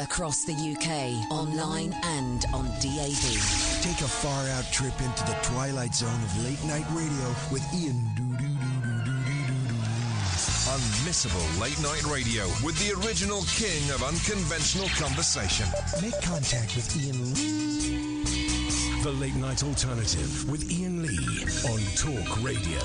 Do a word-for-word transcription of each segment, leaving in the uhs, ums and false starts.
Across the U K, online and on D A B. Take a far-out trip into the twilight zone of late-night radio with Iain Doo-Doo-Doo-Doo-Doo-Doo-Doo. Unmissable late-night radio with the original king of unconventional conversation. Make contact with Iain Lee. The late-night alternative with Iain Lee on Talk Radio.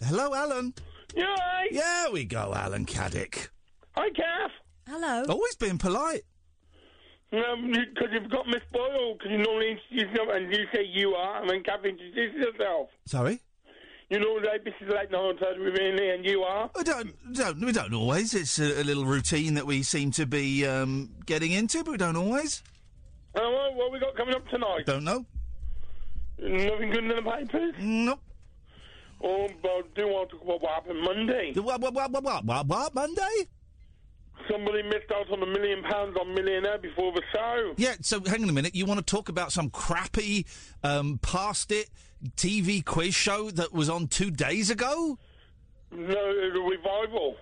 Hello, Alan. You all right? Yeah, we go, Alan Caddick. Hi, Kath. Hello. Always being polite. Um, because you've got Miss Boyle, because you normally introduce them, and you say you are, and then Kath introduces herself. Sorry? You know, like, this is like the whole time with me, and you are. I don't, don't, we don't always. It's a, a little routine that we seem to be um, getting into, but we don't always. Oh, uh, well, what have we got coming up tonight? Don't know. Nothing good in the papers? Nope. Oh, but do want to talk about what happened Monday. The what, what, what, what, what, what, what, Monday? Somebody missed out on a million pounds on Millionaire before the show. Yeah, so hang on a minute. You want to talk about some crappy, um, past it T V quiz show that was on two days ago? No, it was a revival.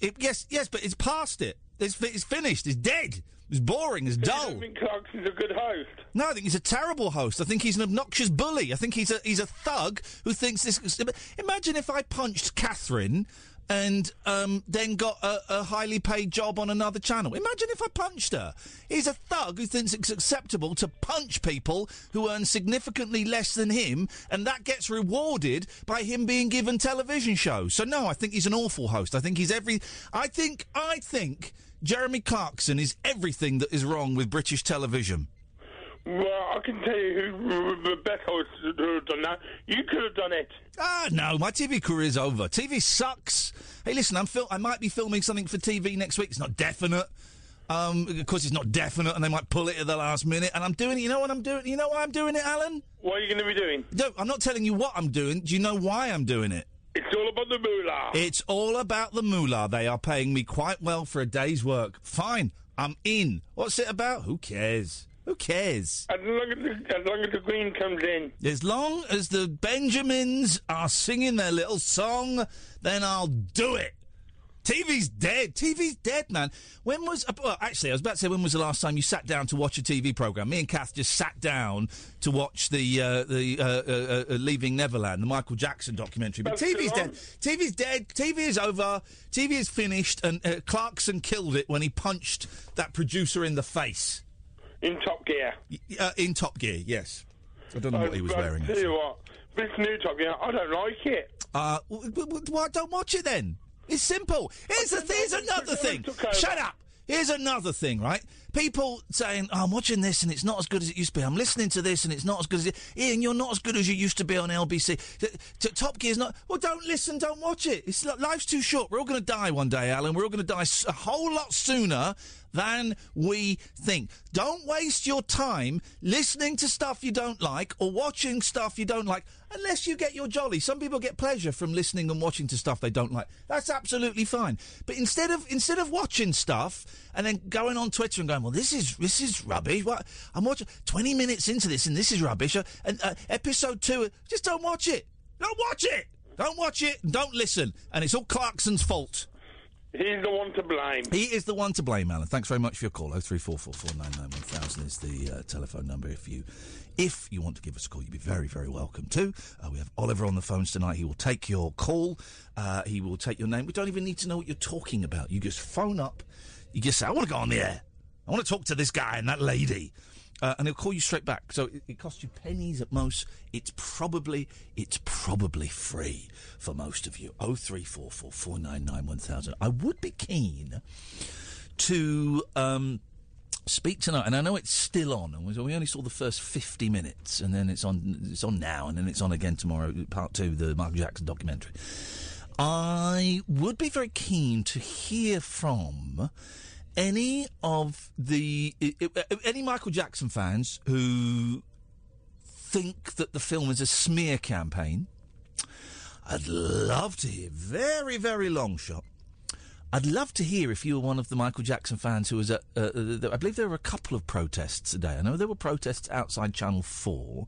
It, yes, yes, but it's past it. It's, it's finished. It's dead. It's boring. It's dull. I don't think Clarkson's a good host. No, I think he's a terrible host. I think he's an obnoxious bully. I think he's a he's a thug who thinks this. Imagine if I punched Catherine and um, then got a, a highly paid job on another channel. Imagine if I punched her. He's a thug who thinks it's acceptable to punch people who earn significantly less than him, and that gets rewarded by him being given television shows. So no, I think he's an awful host. I think he's every. I think. I think. Jeremy Clarkson is everything that is wrong with British television. Well, I can tell you who the best host who have done that. You could have done it. Ah, no, my T V career's over. T V sucks. Hey, listen, I'm fil- I might be filming something for T V next week. It's not definite. Um, of course, it's not definite, and they might pull it at the last minute. And I'm doing it. You know what I'm doing? You know why I'm doing it, Alan? What are you going to be doing? No, I'm not telling you what I'm doing. Do you know why I'm doing it? It's all about the moolah. It's all about the moolah. They are paying me quite well for a day's work. Fine, I'm in. What's it about? Who cares? Who cares? As long as the, as long as the Queen comes in. As long as the Benjamins are singing their little song, then I'll do it. T V's dead. T V's dead, man. When was... Well, actually, I was about to say, when was the last time you sat down to watch a T V programme? Me and Kath just sat down to watch the uh, the uh, uh, uh, Leaving Neverland, the Michael Jackson documentary. But That's T V's dead. T V's dead. T V is over. T V is finished. And uh, Clarkson killed it when he punched that producer in the face. In Top Gear. Uh, in Top Gear, yes. I don't know I, what he was wearing. I tell you what, this new Top Gear, I don't like it. Uh, w- w- w- don't watch it then. It's simple. Here's the th- here's another thing. Shut up. Here's another thing, right? People saying, oh, I'm watching this and it's not as good as it used to be. I'm listening to this and it's not as good as it... Iain, you're not as good as you used to be on L B C. T- t- Top Gear's not... Well, don't listen, don't watch it. It's like, life's too short. We're all going to die one day, Alan. We're all going to die a whole lot sooner than we think. Don't waste your time listening to stuff you don't like or watching stuff you don't like unless you get your jolly. Some people get pleasure from listening and watching to stuff they don't like. That's absolutely fine. But instead of instead of watching stuff and then going on Twitter and going, well, this is this is rubbish. What I'm watching twenty minutes into this, and this is rubbish. And uh, episode two, just don't watch it. Don't watch it. Don't watch it. Don't listen. And it's all Clarkson's fault. He's the one to blame. He is the one to blame, Alan. Thanks very much for your call. Oh three four four four nine nine one thousand is the uh, telephone number. If you if you want to give us a call, you'd be very very welcome too. Uh, we have Oliver on the phones tonight. He will take your call. Uh, he will take your name. We don't even need to know what you're talking about. You just phone up. You just say, I want to go on the air. I want to talk to this guy and that lady. Uh, and he'll call you straight back. So it, it costs you pennies at most. It's probably, it's probably free for most of you. oh three four four, four nine nine, one thousand I would be keen to um, speak tonight. And I know it's still on. We only saw the first fifty minutes. And then it's on, it's on now. And then it's on again tomorrow, part two, the Michael Jackson documentary. I would be very keen to hear from... Any of the any Michael Jackson fans who think that the film is a smear campaign, I'd love to hear. Very, very long shot. I'd love to hear if you were one of the Michael Jackson fans who was at... Uh, I believe there were a couple of protests today. I know there were protests outside Channel four.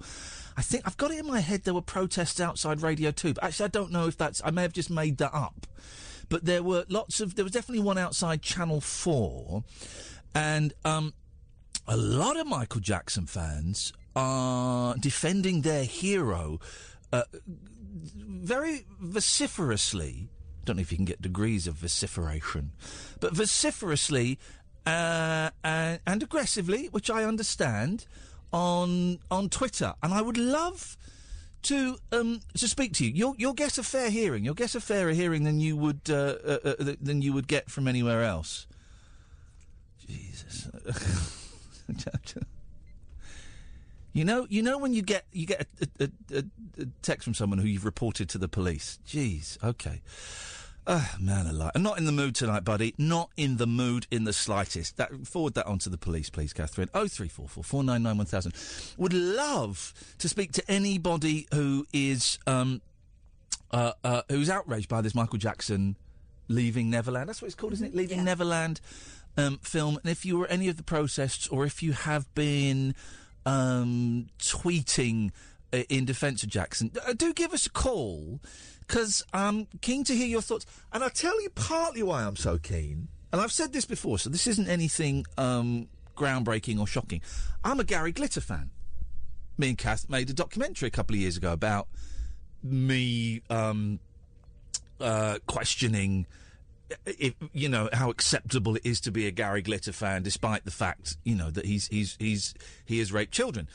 I think... I've got it in my head there were protests outside Radio two. But actually, I don't know if that's... I may have just made that up. But there were lots of... There was definitely one outside Channel four. And um, a lot of Michael Jackson fans are defending their hero uh, very vociferously. Don't know if you can get degrees of vociferation. But vociferously uh, and, and aggressively, which I understand, on on Twitter. And I would love... To um to speak to you, you'll you'll get a fair hearing. You'll get a fairer hearing than you would uh, uh, uh, than you would get from anywhere else. Jesus, you know you know when you get you get a, a, a, a text from someone who you've reported to the police. Jeez, okay. Ah, uh, man alive. I'm not in the mood tonight, buddy. Not in the mood in the slightest. That, forward that on to the police, please, Catherine. oh three four four, four nine nine, one thousand Would love to speak to anybody who is um, uh, uh, who's outraged by this Michael Jackson Leaving Neverland. That's what it's called, isn't it? Leaving yeah. Neverland um, film. And if you were any of the protests or if you have been um, tweeting uh, in defence of Jackson, uh, do give us a call. Because I'm keen to hear your thoughts. And I'll tell you partly why I'm so keen. And I've said this before, so this isn't anything um, groundbreaking or shocking. I'm a Gary Glitter fan. Me and Kath made a documentary a couple of years ago about me um, uh, questioning, if, you know, how acceptable it is to be a Gary Glitter fan, despite the fact, you know, that he's he's he's he has raped children.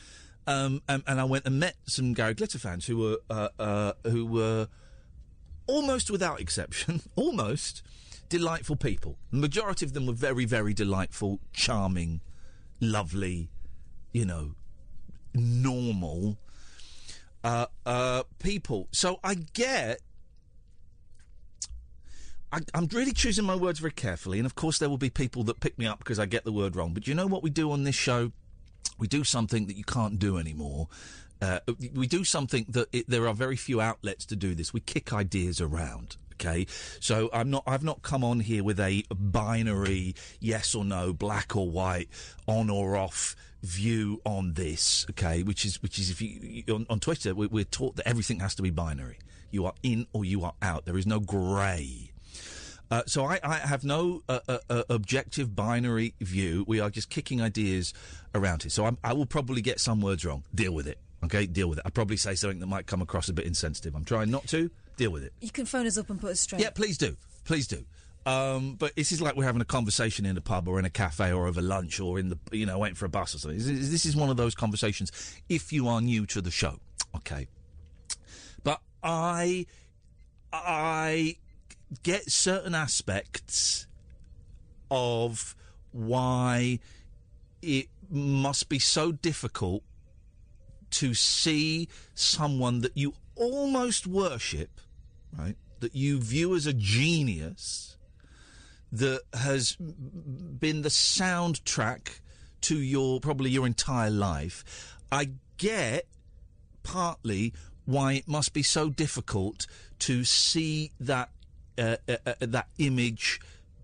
Um, and, and I went and met some Gary Glitter fans who were uh, uh, who were... almost without exception, almost, delightful people. The majority of them were very, very delightful, charming, lovely, you know, normal uh, uh, people. So I get... I, I'm really choosing my words very carefully, and of course there will be people that pick me up because I get the word wrong. But you know what we do on this show? We do something that you can't do anymore. Uh, we do something that it, there are very few outlets to do this. We kick ideas around, okay? So I'm not, I've not come on here with a binary yes or no, black or white, on or off view on this, okay? Which is, which is if you on, on Twitter, we, we're taught that everything has to be binary. You are in or you are out. There is no grey. Uh, so I, I have no uh, uh, objective binary view. We are just kicking ideas around here. So I'm, I will probably get some words wrong. Deal with it. Okay, deal with it. I probably say something that might come across a bit insensitive. I'm trying not to. Deal with it. You can phone us up and put us straight. Yeah, please do. Please do. Um, but this is like we're having a conversation in a pub or in a cafe or over lunch or in the, you know, waiting for a bus or something. This is one of those conversations if you are new to the show. Okay. But I, I get certain aspects of why it must be so difficult to see someone that you almost worship, right, that you view as a genius, that has been the soundtrack to your, probably your entire life. I get partly why it must be so difficult to see that uh, uh, uh, that image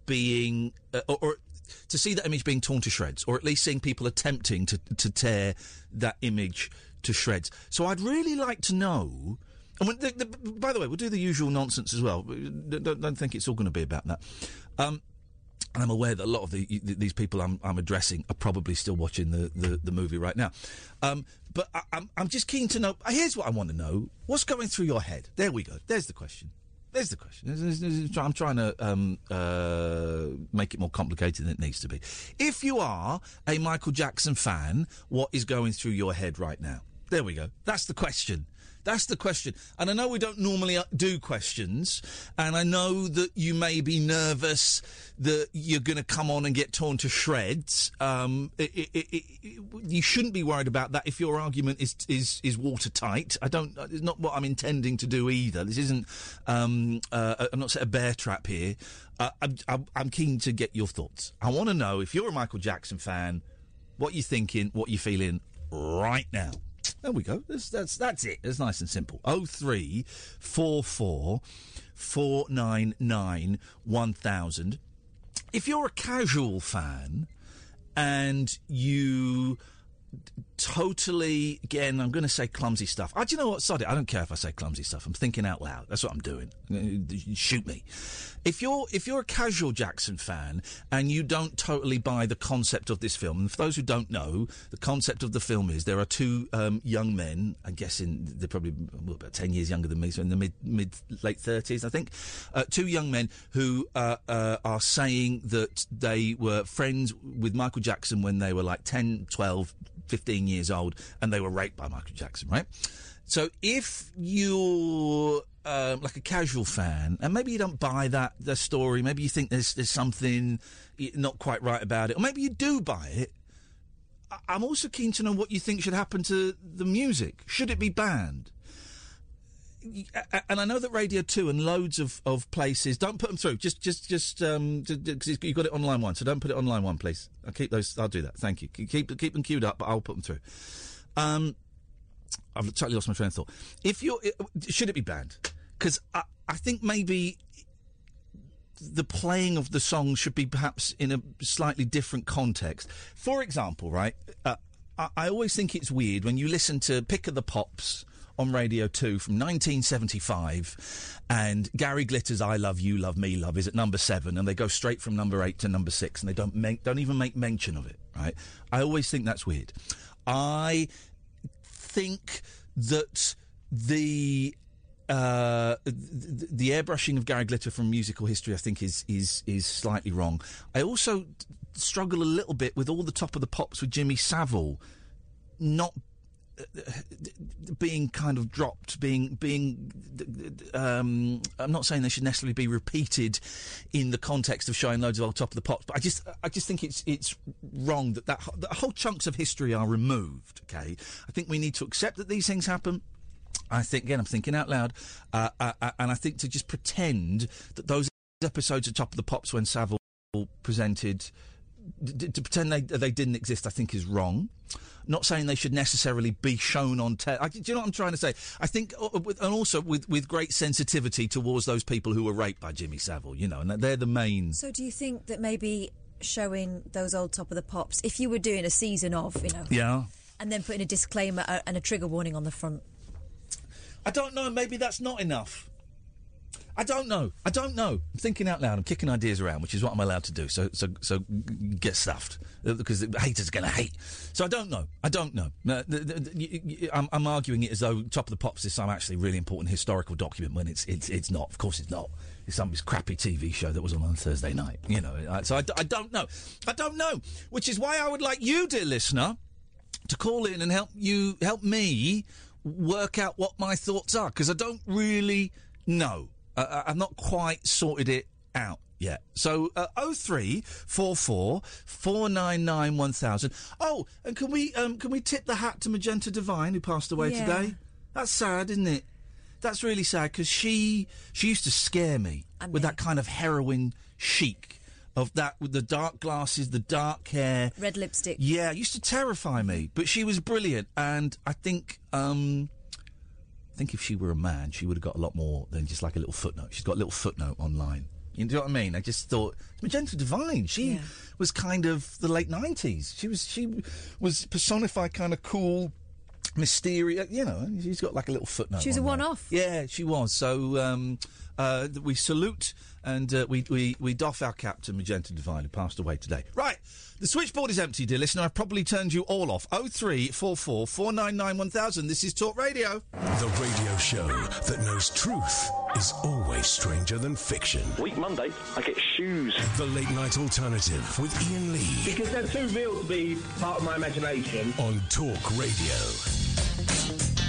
being, uh, or, or to see that image being torn to shreds, or at least seeing people attempting to, to tear that image to shreds. So I'd really like to know. And when the, the, by the way, we'll do the usual nonsense as well. Don't, don't think it's all going to be about that. Um, and I'm aware that a lot of the, these people I'm, I'm addressing are probably still watching the, the, the movie right now. Um, but I, I'm, I'm just keen to know. Here's what I want to know. What's going through your head? There we go. There's the question. There's the question. There's, there's, I'm trying to um, uh, make it more complicated than it needs to be. If you are a Michael Jackson fan, what is going through your head right now? There we go. That's the question. That's the question. And I know we don't normally do questions, and I know that you may be nervous that you're going to come on and get torn to shreds. Um, it, it, it, it, you shouldn't be worried about that if your argument is is, is watertight. I don't. It's not what I'm intending to do either. This isn't. Um, uh, I'm not set a bear trap here. Uh, I'm, I'm, I'm keen to get your thoughts. I want to know if you're a Michael Jackson fan, what you're thinking, what you're feeling right now. There we go. That's that's, that's it. It's nice and simple. Oh three four four four nine nine one thousand. If you're a casual fan and you totally, again, I'm going to say clumsy stuff. Oh, do you know what? Sod it. I don't care if I say clumsy stuff. I'm thinking out loud. That's what I'm doing. Shoot me. If you're if you're a casual Jackson fan and you don't totally buy the concept of this film, and for those who don't know, the concept of the film is there are two um, young men. I'm guessing they're probably well, about ten years younger than me, so in the mid mid late thirties, I think. Uh, two young men who uh, uh, are saying that they were friends with Michael Jackson when they were like ten, twelve, fifteen years old, and they were raped by Michael Jackson, right? So if you're um, like a casual fan, and maybe you don't buy that the story, maybe you think there's there's something not quite right about it, or maybe you do buy it, I'm also keen to know what you think should happen to the music. Should it be banned? And I know that Radio two and loads of, of places don't put them through. Just, just, just um, because you got it on line one, so don't put it on line one, please. I'll keep those. I'll do that. Thank you. Keep keep them queued up, but I'll put them through. Um, I've totally lost my train of thought. If you should it be banned? Because I, I think maybe the playing of the song should be perhaps in a slightly different context. For example, right? Uh, I, I always think it's weird when you listen to Pick of the Pops on Radio two from nineteen seventy-five, and Gary Glitter's I Love You, Love Me, Love is at number seven, and they go straight from number eight to number six, and they don't men- don't even make mention of it, right? I always think that's weird. I think that the uh, the, the airbrushing of Gary Glitter from musical history, I think, is, is, is slightly wrong. I also struggle a little bit with all the Top of the Pops with Jimmy Savile not being kind of dropped, being being. Um, I'm not saying they should necessarily be repeated in the context of showing loads of old Top of the Pops, but I just I just think it's it's wrong that that, that whole chunks of history are removed. Okay, I think we need to accept that these things happen. I think again, I'm thinking out loud, uh, uh, uh, and I think to just pretend that those episodes of Top of the Pops when Savile presented, d- to pretend they they didn't exist, I think is wrong. Not saying they should necessarily be shown on te- I, do you know what I'm trying to say? I think, and also with, with great sensitivity towards those people who were raped by Jimmy Savile, you know, and they're the main... So do you think that maybe showing those old Top of the Pops, if you were doing a season of, you know... Yeah. And then putting a disclaimer and a trigger warning on the front? I don't know, maybe that's not enough. I don't know. I don't know. I'm thinking out loud. I'm kicking ideas around, which is what I'm allowed to do. So, so, so get stuffed because the haters are going to hate. So I don't know. I don't know. Uh, the, the, the, I'm, I'm arguing it as though Top of the Pops is some actually really important historical document when it's it's it's not. Of course, it's not. It's somebody's crappy T V show that was on on Thursday night. You know. So I, I don't know. I don't know. Which is why I would like you, dear listener, to call in and help you help me work out what my thoughts are, because I don't really know. Uh, I've not quite sorted it out yet. So uh, oh three four four, four nine nine, one thousand. Oh, and can we um, can we tip the hat to Magenta Devine, who passed away yeah. today? That's sad, isn't it? That's really sad, because she she used to scare me I mean. with that kind of heroin chic of that, with the dark glasses, the dark hair, red lipstick. Yeah, it used to terrify me, but she was brilliant, and I think. Um, I think if she were a man, she would have got a lot more than just like a little footnote. She's got a little footnote online. You know what I mean? I just thought Magenta Devine. She yeah. was kind of the late nineties. She was she was personified kind of cool, mysterious. You know, she's got like a little footnote. She was online. A one-off. Yeah, she was. So um, uh, we salute and uh, we, we we doff our cap to Magenta Devine, who passed away today. Right. The switchboard is empty, dear listener. I've probably turned you all off. oh three four four, four nine nine, one thousand. This is Talk Radio. The radio show that knows truth is always stranger than fiction. Week Monday, I get shoes. The Late Night Alternative with Iain Lee. Because they're too real to be part of my imagination. On Talk Radio.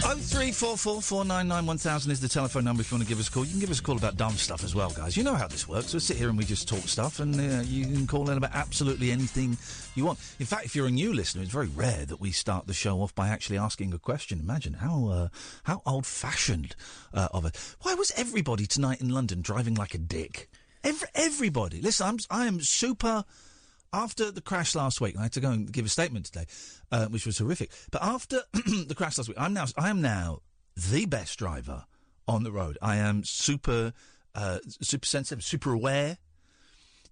oh three four four, four nine nine, one thousand is the telephone number if you want to give us a call. You can give us a call about dumb stuff as well, guys. You know how this works. We we'll sit here and we just talk stuff, and uh, you can call in about absolutely anything you want. In fact, if you're a new listener, it's very rare that we start the show off by actually asking a question. Imagine how uh, how old-fashioned uh, of it. Why was everybody tonight in London driving like a dick? Every, everybody. Listen, I'm, I am super... After the crash last week, I had to go and give a statement today, uh, which was horrific. But after the crash last week, I'm now I am now the best driver on the road. I am super, uh, super sensitive, super aware.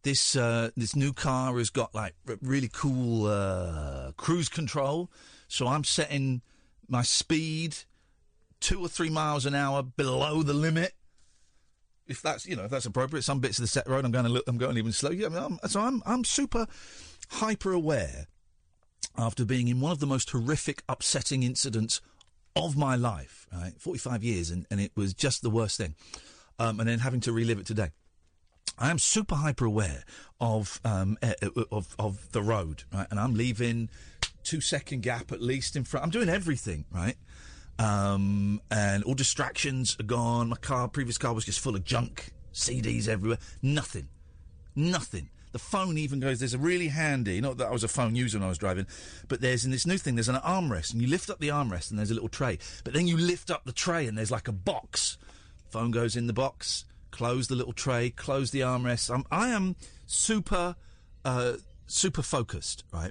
This uh, this new car has got like r- really cool uh, cruise control, so I'm setting my speed two or three miles an hour below the limit. If that's, you know, if that's appropriate, some bits of the set road, I'm going to look, I'm going even slow. Yeah, I mean, I'm, so I'm, I'm super hyper aware after being in one of the most horrific, upsetting incidents of my life, right? forty-five years, and, and it was just the worst thing. Um, and then having to relive it today. I am super hyper aware of, um, of, of the road, right? And I'm leaving two second gap at least in front. I'm doing everything, right? Um, and all distractions are gone. My car, previous car was just full of junk, C Ds everywhere. Nothing. Nothing. The phone even goes, there's a really handy, not that I was a phone user when I was driving, but there's in this new thing, there's an armrest, and you lift up the armrest and there's a little tray. But then you lift up the tray and there's like a box. Phone goes in the box, close the little tray, close the armrest. I'm, I am super, uh, super focused, right?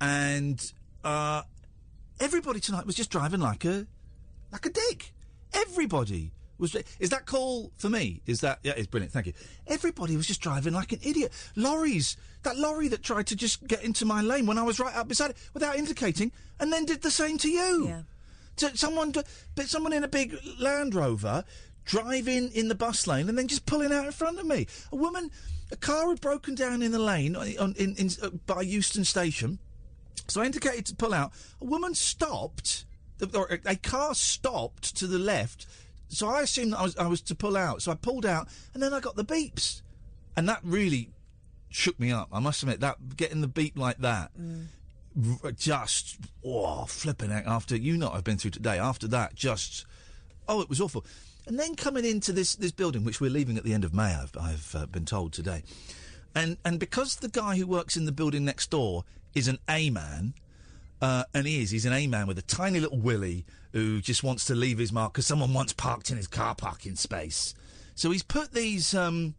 And, uh... everybody tonight was just driving like a, like a dick. Everybody was. Is that cool for me? Is that? Yeah, it's brilliant. Thank you. Everybody was just driving like an idiot. Lorries. That lorry that tried to just get into my lane when I was right up beside it without indicating, and then did the same to you. Yeah. To someone, but someone in a big Land Rover driving in the bus lane and then just pulling out in front of me. A woman, a car had broken down in the lane on in, in uh, by Euston Station. So I indicated to pull out. A woman stopped, or a car stopped to the left, so I assumed that I was, I was to pull out. So I pulled out, and then I got the beeps. And that really shook me up, I must admit. That getting the beep like that, mm. just, oh, flipping out. After, you know what I've been through today, after that, just, oh, it was awful. And then coming into this, this building, which we're leaving at the end of May, I've, I've uh, been told today. And and because the guy who works in the building next door is an A-man, uh, and he is, he's an A-man with a tiny little willy who just wants to leave his mark because someone once parked in his car parking space. So he's put these um,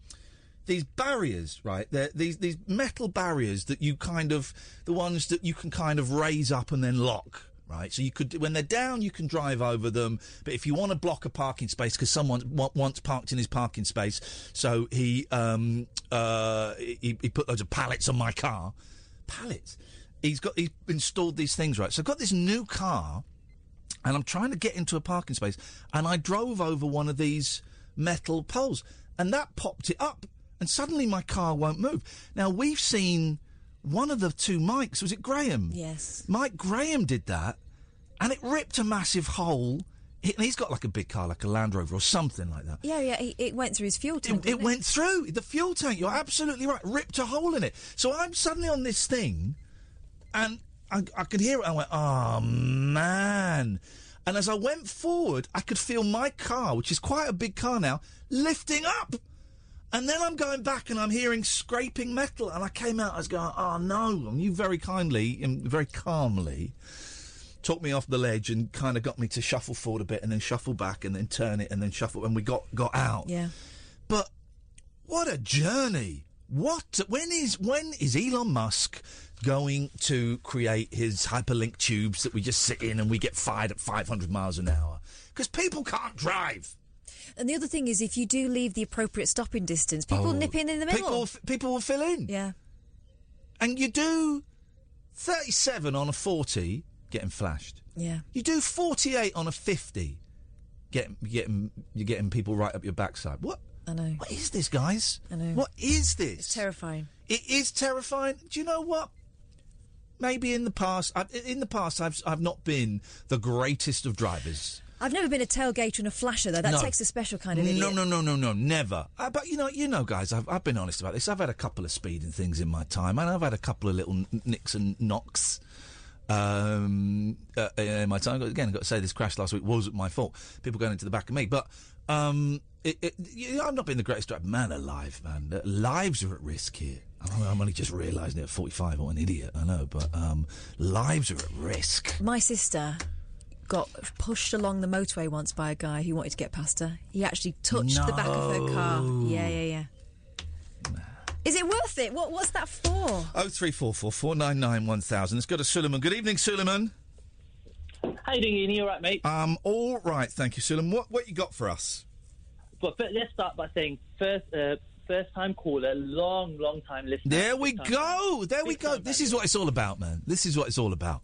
these barriers, right, They're, these these metal barriers that you kind of, the ones that you can kind of raise up and then lock, right? So you could, when they're down, you can drive over them, but if you want to block a parking space because someone w- once parked in his parking space, so he, um, uh, he, he put loads of pallets on my car. Pallets. He's got. He's installed these things, right? So I've got this new car, and I'm trying to get into a parking space, and I drove over one of these metal poles. And that popped it up, and suddenly my car won't move. Now, we've seen one of the two Mikes. Was it Graham? Yes. Mike Graham did that, and it ripped a massive hole. He, he's got like a big car, like a Land Rover or something like that. Yeah, yeah, he, it went through his fuel tank. It, it, it went through the fuel tank. You're absolutely right. Ripped a hole in it. So I'm suddenly on this thing, and I, I could hear it. I went, oh, man. And as I went forward, I could feel my car, which is quite a big car now, lifting up. And then I'm going back and I'm hearing scraping metal. And I came out, I was going, oh, no. And you very kindly and very calmly took me off the ledge and kind of got me to shuffle forward a bit and then shuffle back and then turn it and then shuffle. And we got, got out. Yeah. But what a journey. What? When is when is Elon Musk going to create his hyperlink tubes that we just sit in and we get fired at five hundred miles an hour? Because people can't drive. And the other thing is, if you do leave the appropriate stopping distance, people oh, nip in in the middle. People, people will fill in. Yeah. And you do thirty-seven on a forty, getting flashed. Yeah. You do forty-eight on a fifty, getting, getting, you're getting people right up your backside. What? I know. What is this, guys? I know. What is this? It's terrifying. It is terrifying. Do you know what? Maybe in the past, I've, in the past, I've I've not been the greatest of drivers. I've never been a tailgater and a flasher, though. That no. takes a special kind of idiot. No, no, no, no, no, never. Uh, but, you know, you know, guys, I've, I've been honest about this. I've had a couple of speeding things in my time, and I've had a couple of little nicks and knocks um, uh, in my time. Again, I've got to say, this crash last week wasn't my fault. People going into the back of me. But um, it, it, you know, I've not been the greatest driver. Man alive, man. Lives are at risk here. I'm only just realising it at forty-five. What an idiot, I know. But um, lives are at risk. My sister got pushed along the motorway once by a guy who wanted to get past her. He actually touched no. the back of her car. Yeah, yeah, yeah. Nah. Is it worth it? What? What's that for? Oh three four four four nine nine one thousand. Let's go to Suleiman. Good evening, Suleiman. How you doing, Ian? You all right, mate? Um, all right, thank you, Suleiman. What What you got for us? Well, but let's start by saying first. Uh, First time caller, long, long time listener. There we go. There we go. This is what it's all about, man. This is what it's all about.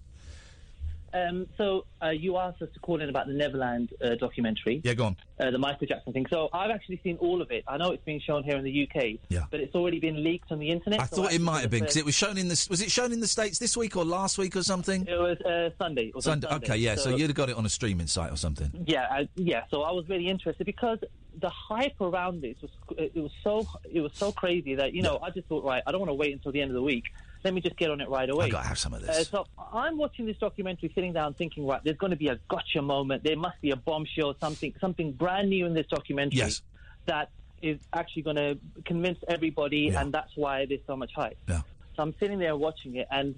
Um, so uh, you asked us to call in about the Neverland uh, documentary. Yeah, go on. Uh, the Michael Jackson thing. So I've actually seen all of it. I know it's been shown here in the U K. Yeah. But it's already been leaked on the internet. I so thought I it might have been because it was shown in the. Was it shown in the States this week or last week or something? It was uh, Sunday. Or Sunday. Sunday. Okay, yeah. So, so you'd have got it on a streaming site or something. Yeah, I, yeah. So I was really interested because the hype around this was it was so it was so crazy that you know yeah. I just thought, right, I don't want to wait until the end of the week. Let me just get on it right away. I've got to have some of this. Uh, so I'm watching this documentary, sitting down, thinking, right, there's going to be a gotcha moment. There must be a bombshell, something, something brand new in this documentary yes. that is actually going to convince everybody, yeah. and that's why there's so much hype. Yeah. So I'm sitting there watching it, and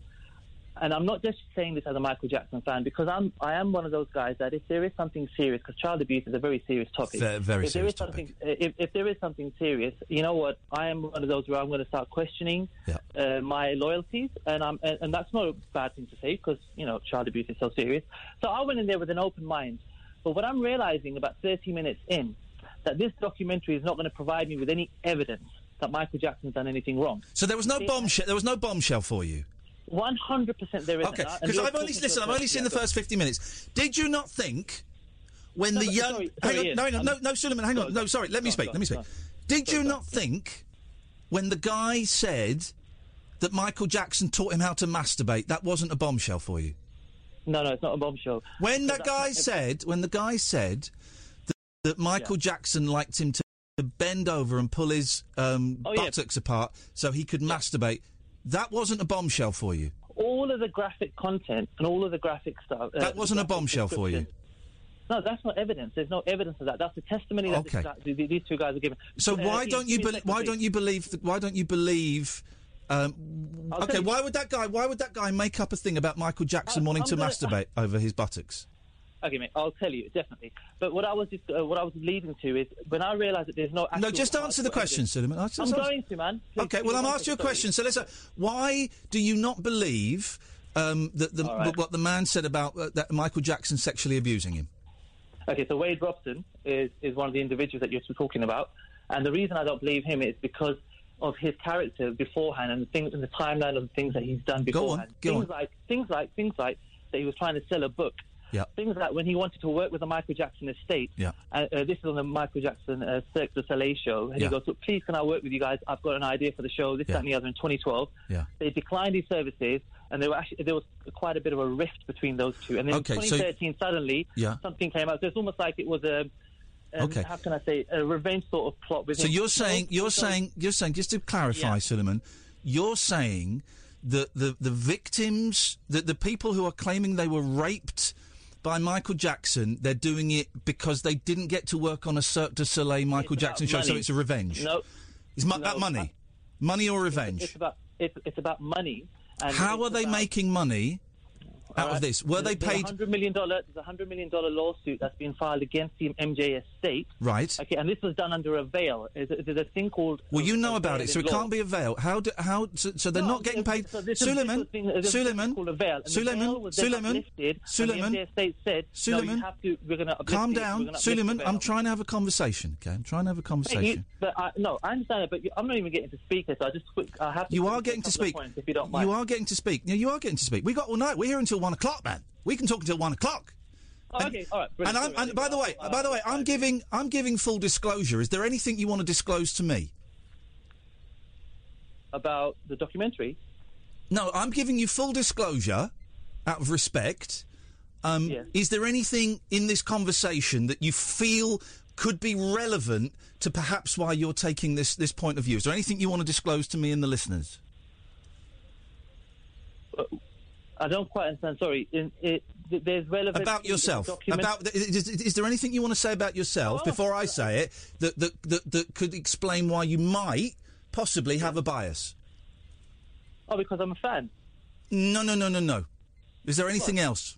and I'm not just saying this as a Michael Jackson fan, because I'm I am one of those guys that if there is something serious, because child abuse is a very serious topic. Very, very if there serious is something, topic. If, if there is something serious, you know what? I am one of those where I'm going to start questioning yeah. uh, my loyalties, and I'm and, and that's not a bad thing to say because you know child abuse is so serious. So I went in there with an open mind, but what I'm realizing about thirty minutes in, that this documentary is not going to provide me with any evidence that Michael Jackson's done anything wrong. So there was no bombshell. There was no bombshell for you. One hundred percent, there is. Okay, because I've only listen. I've only seen the first fifty minutes. Did you not think when the young? Hang on, no, hang on, no, no, Suleiman, hang on. No, sorry. Let me speak. Let me speak. Did you not think when the guy said that Michael Jackson taught him how to masturbate, that wasn't a bombshell for you? No, no, it's not a bombshell. When that guy said, when the guy said that, that Michael Jackson liked him to bend over and pull his um, buttocks apart so he could masturbate. That wasn't a bombshell for you. All of the graphic content and all of the graphic stuff. Uh, that wasn't a bombshell for you. No, that's not evidence. There's no evidence of that. That's a testimony that okay. this guy, these two guys are giving. So uh, why, don't you be- why don't you believe? Th- why don't you believe? Um, okay, you. why would that guy? Why would that guy make up a thing about Michael Jackson I, wanting I'm to gonna, masturbate I, over his buttocks? Okay, mate, I'll tell you definitely. But what I was just, uh, what I was leading to is when I realised that there's no. No, just answer the question, Suleiman. I'm answer. going to, man. Please okay, well, I'm asking you a question. So let's. Uh, why do you not believe um, that the, right. what the man said about uh, that Michael Jackson sexually abusing him? Okay, so Wade Robson is is one of the individuals that you're talking about, and the reason I don't believe him is because of his character beforehand and the things and the timeline of the things that he's done beforehand. Go on, go things on. like things like things like that he was trying to sell a book. yeah. Things like when he wanted to work with the Michael Jackson estate, yeah. uh, uh, this is on the Michael Jackson uh, Cirque du Soleil show, and yeah. he goes, look, please can I work with you guys? I've got an idea for the show, this, yeah. that and the other, in twenty twelve. Yeah. They declined his services, and they were actually, there was quite a bit of a rift between those two. And then okay, in twenty thirteen, so, suddenly, yeah. something came out. So it's almost like it was a... Um, okay. How can I say a revenge sort of plot? So you're saying, you're saying, you're saying, just to clarify, yeah. Suleiman, you're saying that the the victims, that the people who are claiming they were raped by Michael Jackson, they're doing it because they didn't get to work on a Cirque du Soleil Michael it's Jackson show, money. So it's a revenge. No, it's mu- no, about money, I, money or revenge. It's, it's about it's, it's about money. And how are they making money? Out right. of this, were there's, they paid? There's a hundred million dollar, there's a hundred million dollar lawsuit that's been filed against the M J estate. Right. Okay, and this was done under a veil. There's a, there's a thing called. Well, you know about it, so it law. Can't be a veil. How do how? So, so they're no, not getting paid. So Suleiman, Suleiman, Suleiman, Suleiman, Suleiman. Suleiman, calm down, Suleiman. I'm trying to have a conversation. Okay, I'm trying to have a conversation. Hey, you, but I, no, I understand it, but you, I'm not even getting to speak this. So I just quick. I have. To you are getting to speak. If you don't mind. You are getting to speak. You are getting to speak. We got all night. We're here until one o'clock, man. We can talk until one o'clock. Oh, and, okay, all right. And, I'm, and by the way, uh, by the way, I'm giving I'm giving full disclosure. Is there anything you want to disclose to me about the documentary? No, I'm giving you full disclosure out of respect. Um, yes. Is there anything in this conversation that you feel could be relevant to perhaps why you're taking this this point of view? Is there anything you want to disclose to me and the listeners? Uh, I don't quite understand. Sorry, in, it, there's relevant about yourself. About is, is there anything you want to say about yourself oh, before I say it that, that that that could explain why you might possibly have a bias? Oh, because I'm a fan. No, no, no, no, no. Is there anything what? else?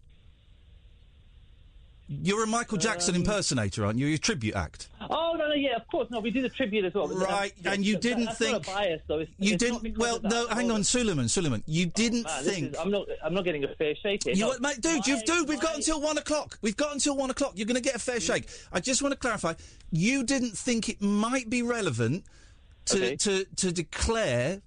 You're a Michael Jackson um, impersonator, aren't you? You're a tribute act. Oh no, no, yeah, of course. No, we did a tribute as well. Right, and yeah, you didn't that, think that's not a bias, though. It's, you it's didn't. Well, no, hang on, Suleiman, Suleiman. You didn't oh, man, think. Is, I'm not. I'm not getting a fair shake here. You, no, mate, dude, my, you've, dude, we've my... got until one o'clock. We've got until one o'clock. You're going to get a fair yeah. shake. I just want to clarify. You didn't think it might be relevant to okay. to, to declare.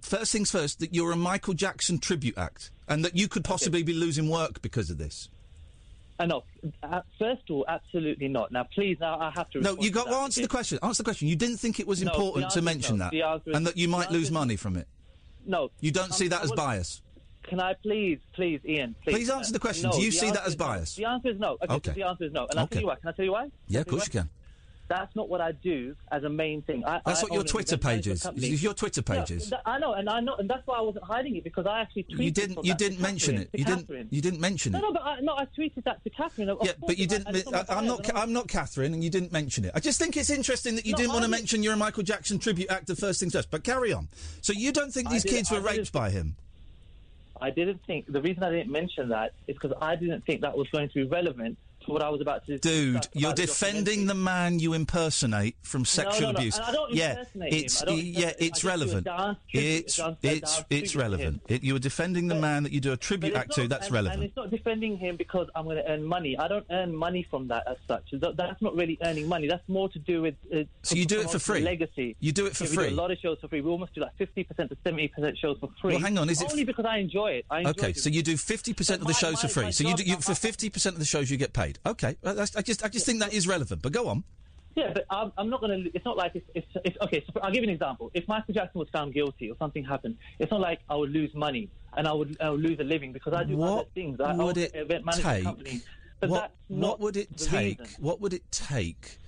First things first, that you're a Michael Jackson tribute act, and that you could possibly okay. be losing work because of this. Uh, no, uh, first of all, absolutely not. Now, please, now I have to. No, you got to well, answer the question. Answer the question. You didn't think it was no, important to mention no. that, is, and that you might lose is, money from it. No, you don't um, see that as bias. Can I please, please, Ian? Please, please answer the question. No, Do you see that as bias? No. The answer is no. Okay, okay. So the answer is no. And okay. I'll tell you why. Can I tell you why? Yeah, of course you can. That's not what I do as a main thing. I, that's I what your Twitter page is. It's your Twitter page is. No, I know, and I know, and that's why I wasn't hiding it, because I actually tweeted. You didn't. You didn't mention it. You Catherine. didn't. You didn't mention it. No, no, but I, no, I tweeted that to Catherine. Of yeah, but you didn't. I, I, I'm not. Ca- I'm not Catherine, and you didn't mention it. I just think it's interesting that you no, didn't want to mention you're a Michael Jackson tribute actor first things first. But carry on. So you don't think these kids were raped by him? I didn't think. The reason I didn't mention that is because I didn't think that was going to be relevant. What I was about to Dude, you're defending the man you impersonate from sexual no, no, no. abuse. And I don't yeah, impersonate it's, him. I don't yeah, impersonate it's relevant. Dance, it's dance, it's, dance, it's relevant. It, you're defending the but, man that you do a tribute act not, to. That's and, relevant. And it's not defending him because I'm going to earn money. I don't earn money from that as such. That's not really earning money. That's more to do with uh, so you do it for free. Legacy. You do it for yeah, free. We do a lot of shows for free. We almost do like fifty percent to seventy percent shows for free. Well, hang on, is it only f- because I enjoy it? I enjoy okay, it. So you do fifty percent of the shows for free. So you do for fifty percent of the shows you get paid. Okay, I just I just think that is relevant, but go on. Yeah, but I'm, I'm not going to... It's not like... It's, it's, it's okay, so I'll give you an example. If Michael Jackson was found guilty or something happened, it's not like I would lose money and I would, I would lose a living because I do what other things. I would it event take... Company, but what, what would it take... Reason. What would it take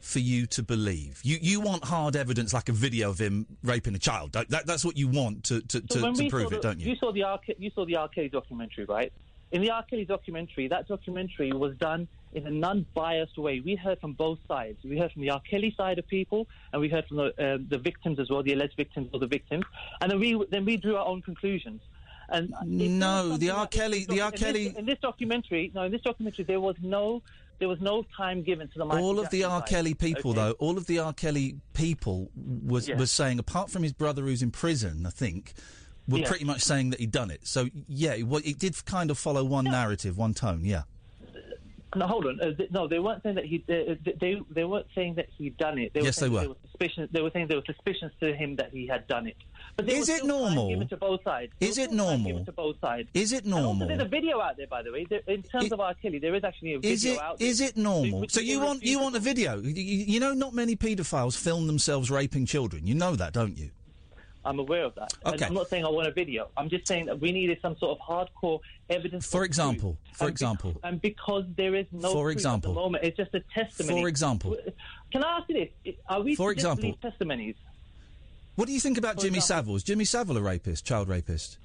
for you to believe? You you want hard evidence like a video of him raping a child. That, that's what you want to, to, so to, to prove it, the, don't you? You saw the R. You saw the R. Kelly documentary, right? In the R. Kelly documentary, that documentary was done in a non-biased way. We heard from both sides. We heard from the R. Kelly side of people, and we heard from the, uh, the victims as well, the alleged victims or the victims, and then we then we drew our own conclusions. And no, the R. Kelly, the R. Kelly. In this, in this documentary, no, in this documentary, there was no. There was no time given to the Michael All of Jackson the R. Kelly people, okay. though, all of the R. Kelly people was yeah. was saying, apart from his brother who's in prison, I think, were yeah. pretty much saying that he'd done it. So, yeah, it, it did kind of follow one yeah. narrative, one tone, yeah. No, hold on. Uh, th- no, they weren't saying that he. Uh, they they weren't saying that he'd done it. They were yes, they were. They were, suspicious, they were saying there were suspicions to him that he had done it. But is it normal? Give it to both sides. Is it normal? Give it to both sides. Is it normal? And also, there's a video out there, by the way. In terms it, of R. Kelly, there is actually a video is it, out there. Is it normal? So you want you want a video? You, you know, not many paedophiles film themselves raping children. You know that, don't you? I'm aware of that. Okay. And I'm not saying I want a video. I'm just saying that we needed some sort of hardcore evidence. For example, for and example. Be- and because there is no for example, at the moment, it's just a testimony. For example. Can I ask you this? Are we for example, these testimonies? What do you think about for Jimmy example, Savile? Is Jimmy Savile a rapist, child rapist?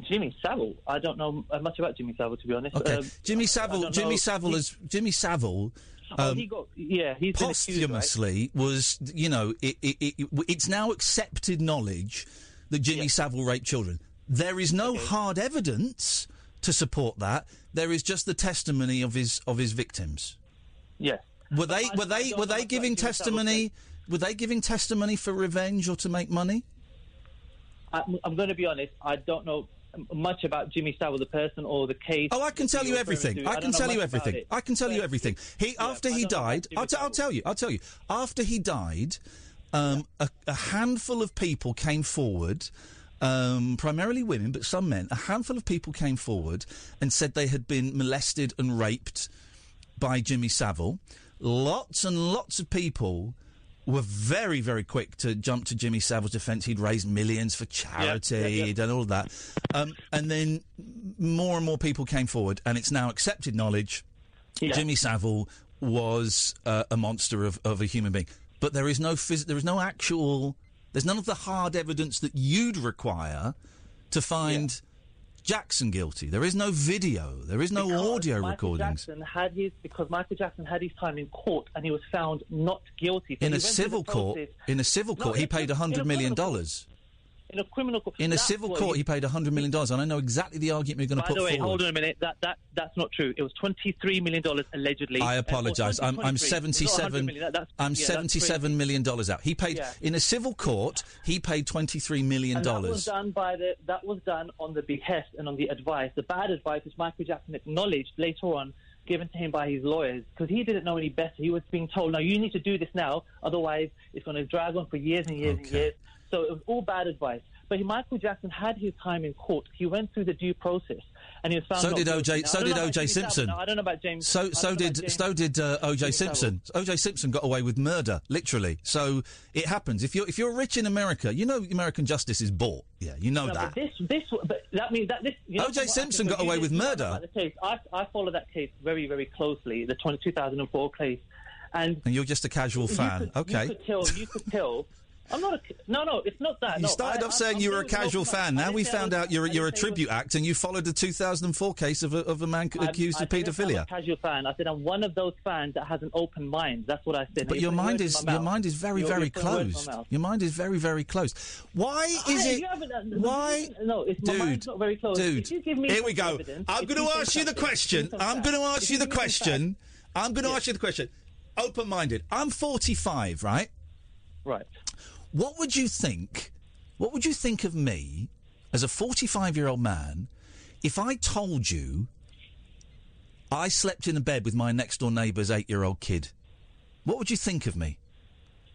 Jimmy Savile? I don't know much about Jimmy Savile, to be honest. Okay. Um, Jimmy Savile, Jimmy Savile is... Jimmy Savile... Um, oh, he got, yeah, he's posthumously accused, right? was, you know, it, it, it, it's now accepted knowledge that Jimmy yeah. Savile raped children. There is no okay. hard evidence to support that. There is just the testimony of his of his victims. Yes. Yeah. Were they were they were they giving testimony? Were they giving testimony for revenge or to make money? I, I'm going to be honest. I don't know much about Jimmy Savile, the person or the case. Oh, I can tell you everything. I, I can tell you everything. I can tell you everything. He yeah, after he died, I'll, t- I'll tell you. I'll tell you. After he died, um, yeah. a, a handful of people came forward, um, primarily women, but some men. A handful of people came forward and said they had been molested and raped by Jimmy Savile. Lots and lots of people were very, very quick to jump to Jimmy Savile's defence. He'd raised millions for charity yeah, yeah, yeah. and all of that. Um, and then more and more people came forward, and it's now accepted knowledge yeah. Jimmy Savile was uh, a monster of, of a human being. But there is no phys- there is no actual... There's none of the hard evidence that you'd require to find... Yeah. Jackson guilty. There is no video. There is no because audio Michael recordings. Jackson had his, because Michael Jackson had his time in court and he was found not guilty. So in, a civil court, in a civil court, no, he paid one hundred million dollars. In a criminal court. In a civil court, he paid one hundred million dollars. And I know exactly the argument you're going to put forward. By the way, hold on a minute. That, that, that's not true. It was twenty-three million dollars, allegedly. I apologise. I'm, I'm seventy-seven million dollars that, I'm yeah, seventy-seven million dollars out. He paid... Yeah. In a civil court, he paid twenty-three million dollars. And that was done by the... That was done on the behest and on the advice. The bad advice, which Michael Jackson acknowledged later on, given to him by his lawyers, because he didn't know any better. He was being told, no, you need to do this now, otherwise it's going to drag on for years and years okay. and years. So it was all bad advice. But Michael Jackson had his time in court. He went through the due process, and he was found. So did O J. So did O J. Simpson. Now, I don't know about James. So so did James, so did uh, O J. Simpson. O J. Simpson got away with murder, literally. So it happens. If you're if you're rich in America, you know American justice is bought. Yeah, you know no, that. But this this but that means that this. You know, O J. Simpson got away with murder. Case, I I follow that case very very closely. The two thousand four case, and and you're just a casual fan. Could, okay. You could tell. You could tell. I'm not. A, no, no, it's not that. You no, started I, off saying I'm, you were a casual fan. Now we found was, out you're you're a tribute was, act, and you followed the two thousand four case of a, of a man I'm, accused I of paedophilia. I'm a casual fan. I said I'm one of those fans that has an open mind. That's what I said. But your mind is your mind is very you're, very you're closed. Your mind is very very closed. Why is I, it? Why? No, it's dude, my mind's not very closed. Dude, if you give me here we go. Evidence, I'm going to ask you the question. I'm going to ask you the question. I'm going to ask you the question. Open minded. I'm forty-five, right? Right. What would you think, what would you think of me as a forty-five-year-old man if I told you I slept in a bed with my next-door neighbour's eight-year-old kid? What would you think of me?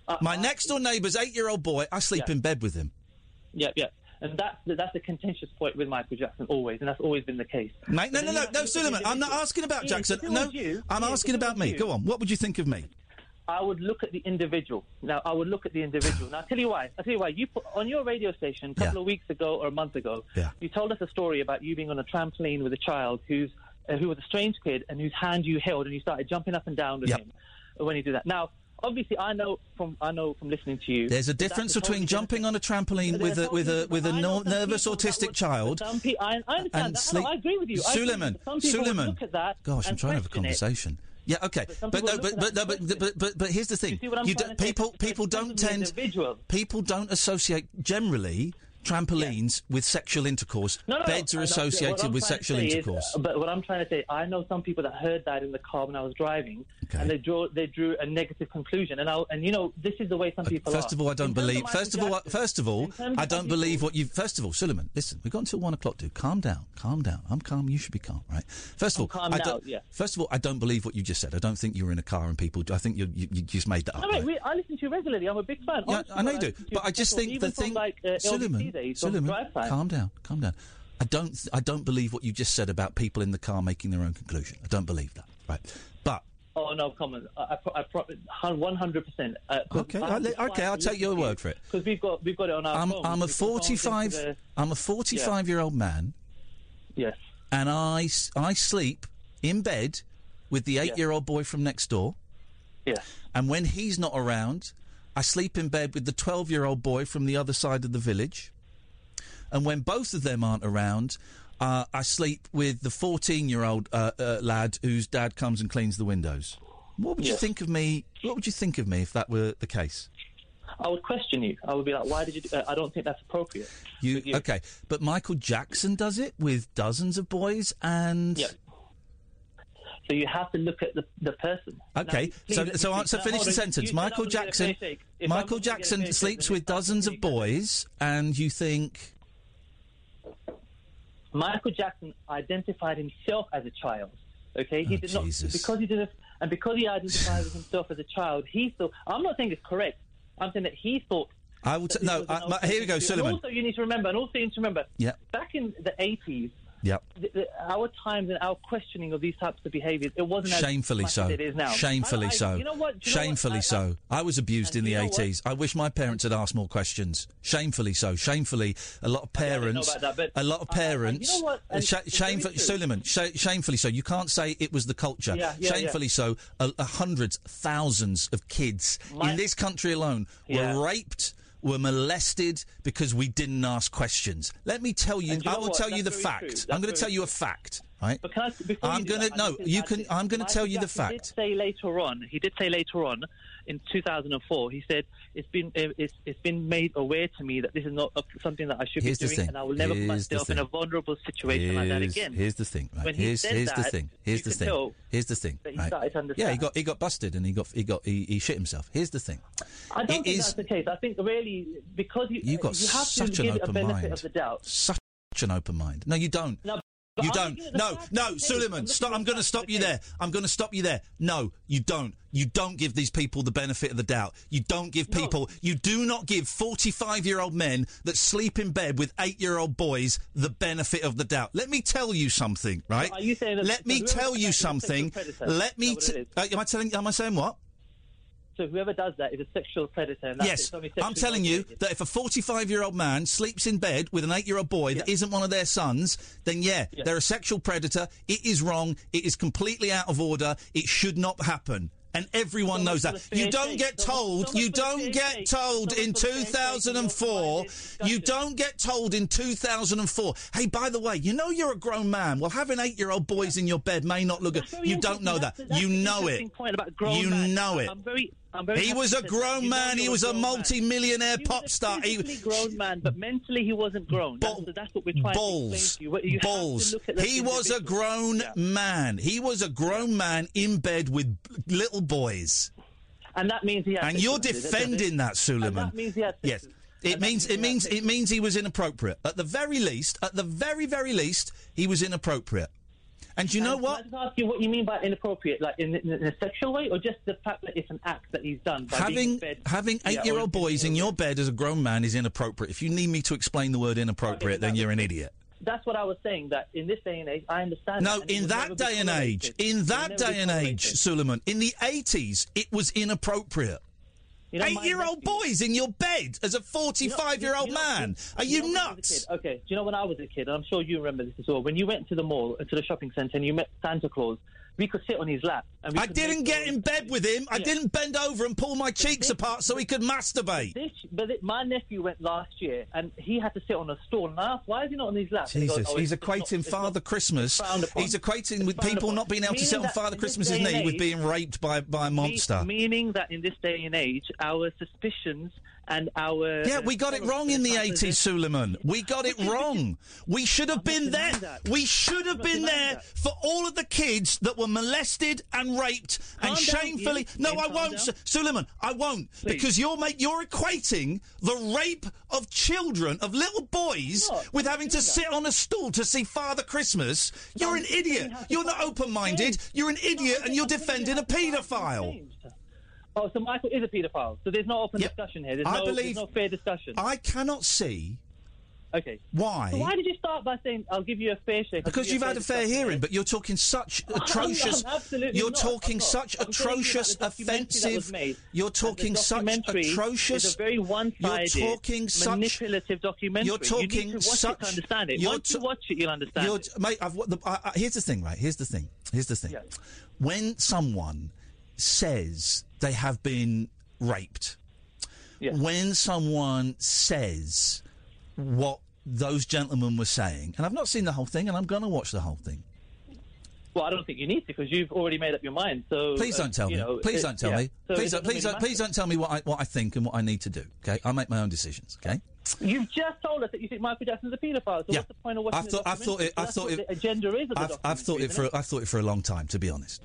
Uh, my uh, next-door neighbour's eight-year-old boy, I sleep yeah. in bed with him. Yeah, yeah. And that's, that's a contentious point with Michael Jackson, always, and that's always been the case. Mate, no, no, no, no, no Suleiman, I'm not asking about Jackson. No, I'm asking about me. Go on, what would you think of me? I would look at the individual. Now, I would look at the individual. Now, I'll tell you why. I'll tell you why. You put, on your radio station a couple yeah. of weeks ago or a month ago, yeah. you told us a story about you being on a trampoline with a child who's uh, who was a strange kid and whose hand you held, and you started jumping up and down with yep. him when you do that. Now, obviously, I know from I know from listening to you. There's a difference between totally jumping different. on a trampoline with a, with a with a no, nervous autistic child. Pe- I, I understand and that. Sleep. I, I agree with you. Suleiman, I Suleiman. Look at that gosh, I'm trying to have a conversation. It. Yeah, okay, but, but no, but but, no but, but but but but here's the thing: you you do, people people don't tend individual. people don't associate generally trampolines yeah. with sexual intercourse. No, no, Beds no, are associated with sexual intercourse. Is, but what I'm trying to say, I know some people that heard that in the car when I was driving, okay. and they drew they drew a negative conclusion. And I, and you know, this is the way some people. Uh, first are. Of all, I don't in believe. First of, of all, first of all, I don't believe what you. First of all, Suleiman, listen, we've got until one o'clock, dude. Calm down, calm down. I'm calm. You should be calm, right? First of I'm all, I don't. Now, yeah. First of all, I don't believe what you just said. I don't think you were in a car and people. I think you you, you just made that up. No, right? Wait, I listen to you regularly. I'm a big fan. Yeah, I know you do, but I just think the thing, Suleiman. Suleiman, calm down, calm down. I don't, th- I don't believe what you just said about people in the car making their own conclusion. I don't believe that, right? But oh no, come on, I, I, I one hundred percent. Okay, I, okay, I'll, I'll take your word for it. Because we've got, we've got it on our. I'm, phone, I'm, a forty-five, the... I'm a forty-five. I'm a forty-five-year-old man. Yes. And I, I sleep in bed with the eight-year-old yes. boy from next door. Yes. And when he's not around, I sleep in bed with the twelve-year-old boy from the other side of the village. And when both of them aren't around, uh, I sleep with the fourteen-year-old uh, uh, lad whose dad comes and cleans the windows. What would yeah. you think of me? What would you think of me if that were the case? I would question you. I would be like, "Why did you do that? I don't think that's appropriate." You, you okay? But Michael Jackson does it with dozens of boys, and yeah. so you have to look at the the person. Okay, now, so so answer, finish the sentence. You, Michael Jackson. Michael Jackson sleeps with dozens of boys, and you think. Michael Jackson identified himself as a child. Okay, he oh, did not Jesus. because he did this, and because he identified with himself as a child. He thought. I'm not saying it's correct. I'm saying that he thought. I will. T- no, I, my, here we go, Suleiman. Also, you need to remember, and also you need to remember. Yeah. Back in the eighties. Yeah. Th- th- our times and our questioning of these types of behaviours, it wasn't shamefully as much so. as it is now. Shamefully I, I, so. You know what? You shamefully know what? I, so. I, I, I was abused in the eighties. I wish my parents had asked more questions. Shamefully so. Shamefully, a lot of parents. I don't know about that, but a lot of parents. I, I, you know what? And, sh- shamefully, Suleiman. Sh- shamefully so. You can't say it was the culture. Yeah, yeah, shamefully yeah. so. A, a hundreds, thousands of kids my, in this country alone yeah. were raped. Were molested because we didn't ask questions. Let me tell you. you know I will what? tell That's you the fact. I'm going to tell you a fact. Right? But can I, before I'm going to no. You can. I'm going to tell you the fact. He did say later on. He did say later on, in two thousand four, he said it's been it's it's been made aware to me that this is not something that I should here's be doing, and I will never put myself in a vulnerable situation here's, like that again. Here's the thing. Right? When here's he said here's that, the thing. Here's the thing. Here's the thing. Right? He yeah, he got he got busted and he got he got he, he shit himself. Here's the thing. I don't it think is, that's the case. I think really because you you got you have such to give an open it a benefit mind. Of the doubt. Such an open mind. No, you don't. No, But you don't. No, no, Suleiman, stop. I'm going to stop you there. I'm going to stop you there. No, you don't. You don't give these people the benefit of the doubt. You don't give people... No. You do not give forty-five-year-old men that sleep in bed with eight-year-old boys the benefit of the doubt. Let me tell you something, right? Are you saying that Let me tell you something. Let me... T- uh, am I telling? Am I saying what? So whoever does that is a sexual predator. And that's yes, I'm telling you that if a forty-five-year-old man sleeps in bed with an eight-year-old boy yeah. that isn't one of their sons, then yeah, yeah, they're a sexual predator. It is wrong. It is completely out of order. It should not happen. And everyone someone knows that. You don't get told, someone, you don't get told in two thousand four, you don't get told in two thousand four, hey, by the way, you know you're a grown man. Well, having eight-year-old boys yeah. in your bed may not look good. You don't know that. That's, that's you know it. You man. know it. I'm very... He was a grown man. He was a multi-millionaire pop star. He was a grown man, but mentally he wasn't grown. That's, that's what we're trying balls. to explain to you. you balls. To he was a grown yeah. man. He was a grown man in bed with little boys. And that means he had. And you're defending that, Suleiman. And that means he had. Yes, it means it means it means he was inappropriate. At the very least, at the very very least, he was inappropriate. And do you know and what? Can I just ask you what you mean by inappropriate, like in, in a sexual way, or just the fact that it's an act that he's done? By having being in bed, having eight-year-old yeah, boys in your bed as a grown man is inappropriate. If you need me to explain the word inappropriate, then you're an idiot. That's what I was saying, that in this day and age, I understand... No, that, in that day and age, in that day and age, Suleiman, in the eighties, it was inappropriate. You know, eight-year-old boys in your bed as a forty-five-year-old you know, you know, man. Are you, you know, nuts? Okay, do you know when I was a kid, and I'm sure you remember this as well, when you went to the mall, to the shopping centre, and you met Santa Claus, we could sit on his lap. And we I didn't get in bed with him. I yeah. didn't bend over and pull my but cheeks this, apart so he could masturbate. This, but it, my nephew went last year, and he had to sit on a stool. And I asked, why is he not on his lap? Jesus, he goes, oh, he's equating not, Father not, Christmas. He's equating with people upon. not being able meaning to sit on Father Christmas's knee age, with being raped by, by a monster. Meaning that in this day and age, our suspicions and our... Yeah, we got it wrong in the eighties, Suleiman. We got it wrong. We should have been there. We should have been there for all of the kids that were molested and raped and shamefully... No, I won't, Suleiman. I won't. Because you're make, you're equating the rape of children, of little boys, with having to sit on a stool to see Father Christmas. You're an idiot. You're not open-minded. You're an idiot and you're defending a paedophile. Oh, so Michael is a paedophile. So there's no open yep. discussion here. There's, I no, believe there's no fair discussion. I cannot see. Okay. Why? So why did you start by saying I'll give you a fair shake? Because you've had a fair hearing, but you're talking such atrocious. I'm, I'm absolutely you're not, talking such I'm atrocious, offensive. You're talking such atrocious. It's a very one-sided, you're talking such, manipulative documentary. You're talking you need to watch such. It to understand it. Once you watch it, you'll understand it. Mate, I've, the, I, I, here's the thing, right? Here's the thing. Here's the thing. Yeah. When someone says they have been raped. Yeah. When someone says what those gentlemen were saying, and I've not seen the whole thing, and I'm going to watch the whole thing. Well, I don't think you need to, because you've already made up your mind. So please don't tell uh, me. Know, please it, don't tell yeah. me. So please, don't, please, really don't, please don't tell me what I what I think and what I need to do. Okay, I make my own decisions. Okay. You've just told us that you think Michael Jackson's a paedophile. So yeah. what's the point of watching? I thought. I thought it. I thought it. Agenda is. Of the I've thought it for. I thought it for a long time, to be honest.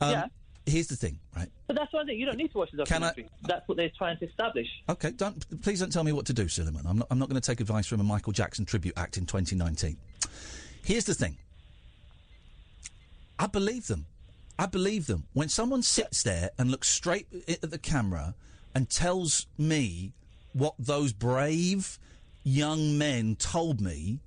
Um, yeah. Here's the thing, right? But that's one thing. You don't need to watch the documentary. Can I, that's what they're trying to establish. Okay, don't, please don't tell me what to do, Suleiman. I'm not, I'm not going to take advice from a Michael Jackson Tribute Act in twenty nineteen. Here's the thing. I believe them. I believe them. When someone sits there and looks straight at the camera and tells me what those brave young men told me,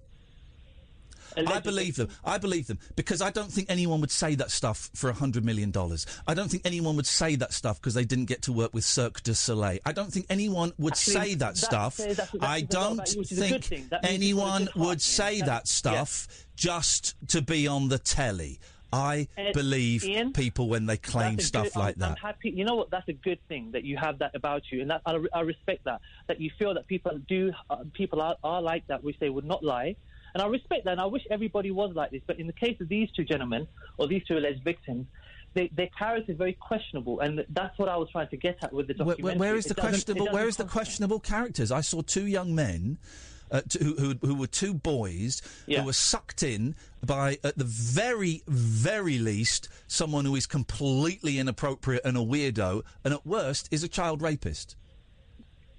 I believe them. I believe them. Because I don't think anyone would say that stuff for one hundred million dollars. I don't think anyone would say that stuff because they didn't get to work with Cirque du Soleil. I don't think anyone would Actually, say that, that stuff. That's, that's, that's I don't think anyone would say yeah. that stuff yeah. just to be on the telly. I and believe Iain, people when they claim stuff good, like I'm, that. I'm happy. You know what? That's a good thing that you have that about you, and that, I, I respect that. That you feel that people do, uh, people are, are like that, which they would not lie. And I respect that, and I wish everybody was like this. But in the case of these two gentlemen, or these two alleged victims, they, their character is very questionable, and that's what I was trying to get at with the documentary. Where, where is the questionable? Where is the questionable characters? I saw two young men, uh, t- who, who who were two boys, yeah. who were sucked in by, at the very, very least, someone who is completely inappropriate and a weirdo, and at worst is a child rapist.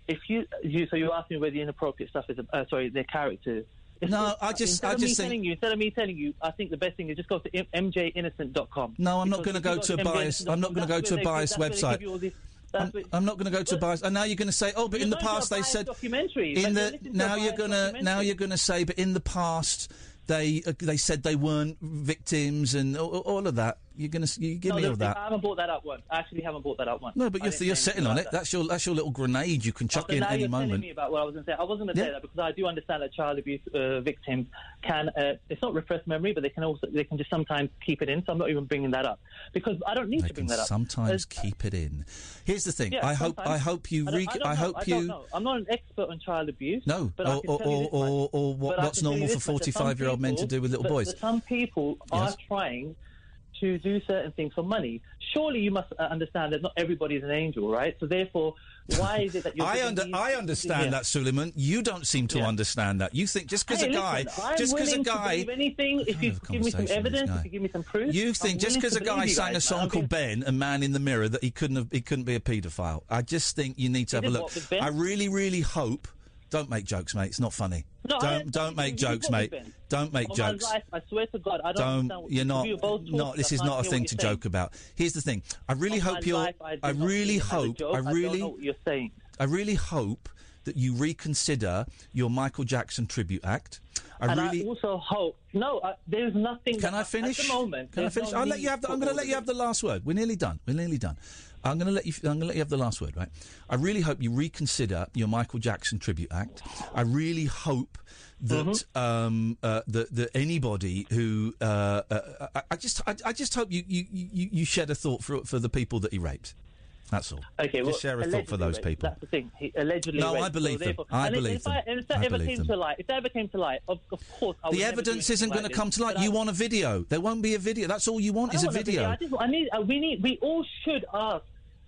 If you, you so you're asking whether the inappropriate stuff is uh, sorry, their character. No, I just, I just think. You, instead of me telling you, I think the best thing is just go to m j innocent dot com. No, I'm not going to go to a biased. I'm not going to go to a biased website. I'm not going to go to a biased. And now you're going to say, oh, but in the past they said. In the now you're going to now you're going to say, but in the past they uh, they said they weren't victims and all, all of that. You're going to you give me all that. I haven't brought that up once. I actually haven't brought that up once. No, but you're, you're sitting on it. That. That's your that's your little grenade you can chuck oh, in any moment. Telling me about what I was going to say. I wasn't going to yeah. say that because I do understand that child abuse uh, victims can uh, it's not repressed memory, but they can also they can just sometimes keep it in. So I'm not even bringing that up because I don't need they to bring that up. Sometimes uh, keep it in. Here's the thing. Yeah, I hope I hope you I, re- I, I hope I you. Know. I'm not an expert on child abuse. No, but or, I can or, tell you this or, or or what, what's normal for forty-five year old men to do with little boys. Some people are trying to do certain things for money. Surely you must uh, understand that not everybody is an angel, right? So therefore, why is it that you're... I, under, I understand yeah. that, Suleiman. You don't seem to yeah. understand that. You think just because hey, a guy... Listen, just because a guy... I'm willing to believe anything if you give me some evidence, if you give me some proof. You think I'm just because a guy sang guys, a song man, called being... Ben, A Man in the Mirror, that he couldn't have, he couldn't be a paedophile. I just think you need to have a look. I really, really hope... Don't make jokes, mate. It's not funny. No, don't don't make jokes, mate. Don't make jokes. Life, I swear to God, I don't. don't you're not. You not this is not a thing to saying. Joke about. Here's the thing. I really On hope you're. Life, I, I really hope. I really. I don't know what you're saying. I really hope that you reconsider your Michael Jackson Tribute Act. I and really. I also hope. No, I, there's nothing. Can that, I finish? At the moment, Can I finish? No I'll let you have. The, I'm going to let you have the last word. We're nearly done. We're nearly done. I'm going to let you. I'm going to let you have the last word, right? I really hope you reconsider your Michael Jackson Tribute Act. I really hope that mm-hmm. um, uh, that, that anybody who uh, uh, I, I just I, I just hope you, you, you, you shed a thought for for the people that he raped. That's all. Okay, just well, share a thought for those raped. people. That's the thing. He allegedly no, raped. I believe so them. I and believe if them. I, and if that I ever came them. to light, if that ever came to light, of, of course, I the evidence isn't going like to come to light. You want a video? There won't be a video. That's all you want I is a want video. video. I just, I need, uh, we need. We all should ask.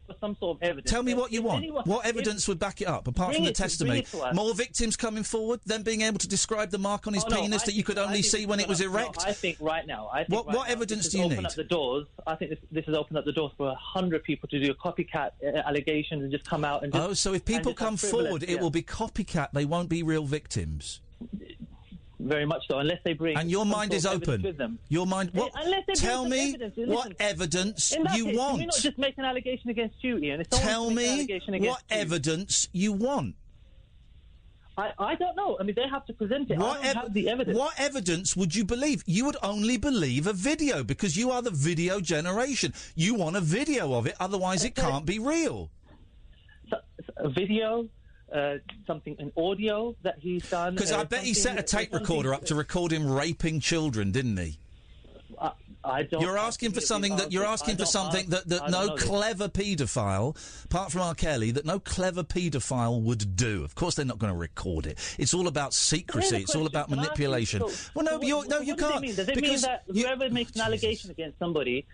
for some sort of evidence. Tell me what you want. Anyone, what evidence if, would back it up, apart from the testimony? More victims coming forward, them being able to describe the mark on his oh, no, penis I that think, you could only see when it was erect? No, I think right now... I think what right what now, evidence do you need? Up the doors. I think this, this has opened up the doors for a hundred people to do copycat uh, allegations and just come out and... Just, oh, so if people come forward, yeah. it will be copycat. They won't be real victims. Very much so, unless they bring... And your mind is open. Your mind... What, unless they tell me evidence. Listen, what evidence you case, want. Can you not just make an allegation against you, Ian? If tell me what you, evidence you want. I, I don't know. I mean, they have to present it. What I don't ev- have the evidence. What evidence would you believe? You would only believe a video, because you are the video generation. You want a video of it, otherwise it can't be real. So, a video... Uh, something, an audio that he's done. Because uh, I bet he set a tape recorder up to record him raping children, didn't he? I, I don't. You're asking for something that you're asking for something that that no clever paedophile, apart from R. Kelly, that no clever paedophile would do. Of course, they're not going to record it. It's all about secrecy. It's all about manipulation. Well, no, you're, no, you can't. Does it mean that whoever makes an allegation against somebody?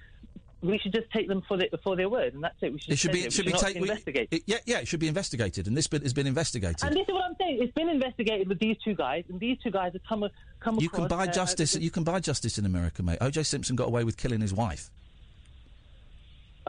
We should just take them for, the, for their word, and that's it. We should, it should be, it should we should be take, investigated. We, it, yeah, yeah, it should be investigated, and this bit has been investigated. And this is what I'm saying: it's been investigated with these two guys, and these two guys have come come you across. You can buy uh, justice. Uh, you can buy justice in America, mate. O J Simpson got away with killing his wife.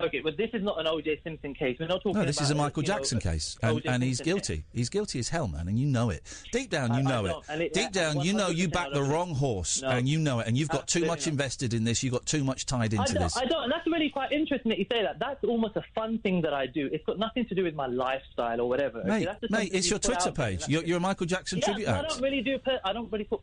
Okay, but this is not an O J Simpson case. We're not talking. No, this about is a Michael Jackson know, case, and, and, and he's Simpson guilty. Case. He's guilty as hell, man, and you know it. Deep down, you I, know I it. And it. Deep yeah, down, you know you backed the wrong horse, no, and you know it. And you've got too much not. invested in this. You've got too much tied into I don't, this. I don't. And that's really quite interesting that you say that. That's almost a fun thing that I do. It's got nothing to do with my lifestyle or whatever. Mate, okay, mate, it's you your Twitter page. You're, you're a Michael Jackson yeah, tribute act. I don't really do. Per- I don't really put.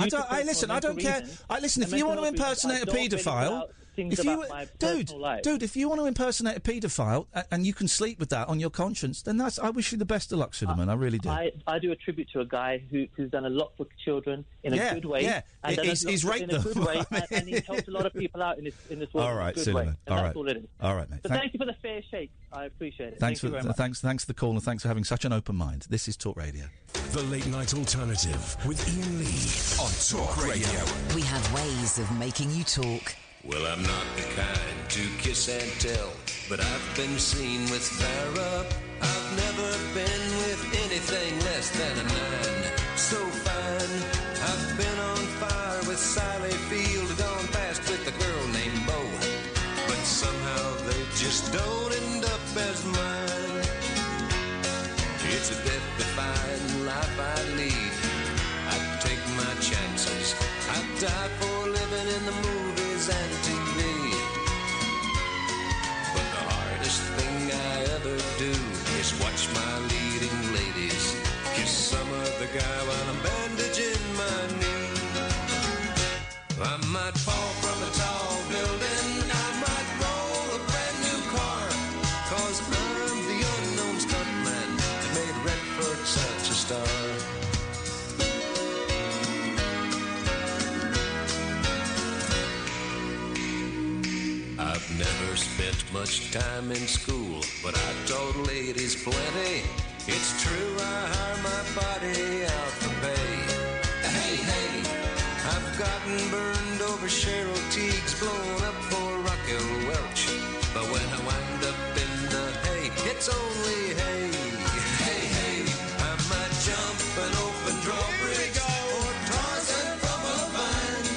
I don't. I listen. I don't care. I listen. If you want to impersonate a paedophile. If you, dude, dude, if you want to impersonate a paedophile and, and you can sleep with that on your conscience, then that's. I wish you the best of luck, Suleiman. I, I really do. I, I do a tribute to a guy who, who's done a lot for children in yeah, a good way. Yeah, and he's, he's raped them. Way, and, and he's helped a lot of people out in this, in this world all right, in a good Suleiman, way. And all that's right. all it is. All right, mate. So thank, thank you for the fair shake. I appreciate it. Thanks thank for you very much. Thanks, thanks for the call, and thanks for having such an open mind. This is Talk Radio. The Late Night Alternative with Iain Lee on Talk, Talk Radio. Radio. We have ways of making you talk. Well, I'm not the kind to kiss and tell, but I've been seen with fire up. I've never been with anything less than a nine. So fine, I've been on fire with Sally Field, gone past with a girl named Bo. But somehow they just don't end up as mine. It's a death-defying life I lead. I take my chances. I die for living in the moon. And T V. But the hardest thing I ever do is watch my leading ladies kiss some other guy while I'm bandaging my knee. I might fall from a tall building, I might roll a brand new car, cause I'm the unknown stuntman that made Redford such a star. I've never spent much time in school, but I taught ladies plenty. It's true, I hire my body out for pay. Hey, hey, I've gotten burned over Cheryl Teague's, blown up for Raquel Welch. But when I wind up in the hay, it's only hay. Hey, hey, I might jump an open drawbridge or Tarzan from a vine,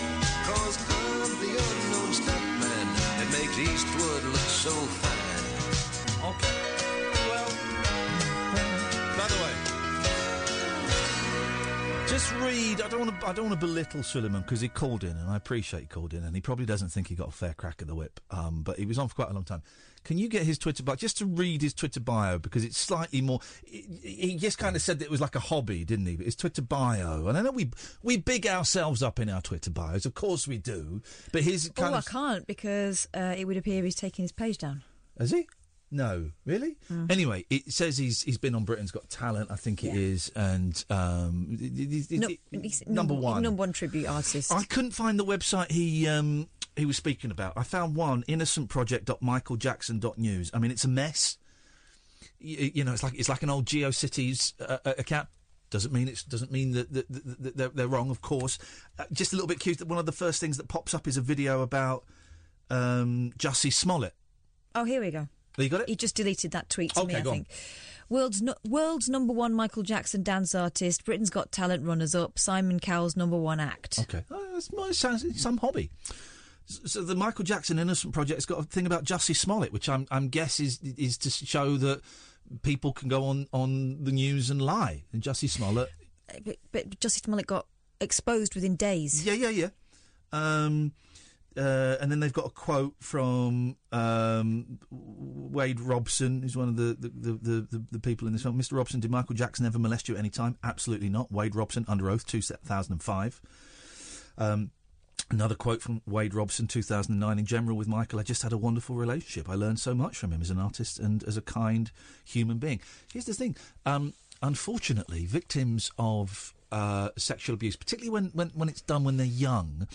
cause I'm the unknown stuntman. Makes Eastwood look so fine. Okay. Well, by the way, just read. I don't want to. I don't want to belittle Suleiman because he called in, and I appreciate he called in, and he probably doesn't think he got a fair crack at the whip. Um, but he was on for quite a long time. Can you get his Twitter bio? Just to read his Twitter bio, because it's slightly more... He just kind of said that it was like a hobby, didn't he? But his Twitter bio... And I know we we big ourselves up in our Twitter bios. Of course we do. But his kind oh, of... I can't, because uh, it would appear he's taking his page down. Has he? No. Really? Mm. Anyway, it says he's he's been on Britain's Got Talent, I think it yeah. is, and um, it, it, no, it, number, number one. Number one tribute artist. I couldn't find the website he... Um, he was speaking about. I found one, innocent project dot michael jackson dot news. I mean, it's a mess. You, you know, it's like it's like an old GeoCities uh, account. Doesn't mean it's doesn't mean that, that, that they're, they're wrong, of course. Uh, just a little bit cute that one of the first things that pops up is a video about um, Jussie Smollett. Oh, here we go. Well, you got it? He just deleted that tweet to okay, me, I think. On. World's no- world's number one Michael Jackson dance artist, Britain's Got Talent runners-up, Simon Cowell's number one act. Okay. Oh, that's my, sounds, some hobby. So the Michael Jackson Innocent Project's got a thing about Jussie Smollett, which I'm, I'm guess is is to show that people can go on, on the news and lie. And Jussie Smollett... But, but Jussie Smollett got exposed within days. Yeah, yeah, yeah. Um, uh, and then they've got a quote from um, Wade Robson, who's one of the the, the, the the people in this film. Mister Robson, did Michael Jackson ever molest you at any time? Absolutely not. Wade Robson, under oath, two thousand five. Um, another quote from Wade Robson, two thousand nine. In general, with Michael, I just had a wonderful relationship. I learned so much from him as an artist and as a kind human being. Here's the thing. Um, unfortunately, victims of... Uh, sexual abuse, particularly when, when, when it's done when they're young,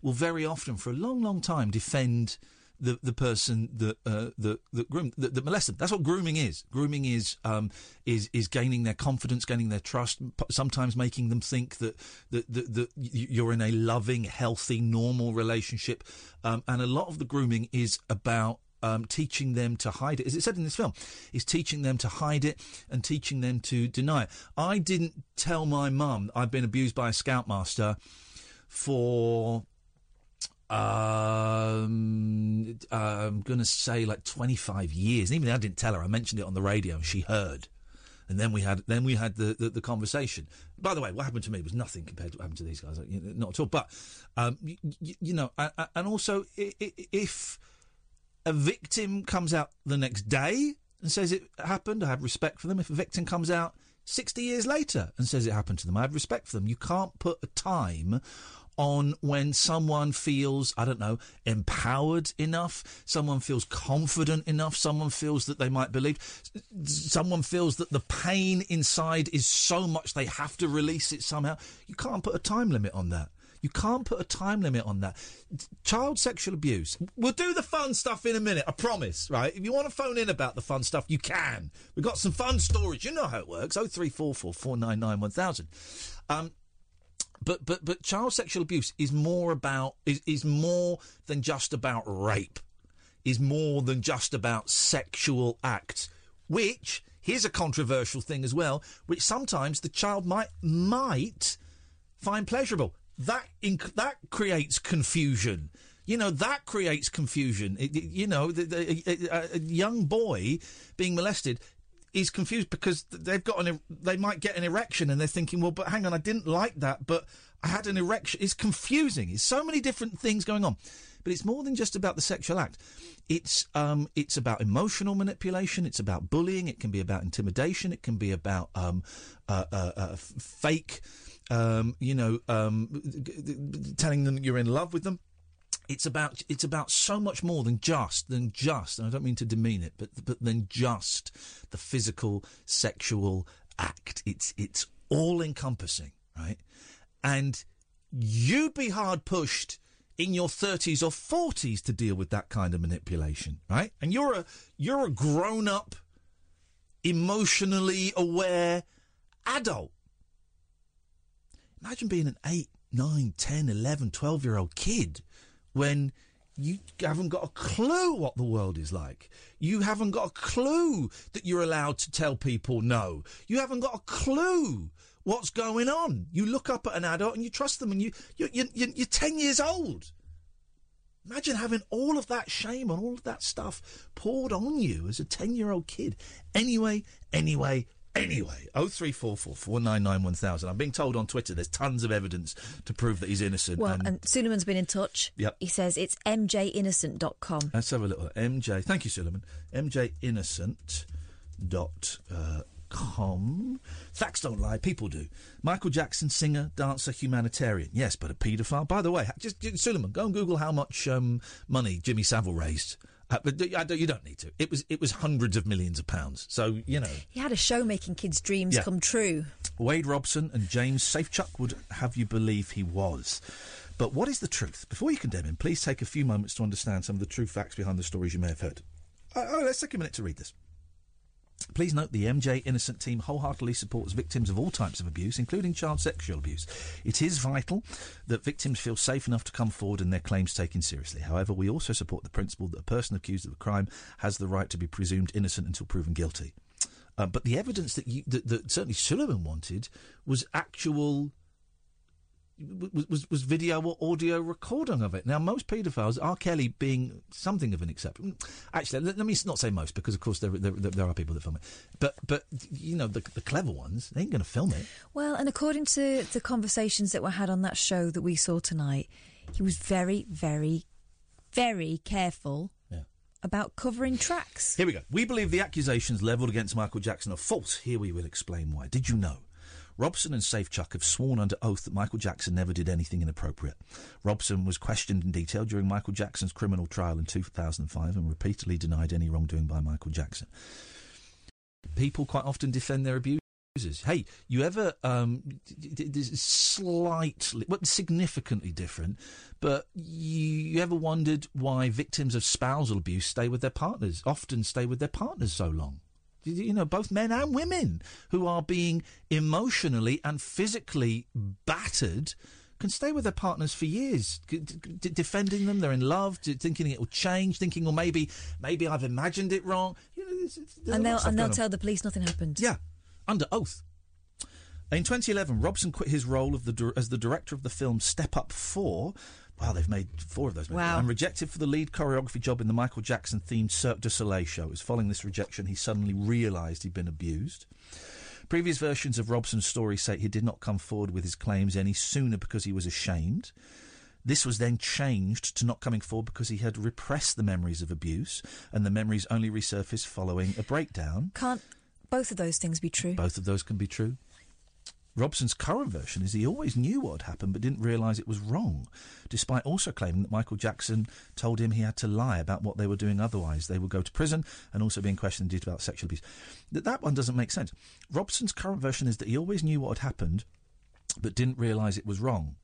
will very often for a long, long time defend the, the person that uh, the the groom the, the molested. That's what grooming is. Grooming is um is is gaining their confidence, gaining their trust, sometimes making them think that that that, that you're in a loving, healthy, normal relationship. Um, and a lot of the grooming is about. Um, teaching them to hide it, as it said in this film, is teaching them to hide it and teaching them to deny it. I didn't tell my mum I've been abused by a scoutmaster for, um, I'm going to say like twenty-five years. And even though I didn't tell her, I mentioned it on the radio and she heard. And then we had then we had the, the, the conversation. By the way, what happened to me was nothing compared to what happened to these guys. Like, not at all. But, um, you, you know, and also if... a victim comes out the next day and says it happened, I have respect for them. If a victim comes out sixty years later and says it happened to them, I have respect for them. You can't put a time on when someone feels, I don't know, empowered enough, someone feels confident enough, someone feels that they might believe, someone feels that the pain inside is so much they have to release it somehow. You can't put a time limit on that. You can't put a time limit on that. Child sexual abuse. We'll do the fun stuff in a minute, I promise, right? If you want to phone in about the fun stuff, you can. We've got some fun stories. You know how it works. oh three four four, four nine nine, one thousand. Um, but, but, but child sexual abuse is more about, is, is more than just about rape, is more than just about sexual acts, which, here's a controversial thing as well, which sometimes the child might, might find pleasurable. That inc- that creates confusion. You know, that creates confusion. It, it, you know, the, the, a, a young boy being molested is confused because they've got an, they might get an erection and they're thinking, well, but hang on, I didn't like that, but I had an erection. It's confusing. There's so many different things going on. But it's more than just about the sexual act. It's um, it's about emotional manipulation. It's about bullying. It can be about intimidation. It can be about um, uh, uh, uh, fake... Um, you know, um, telling them you're in love with them. It's about it's about so much more than just than just. And I don't mean to demean it, but but than just the physical sexual act. It's it's all encompassing, right? And you'd be hard pushed in your thirties or forties to deal with that kind of manipulation, right? And you're a you're a grown up, emotionally aware adult. Imagine being an eight, nine, ten, eleven, twelve-year-old kid when you haven't got a clue what the world is like. You haven't got a clue that you're allowed to tell people no. You haven't got a clue what's going on. You look up at an adult and you trust them and you, you're, you're, you're ten years old. Imagine having all of that shame and all of that stuff poured on you as a ten-year-old kid. Anyway, anyway, Anyway, oh three four four, four nine nine, one thousand. I'm being told on Twitter there's tons of evidence to prove that he's innocent. Well, and, and Suleiman's been in touch. Yep. He says it's m j innocent dot com. Let's have a little M J. Thank you, Suleiman. m j innocent dot com. Facts don't lie, people do. Michael Jackson, singer, dancer, humanitarian. Yes, but a paedophile. By the way, just, just Suleiman, go and Google how much um, money Jimmy Savile raised. Uh, but I don't, you don't need to. It was it was hundreds of millions of pounds. So, you know... He had a show making kids' dreams yeah. come true. Wade Robson and James Safechuck would have you believe he was. But what is the truth? Before you condemn him, please take a few moments to understand some of the true facts behind the stories you may have heard. Uh, oh, let's take a minute to read this. Please note the M J Innocent team wholeheartedly supports victims of all types of abuse, including child sexual abuse. It is vital that victims feel safe enough to come forward and their claims taken seriously. However, we also support the principle that a person accused of a crime has the right to be presumed innocent until proven guilty. Uh, but the evidence that, you, that, that certainly Suleiman wanted was actual... Was, was was video or audio recording of it. Now, most paedophiles, R. Kelly being something of an exception. Actually, let, let me not say most, because, of course, there, there, there are people that film it. But, but you know, the, the clever ones, they ain't going to film it. Well, and according to the conversations that were had on that show that we saw tonight, he was very, very, very careful yeah. about covering tracks. Here we go. We believe the accusations levelled against Michael Jackson are false. Here we will explain why. Did you know? Robson and Safechuck have sworn under oath that Michael Jackson never did anything inappropriate. Robson was questioned in detail during Michael Jackson's criminal trial in two thousand five and repeatedly denied any wrongdoing by Michael Jackson. People quite often defend their abusers. Hey, you ever... Um, this is slightly... Well, significantly different, but you, you ever wondered why victims of spousal abuse stay with their partners, often stay with their partners so long? You know, both men and women who are being emotionally and physically battered can stay with their partners for years, d- d- defending them. They're in love, d- thinking it will change, thinking, well, maybe maybe I've imagined it wrong. You know, there's, there's and they'll, and they'll tell the police nothing happened. Yeah, under oath. In twenty eleven, Robson quit his role of the, as the director of the film Step Up four... Wow, they've made four of those. Wow. And rejected for the lead choreography job in the Michael Jackson-themed Cirque du Soleil show. It was following this rejection he suddenly realised he'd been abused. Previous versions of Robson's story say he did not come forward with his claims any sooner because he was ashamed. This was then changed to not coming forward because he had repressed the memories of abuse, and the memories only resurfaced following a breakdown. Can't both of those things be true? Both of those can be true. Robson's current version is he always knew what had happened but didn't realise it was wrong, despite also claiming that Michael Jackson told him he had to lie about what they were doing, otherwise they would go to prison, and also being questioned about sexual abuse. That, that one doesn't make sense. Robson's current version is that he always knew what had happened but didn't realise it was wrong.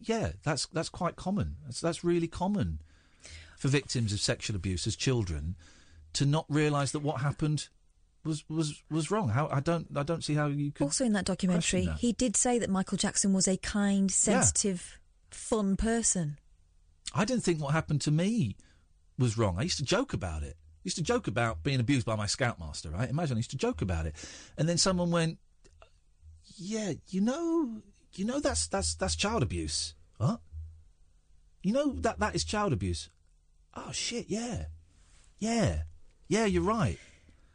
Yeah, that's that's quite common. That's, that's really common for victims of sexual abuse as children, to not realise that what happened was, was, was wrong. How I don't I don't see how you could. Also in that documentary, that. he did say that Michael Jackson was a kind, sensitive, yeah. fun person. I didn't think what happened to me was wrong. I used to joke about it. I used to joke about being abused by my scoutmaster, right? Imagine I used to joke about it. And then someone went, yeah, you know, you know that's that's that's child abuse. What? You know that that is child abuse. Oh shit, yeah. Yeah. Yeah, you're right.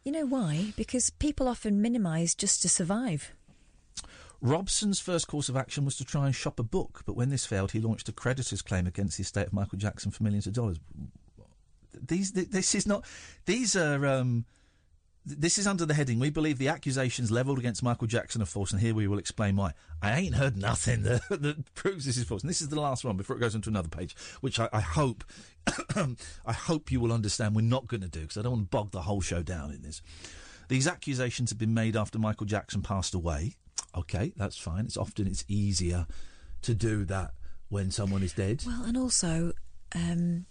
You know why? Because people often minimise just to survive. Robson's first course of action was to try and shop a book, but when this failed, he launched a creditor's claim against the estate of Michael Jackson for millions of dollars. These, this is not... These are... Um, this is under the heading, we believe the accusations levelled against Michael Jackson are false, and here we will explain why. I ain't heard nothing that, that proves this is false. And this is the last one before it goes on to another page, which I, I hope I hope you will understand we're not going to do, because I don't want to bog the whole show down in this. These accusations have been made after Michael Jackson passed away. OK, that's fine. It's often it's easier to do that when someone is dead. Well, and also... Um...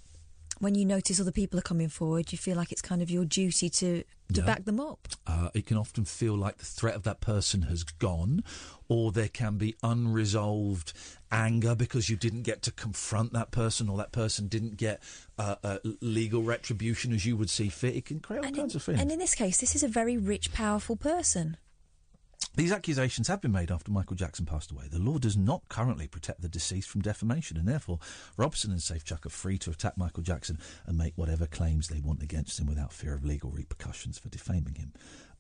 when you notice other people are coming forward, you feel like it's kind of your duty to, to yeah. back them up. Uh, it can often feel like the threat of that person has gone, or there can be unresolved anger because you didn't get to confront that person, or that person didn't get uh, uh, legal retribution as you would see fit. It can create all and kinds in, of things. And in this case, this is a very rich, powerful person. These accusations have been made after Michael Jackson passed away. The law does not currently protect the deceased from defamation, and therefore Robson and Safechuck are free to attack Michael Jackson and make whatever claims they want against him without fear of legal repercussions for defaming him.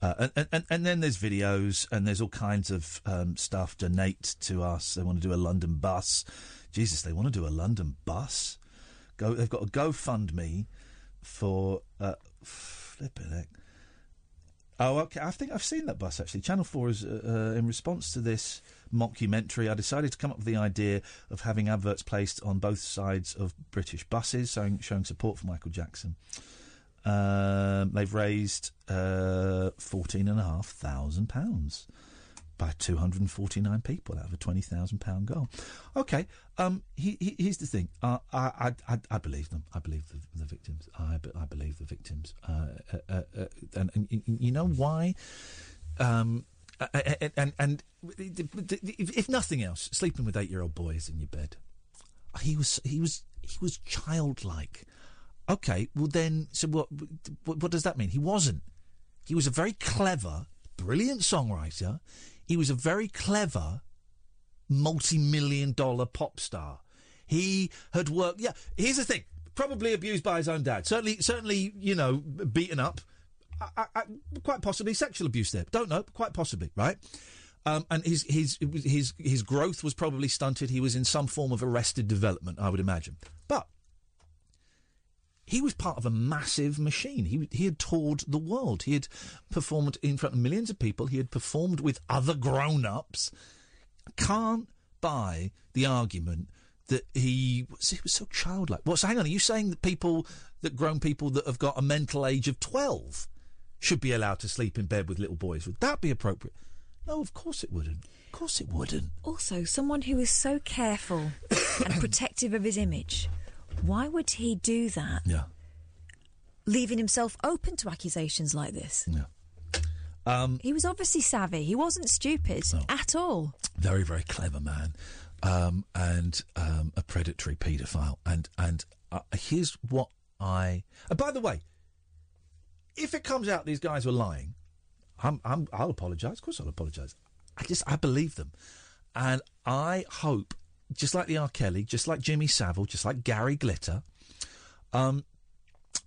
Uh, and, and, and then there's videos, and there's all kinds of um, stuff. Donate to us. They want to do a London bus. Jesus, they want to do a London bus? Go. They've got a GoFundMe for... Uh, flipping heck. Oh, OK, I think I've seen that bus, actually. Channel four is, uh, in response to this mockumentary, I decided to come up with the idea of having adverts placed on both sides of British buses, showing, showing support for Michael Jackson. Um, they've raised uh, fourteen thousand five hundred pounds. by two hundred forty-nine people out of a twenty thousand pound goal. Okay, um, he, he, here's the thing. Uh, I, I, I believe them. I believe the, the victims. I, I believe the victims. Uh, uh, uh, uh, and, and you know why? Um, and and, and if nothing else, sleeping with eight-year-old boys in your bed. He was he was he was childlike. Okay, well then, so what? What does that mean? He wasn't. He was a very clever, brilliant songwriter. He was a very clever, multi-million dollar pop star. He had worked. Yeah, here's the thing. Probably abused by his own dad. Certainly, certainly, you know, beaten up. I, I, I, quite possibly sexual abuse there. Don't know. But quite possibly, right? Um, and his his his his growth was probably stunted. He was in some form of arrested development, I would imagine. But he was part of a massive machine. He he had toured the world. He had performed in front of millions of people. He had performed with other grown-ups. I can't buy the argument that he was, he was so childlike. Well, so hang on, are you saying that people, that grown people that have got a mental age of twelve should be allowed to sleep in bed with little boys? Would that be appropriate? No, of course it wouldn't. Of course it wouldn't. Also, someone who is so careful and protective of his image, why would he do that? Yeah. Leaving himself open to accusations like this. Yeah. Um, he was obviously savvy. He wasn't stupid no. at all. Very, very clever man, um, and um, a predatory paedophile. And and uh, here's what I. Uh, by the way, if it comes out these guys were lying. I'm, I'm, I'll apologise. Of course I'll apologise. I just, I believe them. And I hope, just like the R. Kelly, just like Jimmy Savile, just like Gary Glitter, um,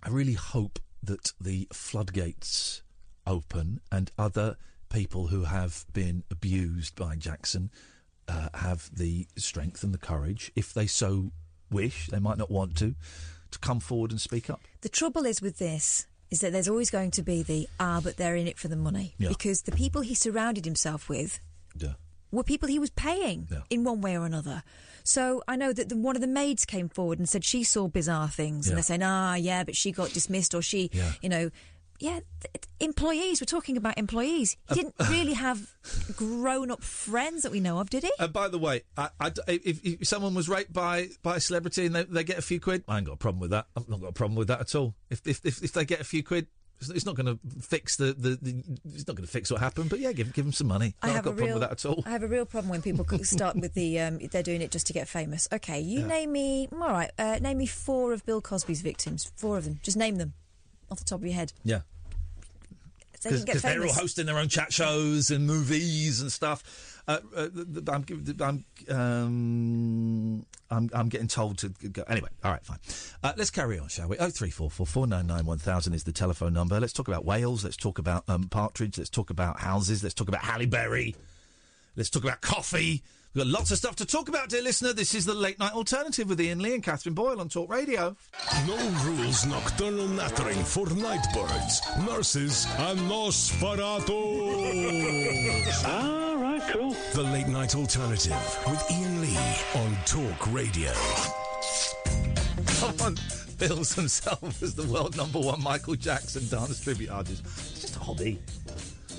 I really hope that the floodgates open and other people who have been abused by Jackson uh, have the strength and the courage, if they so wish, they might not want to, to come forward and speak up. The trouble is with this... is that there's always going to be the, ah, but they're in it for the money. Yeah. Because the people he surrounded himself with yeah. were people he was paying yeah. in one way or another. So I know that the, one of the maids came forward and said she saw bizarre things. Yeah. And they're saying, ah, yeah, but she got dismissed or she, yeah. you know... Yeah, th- employees. We're talking about employees. He didn't really have grown-up friends that we know of, did he? And uh, by the way, I, I, if, if someone was raped by, by a celebrity and they, they get a few quid, I ain't got a problem with that. I've not got a problem with that at all. If if if, if they get a few quid, it's not going to fix the, the, the it's not going to fix what happened. But yeah, give give them some money. I no, I've got a problem real, with that at all. I have a real problem when people start with the um, they're doing it just to get famous. Okay, you yeah. name me. All right, uh, name me four of Bill Cosby's victims. Four of them. Just name them off the top of your head. Yeah. Because they they're all hosting their own chat shows and movies and stuff. Uh, uh, I'm, I'm, um, I'm, I'm getting told to go. Anyway, all right, fine. Uh, let's carry on, shall we? oh three four four, four nine nine, one thousand is the telephone number. Let's talk about whales. Let's talk about um, partridge. Let's talk about houses. Let's talk about Halle Berry. Let's talk about coffee. We've got lots of stuff to talk about, dear listener. This is the Late Night Alternative with Iain Lee and Catherine Boyle on Talk Radio. No rules nocturnal nattering for nightbirds, nurses and Nosferatu. All right, cool. The Late Night Alternative with Iain Lee on Talk Radio. Someone bills himself as the world number one Michael Jackson dance tribute artist. It's just a hobby.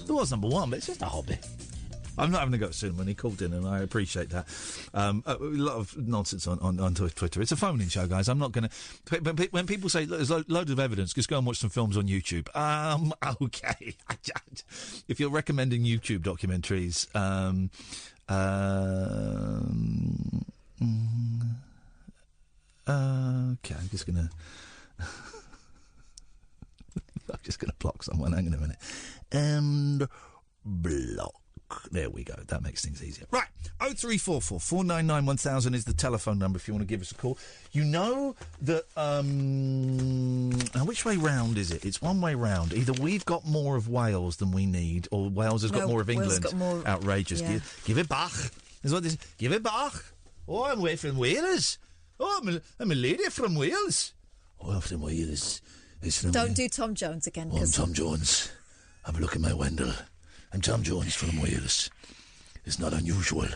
The world's number one, but it's just a hobby. I'm not having a go at Suleiman. He called in, and I appreciate that. Um, a lot of nonsense on, on, on Twitter. It's a phone-in show, guys. I'm not going to... When people say, look, there's lo- loads of evidence, just go and watch some films on YouTube. Um, OK. If you're recommending YouTube documentaries... Um, um, uh, OK, I'm just going to... I'm just going to block someone. Hang on a minute. And block. There we go. That makes things easier. Right. oh three four four, four nine nine, one thousand is the telephone number if you want to give us a call. You know that... Um, now, which way round is it? It's one way round. Either we've got more of Wales than we need, or Wales has no, got more of England. Got more... Outrageous. Yeah. Give, give it back. Is what this, give it back. Oh, I'm away from Wales. Oh, I'm a, I'm a lady from Wales. Oh, I'm from Wales. It's from Don't Wales. Do Tom Jones again. Oh, I'm Tom Jones. I'm looking my window. I'm Tom Jones from Wales. It's not unusual.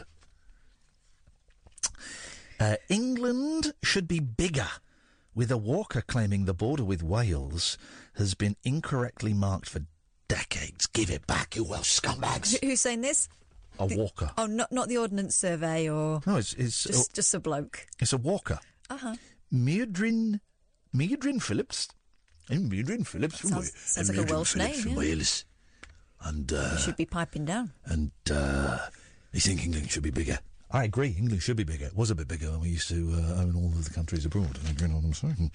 Uh, England should be bigger, with a Walker claiming the border with Wales has been incorrectly marked for decades. Give it back, you Welsh scumbags. Who's saying this? A the, walker. Oh, not not the Ordnance Survey or... No, it's... it's just, uh, just a bloke. It's a walker. Uh-huh. Meirdrin... Meirdrin Phillips. And Meirdrin Phillips that sounds, from... Sounds like Meirdrin a Welsh Phillips name, yeah. Wales. And, uh... You should be piping down. And, uh... I think England should be bigger. I agree. England should be bigger. It was a bit bigger when we used to uh, own all of the countries abroad. I agree on what I'm saying.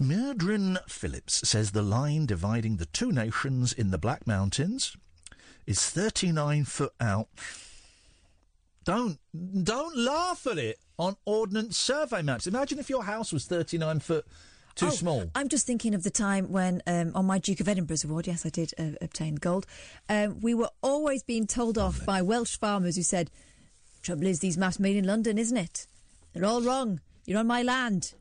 Meirdrin Phillips says the line dividing the two nations in the Black Mountains... is thirty-nine foot out. Don't, don't laugh at it on Ordnance Survey maps. Imagine if your house was thirty-nine foot too oh, small. I'm just thinking of the time when, um, on my Duke of Edinburgh's award, yes, I did uh, obtain gold, um, we were always being told off oh, by Welsh farmers who said, trouble is these maps made in London, isn't it? They're all wrong. You're on my land.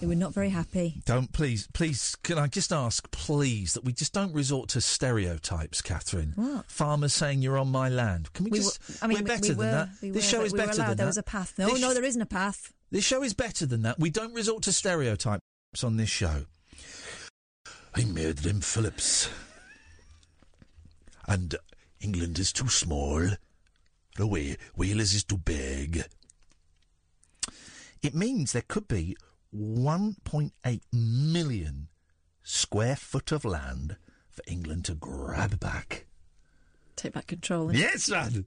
They were not very happy. Don't, please, please, can I just ask, please, that we just don't resort to stereotypes, Catherine. What? Farmers saying you're on my land. Can we, we just, were, I mean, we're better we, we than were, that. We this were, show is we better allowed, than there that. There was a path. No, this, no, there isn't a path. This show is better than that. We don't resort to stereotypes on this show. I made them Phillips. And England is too small. The way Wales is too big. It means there could be one point eight million square foot of land for England to grab back. Take back control. Yes, lad.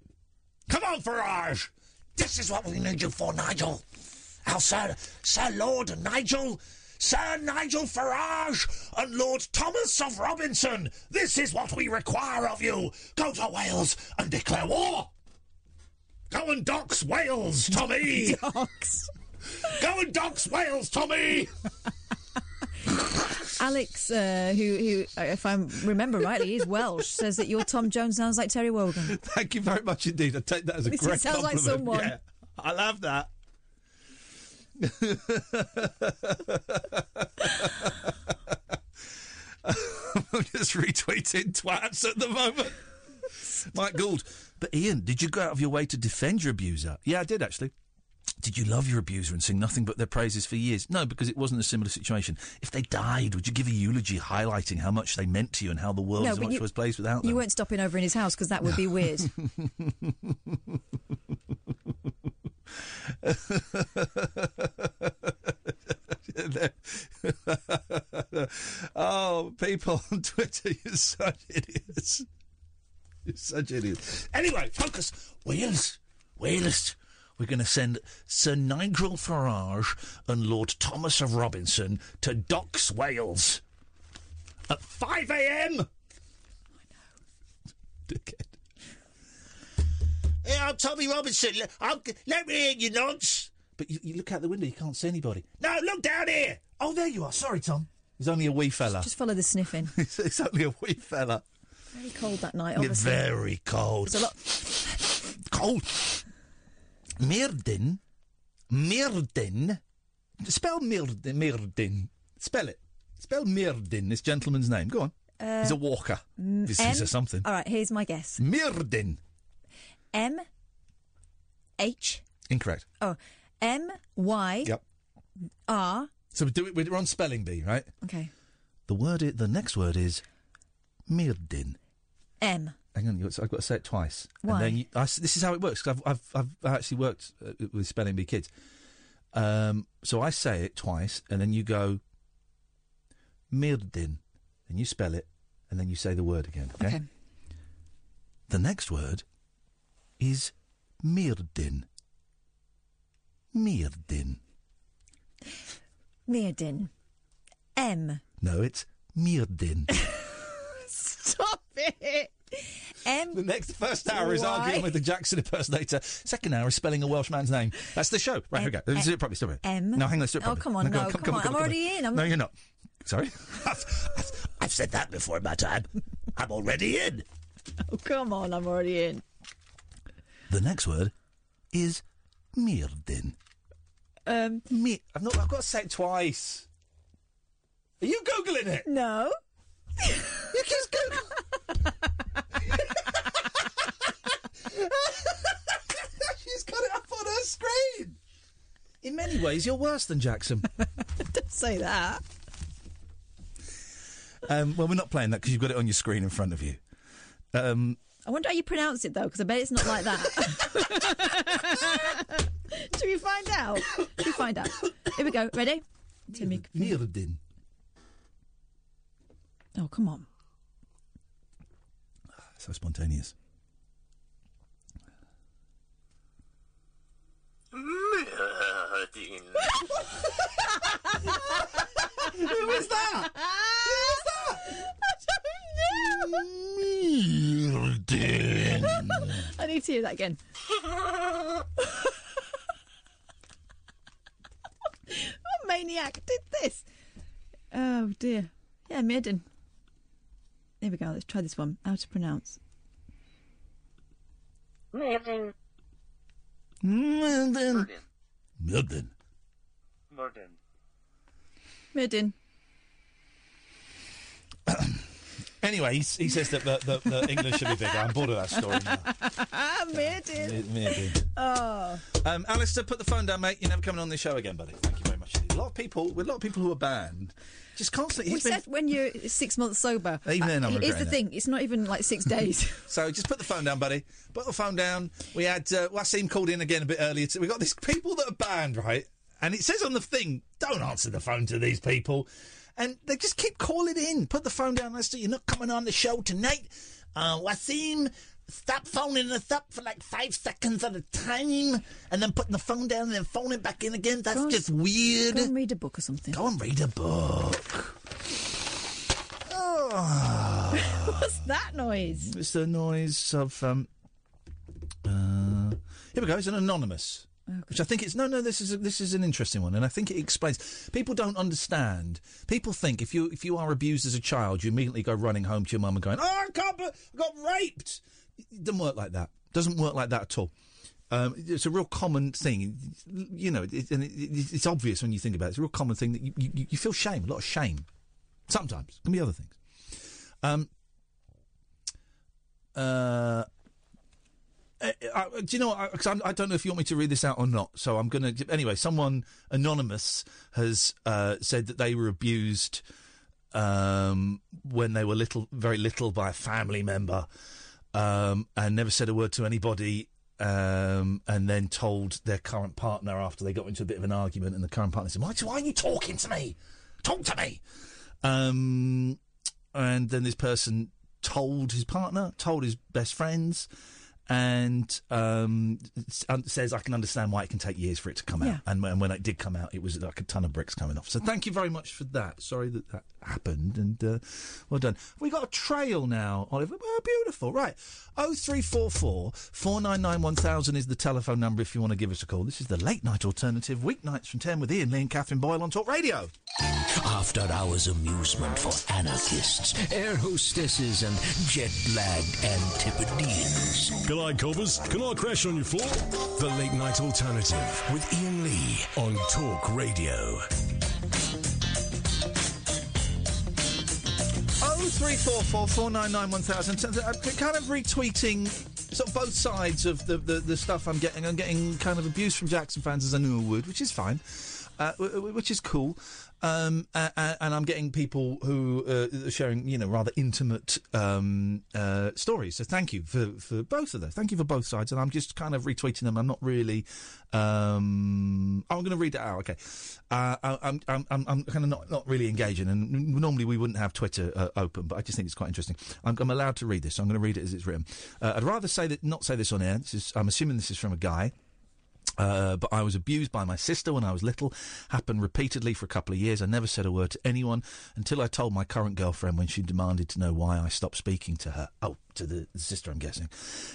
Come on, Farage. This is what we need you for, Nigel. Our Sir, Sir Lord Nigel, Sir Nigel Farage and Lord Thomas of Robinson. This is what we require of you. Go to Wales and declare war. Go and dox Wales, Tommy. Dox. Go and dox Wales, Tommy! Alex, uh, who, who, if I remember rightly, is Welsh, says that your Tom Jones sounds like Terry Wogan. Thank you very much indeed. I take that as a this great sounds compliment. Sounds like someone. Yeah, I love that. I'm just retweeting twats at the moment. Mike Gould. But Iain, did you go out of your way to defend your abuser? Yeah, I did, actually. Did you love your abuser and sing nothing but their praises for years? No, because it wasn't a similar situation. If they died, would you give a eulogy highlighting how much they meant to you and how the world no, is a much worse place without them? You weren't stopping over in his house because that would be weird. Oh, people on Twitter, you're such idiots. You're such idiots. Anyway, focus. Wales. Wales. We're going to send Sir Nigel Farage and Lord Thomas of Robinson to dox Wales at five a.m. I know. Dickhead. Hey, I'm Tommy Robinson. I'm, let me in, you nonce. But you, you look out the window, you can't see anybody. No, look down here. Oh, there you are. Sorry, Tom. He's only a wee fella. Just follow the sniffing. He's only a wee fella. Very cold that night, obviously. Yeah, very cold. It's a lot... cold. Meirdin, Meirdin, spell Meirdin, Meirdin, spell it, spell Meirdin, this gentleman's name, go on, uh, he's a walker, m- this is a something. All right, here's my guess. Meirdin. M H. Incorrect. Oh, M Y. Yep. R. So we do it, we're on spelling bee, right? Okay. The word, is, the next word is Meirdin. M. Hang on, I've got to say it twice. Why? And then you, I, this is how it works, because I've, I've, I've actually worked uh, with Spelling Bee Kids. Um, so I say it twice, and then you go, Meirdin, and you spell it, and then you say the word again, okay? Okay. The next word is Meirdin. Meirdin. Meirdin. M. No, it's Meirdin. Stop it! M- the next first hour is y- arguing with the Jackson impersonator. Second hour is spelling a Welsh man's name. That's the show. Right, M- here we go. Let's do it properly. Stop it. M. No, hang on. Let's do it properly. Oh, come on. No, no, no come, come on. Come I'm on, already on. in. I'm... No, you're not. Sorry. I've, I've, I've said that before in my time. I'm already in. Oh, come on. I'm already in. The next word is Meirdin. Um, Me- I've not. I've got to say it twice. Are you Googling it? No. You just Google. She's got it up on her screen. In many ways, you're worse than Jackson. Don't say that. Um, well, we're not playing that because you've got it on your screen in front of you. Um, I wonder how you pronounce it, though, because I bet it's not like that. Should we find out? Should we find out? Here we go. Ready? Neverden. Oh, come on. So spontaneous. Neverden. Who was that? Who was that? I need to hear that again. What maniac did this? Oh dear. Yeah, Maiden. There we go. Let's try this one. How to pronounce? Maiden. Maiden. Maiden. Maiden. Maiden. Anyway, he, he says that the, the, the English should be bigger. I'm bored of that story now. Maiden. Maiden. Oh. Um, Alistair, put the phone down, mate. You're never coming on this show again, buddy. Thank you very much. A lot of people, with a lot of people who are banned, just constantly. We been, said when you're six months sober. Even then, I'm Here's the thing. It. It's not even like six days. So just put the phone down, buddy. Put the phone down. We had uh, Wasim called in again a bit earlier. We got these people that are banned, right? And it says on the thing, don't answer the phone to these people. And they just keep calling in. Put the phone down, Lester. You're not coming on the show tonight. Uh, Wasim, stop phoning us up for like five seconds at a time and then putting the phone down and then phoning back in again. That's on, just weird. Go and read a book or something. Go and read a book. Oh. What's that noise? It's the noise of... Um, uh, here we go. It's an anonymous... Okay. Which I think it's no, no. This is a, this is an interesting one, and I think it explains. People don't understand. People think if you if you are abused as a child, you immediately go running home to your mum and going, "Oh, I can't! I got raped." It doesn't work like that. It doesn't work like that at all. Um, it's a real common thing, you know, it, and it, it, it's obvious when you think about it. It's a real common thing that you, you, you feel shame, a lot of shame. Sometimes it can be other things. Um. Uh. Uh, uh, do you know what? Because I, I don't know if you want me to read this out or not. So I'm going to... Anyway, someone anonymous has uh, said that they were abused um, when they were little, very little, by a family member um, and never said a word to anybody um, and then told their current partner after they got into a bit of an argument, and the current partner said, why, why are you talking to me? Talk to me! Um, and then this person told his partner, told his best friends... And um, says, I can understand why it can take years for it to come yeah. out. And, and when it did come out, it was like a ton of bricks coming off. So thank you very much for that. Sorry that that happened. And uh, well done. We got a trail now, Oliver. Oh, beautiful. Right. oh three four four, four nine nine, one thousand is the telephone number if you want to give us a call. This is the Late Night Alternative, weeknights from ten with Iain Lee and Catherine Boyle on Talk Radio. After hours amusement for anarchists, air hostesses and jet-lagged antipodeans. Can I, Cobbers? Can I crash on your floor? The Late Night Alternative with Iain Lee on Talk Radio. oh three four four, four nine nine, one thousand. Kind of retweeting sort of both sides of the, the, the stuff I'm getting. I'm getting kind of abuse from Jackson fans, as I knew I would, which is fine, uh, which is cool. Um, and, and I'm getting people who uh, are sharing, you know, rather intimate um, uh, stories. So thank you for, for both of those. Thank you for both sides. And I'm just kind of retweeting them. I'm not really. Um, oh, I'm going to read it out. Okay. Uh, I, I'm I'm I'm kind of not, not really engaging. And normally we wouldn't have Twitter uh, open, but I just think it's quite interesting. I'm, I'm allowed to read this, so I'm going to read it as it's written. Uh, I'd rather say that not say this on air. This is, I'm assuming this is from a guy. Uh, but I was abused by my sister when I was little. Happened repeatedly for a couple of years. I never said a word to anyone until I told my current girlfriend when she demanded to know why I stopped speaking to her. Oh, to the sister, I'm guessing.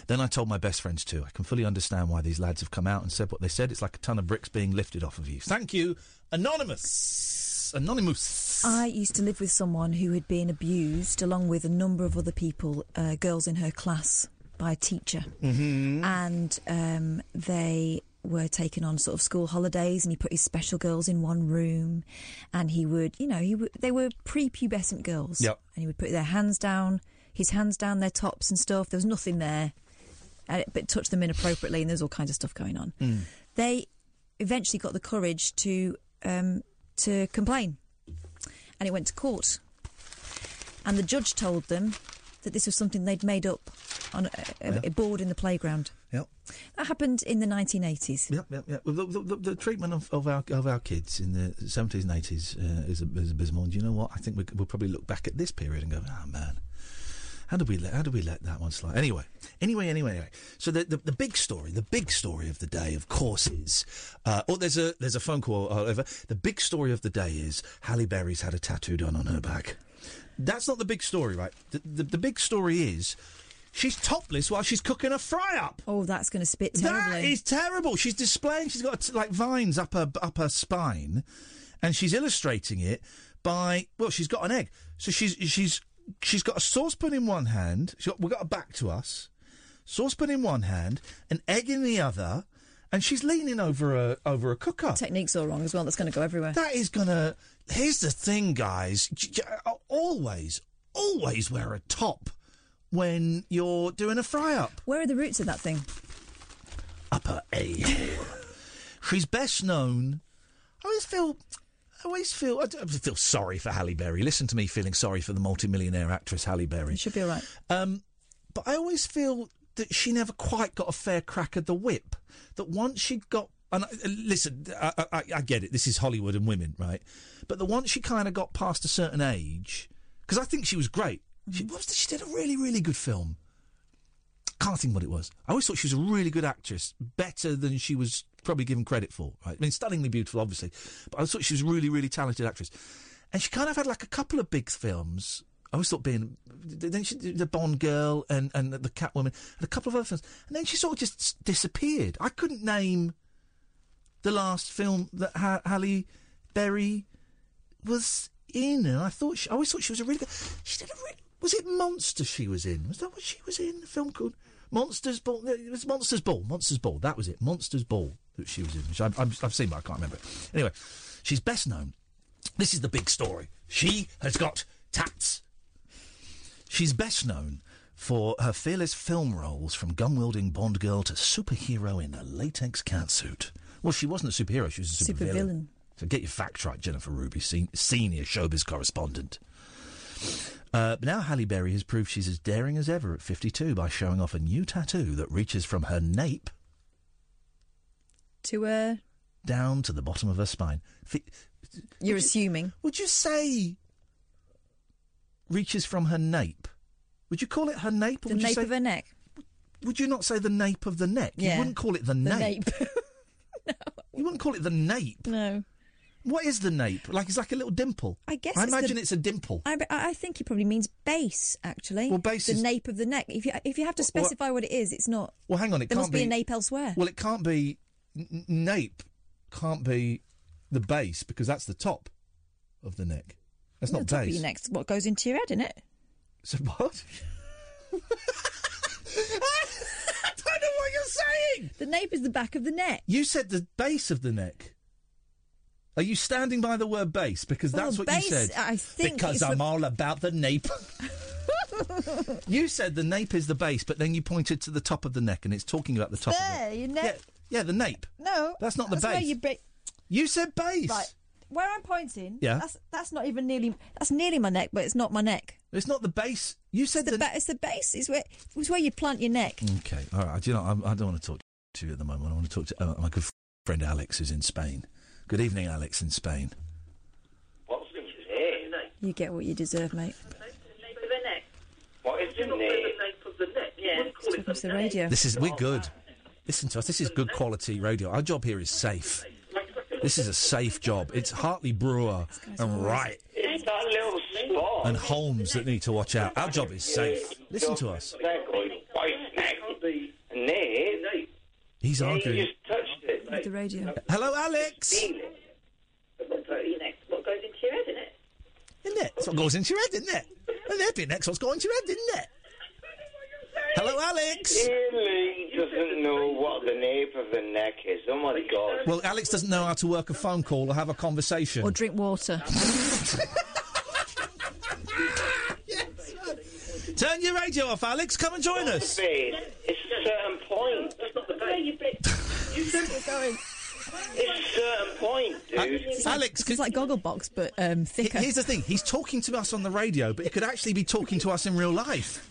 Then I told my best friends too. I can fully understand why these lads have come out and said what they said. It's like a ton of bricks being lifted off of you. Thank you, Anonymous. Anonymous. I used to live with someone who had been abused along with a number of other people, uh, girls in her class, by a teacher. Mm-hmm. And um, they... were taken on sort of school holidays, and he put his special girls in one room, and he would, you know, he w- they were prepubescent girls. Yep. And he would put their hands down, his hands down their tops and stuff. There was nothing there, uh, but touched them inappropriately, and there's all kinds of stuff going on. Mm. They eventually got the courage to um, to complain, and it went to court. And the judge told them that this was something they'd made up on a, a, yeah. a board in the playground. Yep. That happened in the nineteen eighties. Yep, yep, yep. Well, the, the, the treatment of, of our of our kids in the seventies and eighties uh, is, is abysmal. And do you know what? I think we, we'll probably look back at this period and go, oh, man, how did we let, how did we let that one slide? Anyway, anyway, anyway, anyway. So the, the, the big story, the big story of the day, of course, is... Uh, oh, there's a, there's a phone call, however. The big story of the day is Halle Berry's had a tattoo done on her back. That's not the big story, right? The, the, the big story is... She's topless while she's cooking a fry-up. Oh, that's going to spit terribly. That is terrible. She's displaying... She's got, like, vines up her, up her spine, and she's illustrating it by... Well, she's got an egg. So she's she's she's got a saucepan in one hand. She's got, we've got her back to us. Saucepan in one hand, an egg in the other, and she's leaning over a, over a cooker. The technique's all wrong as well. That's going to go everywhere. That is going to... Here's the thing, guys. Always, always wear a top when you're doing a fry-up. Where are the roots of that thing? Upper A. She's best known... I always feel... I always feel... I feel sorry for Halle Berry. Listen to me feeling sorry for the multimillionaire actress Halle Berry. You should be all right. Um, but I always feel that she never quite got a fair crack at the whip. That once she got... And I, listen, I, I, I get it. This is Hollywood and women, right? But the once she kind of got past a certain age... Because I think she was great. She, what was the, she did a really, really good film. Can't think what it was. I always thought she was a really good actress, better than she was probably given credit for. Right? I mean, stunningly beautiful, obviously, but I thought she was a really, really talented actress. And she kind of had like a couple of big films. I always thought being then she did the Bond girl and, and the Catwoman and a couple of other films, and then she sort of just disappeared. I couldn't name the last film that ha- Halle Berry was in, and I thought she, I always thought she was a really good. She did a really... Was it Monster she was in? Was that what she was in? A film called Monster's Ball? It was Monster's Ball. Monster's Ball. That was it. Monster's Ball that she was in. Which I've, I've, I've seen, but I can't remember it. Anyway, she's best known. This is the big story. She has got tats. She's best known for her fearless film roles, from gun-wielding Bond girl to superhero in a latex catsuit. Well, she wasn't a superhero. She was a supervillain. Supervillain. So get your facts right, Jennifer Ruby, sen- senior showbiz correspondent. Uh, but now Halle Berry has proved she's as daring as ever at fifty-two by showing off a new tattoo that reaches from her nape to uh down to the bottom of her spine. F- You're would assuming. You, would you say reaches from her nape? Would you call it her nape? Or the would nape you say, of her neck. Would you not say the nape of the neck? Yeah. You wouldn't call it the, the nape. nape. No. You wouldn't call it the nape. No. What is the nape? Like, it's like a little dimple. I guess I it's imagine the, it's a dimple. I, I think he probably means base, actually. Well, base the is... The nape of the neck. If you if you have to specify well, what it is, it's not... Well, hang on, it there can't must be... There must be a nape elsewhere. Well, it can't be... N- nape can't be the base, because that's the top of the neck. That's well, not base. Your neck's what goes into your head, isn't it? So what? I don't know what you're saying! The nape is the back of the neck. You said the base of the neck. Are you standing by the word base? Because that's well, what base, you said. I think because I'm re- all about the nape. You said the nape is the base, but then you pointed to the top of the neck, and it's talking about the top there, of the neck. Your nape. Yeah, yeah, the nape. No. That's not the that's base. You, ba- you said base. Right. Where I'm pointing, yeah. that's that's not even nearly... That's nearly my neck, but it's not my neck. It's not the base. You said it's the... the ba- it's the base. It's where, it's where you plant your neck. Okay. All right. Do you know, I, I don't want to talk to you at the moment. I want to talk to uh, my good friend Alex, who's in Spain. Good evening, Alex in Spain. What's the name? You get what you deserve, mate. What is the name of the neck? Yeah, talking to the radio. This is we're good. Listen to us. This is good quality radio. Our job here is safe. This is a safe job. It's Hartley Brewer and Wright and Holmes that need to watch out. Our job is safe. Listen to us. He's arguing. With the radio. Hello, Alex. What goes into your head, isn't it? Isn't it? That's what goes into your head, isn't it? And that'd be next what's going into your head, isn't it? Hello, Alex. Elaine doesn't know what the nape of the neck is. Oh my God. Well, Alex doesn't know how to work a phone call or have a conversation or drink water. Yes. Turn your radio off, Alex. Come and join us. It's a certain point. That's not the base. You said we're going. It's certain point, dude. Uh, Alex, it's like Gogglebox, but um, thicker. Here's the thing: he's talking to us on the radio, but he could actually be talking to us in real life.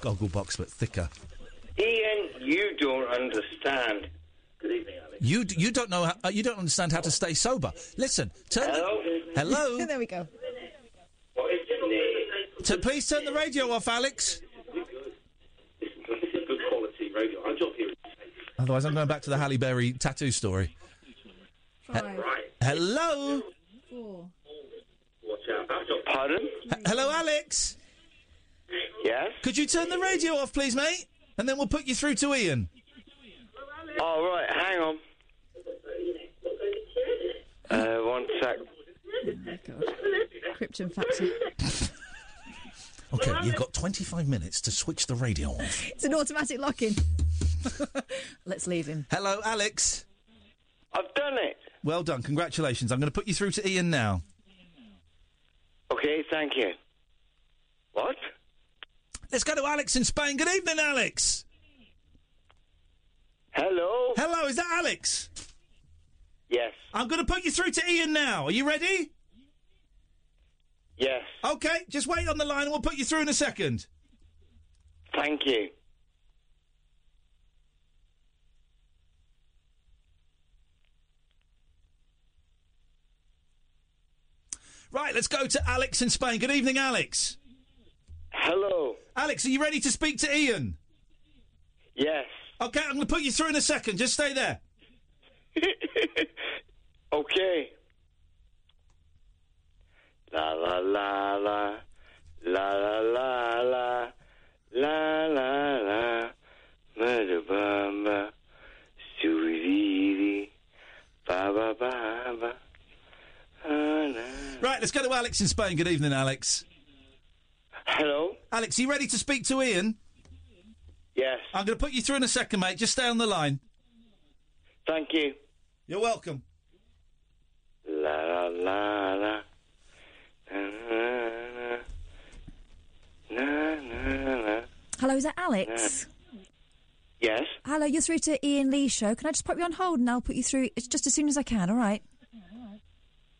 Gogglebox, but thicker. Iain, you don't understand. Good evening, Alex. You d- you don't know how, uh, you don't understand how to stay sober. Listen, turn. Hello. The- Hello. There we go. What is your name? To please turn the radio off, Alex. Radio. Our job here is safe. Otherwise, I'm going back to the Halle Berry tattoo story. He- right. Hello? Four. Watch out. Pardon? H- hello, Alex? Yes? Could you turn the radio off, please, mate? And then we'll put you through to Iain. Oh, right. Hang on. Uh, one sec. Oh, my God. Krypton factor. OK, you've got twenty-five minutes to switch the radio off. It's an automatic lock-in. Let's leave him. Hello, Alex. I've done it. Well done. Congratulations. I'm going to put you through to Iain now. OK, thank you. What? Let's go to Alex in Spain. Good evening, Alex. Hello. Hello, is that Alex? Yes. I'm going to put you through to Iain now. Are you ready? Yes. OK, just wait on the line and we'll put you through in a second. Thank you. Right, let's go to Alex in Spain. Good evening, Alex. Hello. Alex, are you ready to speak to Iain? Yes. OK, I'm going to put you through in a second. Just stay there. OK. La la la la, la la la la, la la la, murder bamba, suiri, ba ba ba ba. Right, let's go to Alex in Spain. Good evening, Alex. Hello, Alex. Are you ready to speak to Iain? Yes. I'm going to put you through in a second, mate. Just stay on the line. Thank you. You're welcome. La la la la. Hello, is that Alex? Yes. Hello, you're through to Iain Lee show. Can I just put you on hold and I'll put you through just as soon as I can, all right?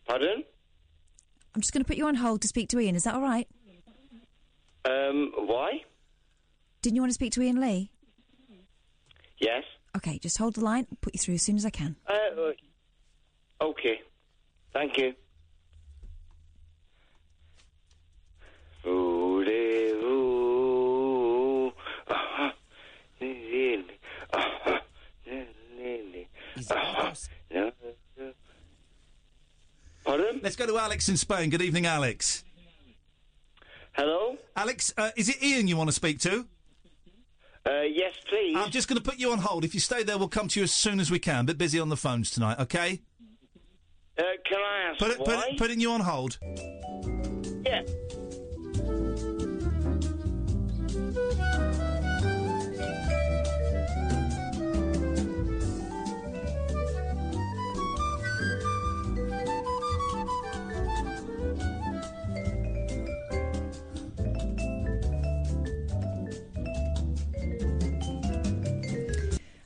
Pardon? I'm just going to put you on hold to speak to Iain. Is that all right? Um, why? Didn't you want to speak to Iain Lee? Yes. OK, just hold the line and put you through as soon as I can. Uh, OK. Thank you. Pardon? Let's go to Alex in Spain. Good evening, Alex. Hello? Alex, uh, is it Iain you want to speak to? Uh, yes, please. I'm just going to put you on hold. If you stay there, we'll come to you as soon as we can. A bit busy on the phones tonight, OK? Uh, can I ask put it, why? Put it, putting you on hold. Yeah.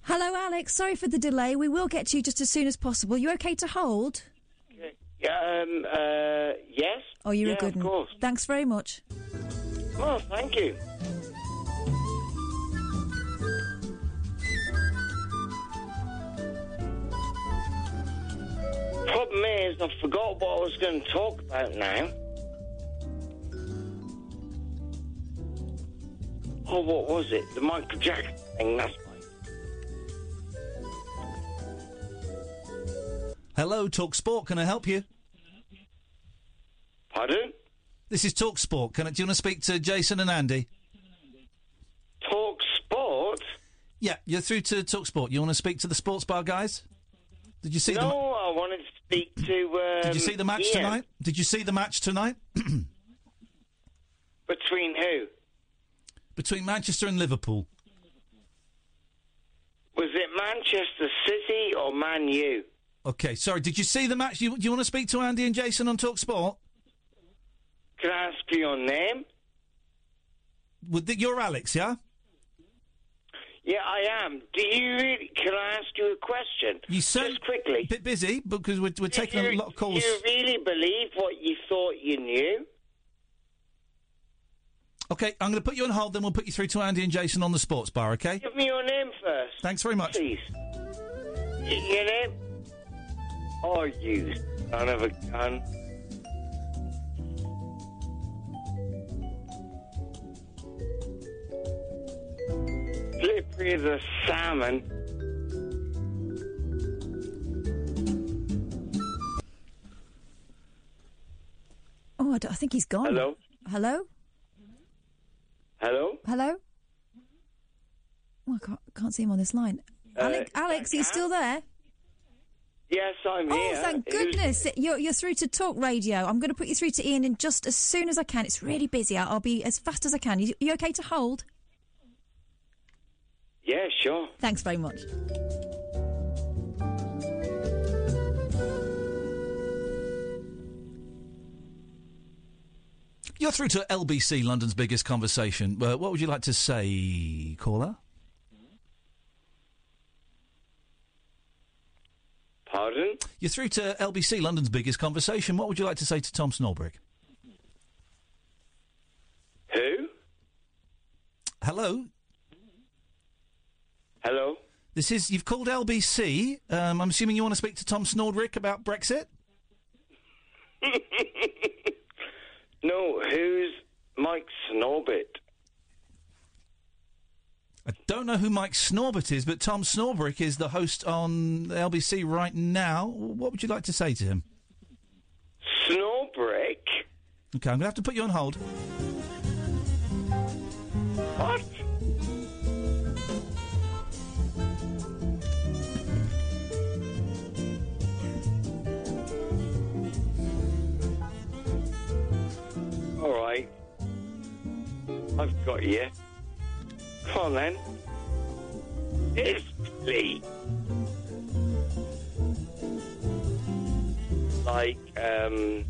Hello, Alex. Sorry for the delay. We will get to you just as soon as possible. You okay to hold? Yeah, um, uh, yes. Oh, you're yeah, a good one. Of course. Thanks very much. Oh, thank you. Problem is, I forgot what I was going to talk about now. Oh, what was it? The Michael Jackson thing, that's... Hello, Talk Sport. Can I help you? Pardon? This is Talk Sport. Can I, do you want to speak to Jason and Andy? Talk Sport? Yeah, you're through to Talk Sport. You want to speak to the sports bar guys? Did you see? No, the ma- I wanted to speak to. Um, Did you see the match Iain. tonight? Did you see the match tonight? Between who? Between Manchester and Liverpool. Was it Manchester City or Man U? OK, sorry, did you see the match? Do you, you want to speak to Andy and Jason on Talk Sport? Can I ask you your name? Well, th- you're Alex, yeah? Yeah, I am. Do you really, can I ask you a question? You so Just quickly. A bit busy, because we're, we're taking you, a lot of calls. Do you really believe what you thought you knew? OK, I'm going to put you on hold, then we'll put you through to Andy and Jason on the sports bar, OK? Give me your name first. Thanks very much. Please. Your name? Oh, you son of a gun. Slippery as a salmon. Oh, I, I think he's gone. Hello? Hello? Hello? Hello? Oh, I can't, can't see him on this line. Uh, Alex, Alex are you still there? Yes, I'm oh, here. Oh, thank goodness. Was... You're, you're through to Talk Radio. I'm going to put you through to Iain in just as soon as I can. It's really busy. I'll, I'll be as fast as I can. You, you OK to hold? Yeah, sure. Thanks very much. You're through to L B C, London's biggest conversation. Uh, what would you like to say, caller? Pardon? You're through to L B C, London's biggest conversation. What would you like to say to Tom Snorbrick? Who? Hello? Hello? This is... You've called L B C. Um, I'm assuming you want to speak to Tom Snorbrick about Brexit? No, who's Mike Snorbit? I don't know who Mike Snorbit is, but Tom Snorbrick is the host on L B C right now. What would you like to say to him? Snorbrick? OK, I'm going to have to put you on hold. What? All right. I've got you. Come on, then. It's Lee. Like, um...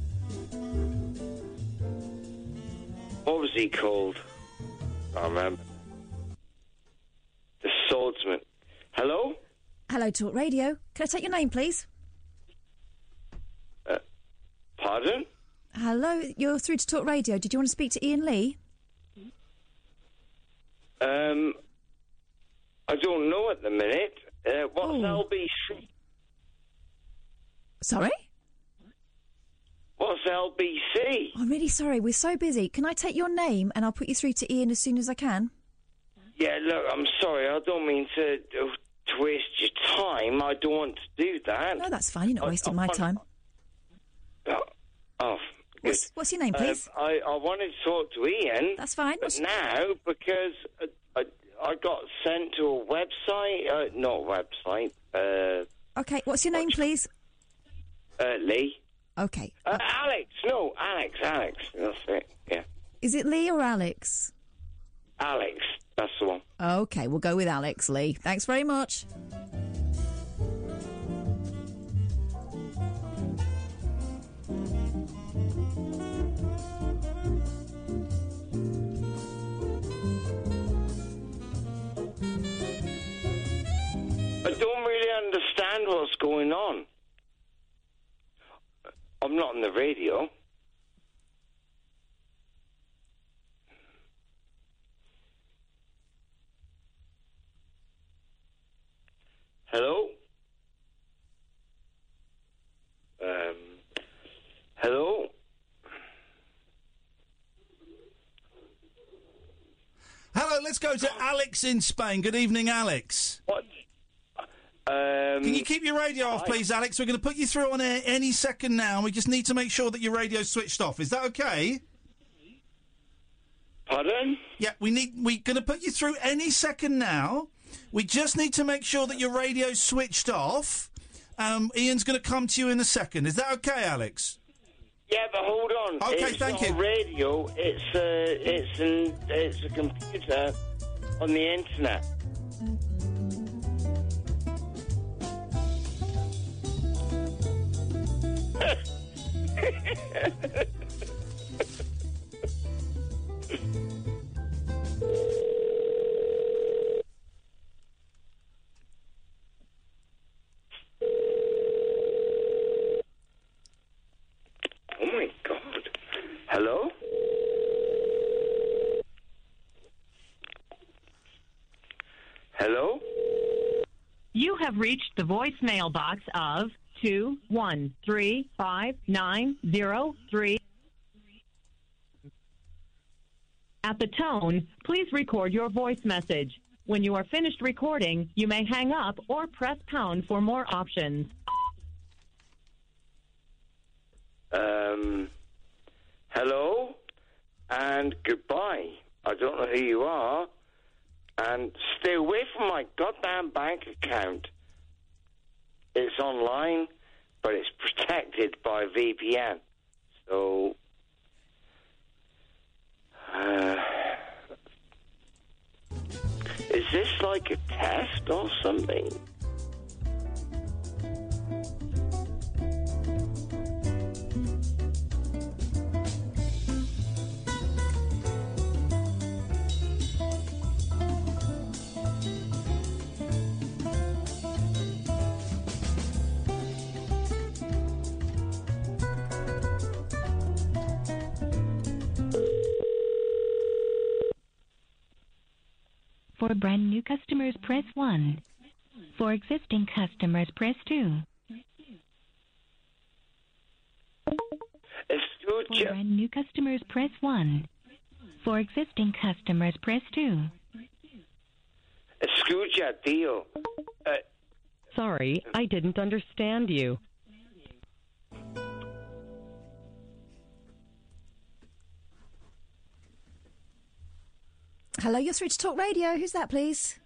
what was he called? I can't remember. The Swordsman. Hello? Hello, Talk Radio. Can I take your name, please? Uh, pardon? Hello, you're through to Talk Radio. Did you want to speak to Iain Lee? Um, I don't know at the minute. Uh, what's oh. L B C? Sorry? What's L B C? I'm really sorry, we're so busy. Can I take your name and I'll put you through to Iain as soon as I can? Yeah, look, I'm sorry, I don't mean to, to waste your time. I don't want to do that. No, that's fine, you're not I, wasting I, my I, time. Uh, oh, What's, what's your name, please? Uh, I, I wanted to talk to Iain. That's fine. But now, because I, I, I got sent to a website, uh, not website. Uh, okay, what's your name, please? Uh, Lee. Okay. Uh, Alex, no, Alex, Alex, that's it, yeah. Is it Lee or Alex? Alex, that's the one. Okay, we'll go with Alex, Lee. Thanks very much. I don't really understand what's going on. I'm not on the radio. Hello? Um, hello? Hello, let's go to Alex in Spain. Good evening, Alex. What? Um, Can you keep your radio off, please, Alex? We're going to put you through on air any second now. We just need to make sure that your radio's switched off. Is that okay? Pardon? Yeah, we need. We're going to put you through any second now. We just need to make sure that your radio's switched off. Um, Iain's going to come to you in a second. Is that okay, Alex? Yeah, but hold on. Okay, it's thank not you. It's radio. It's a. It's an. It's a computer on the internet. Hello? You have reached the voicemail box of two one three five nine zero three. At the tone, please record your voice message. When you are finished recording, you may hang up or press pound for more options. Um, hello and goodbye. I don't know who you are. And stay away from my goddamn bank account. It's online, but it's protected by V P N. So, uh, is this like a test or something? For brand new customers, press one. For existing customers, press two. For brand new customers, press one. For existing customers, press two. Escucha, tío. Uh, Sorry, I didn't understand you. Hello, you're through to Talk Radio. Who's that, please?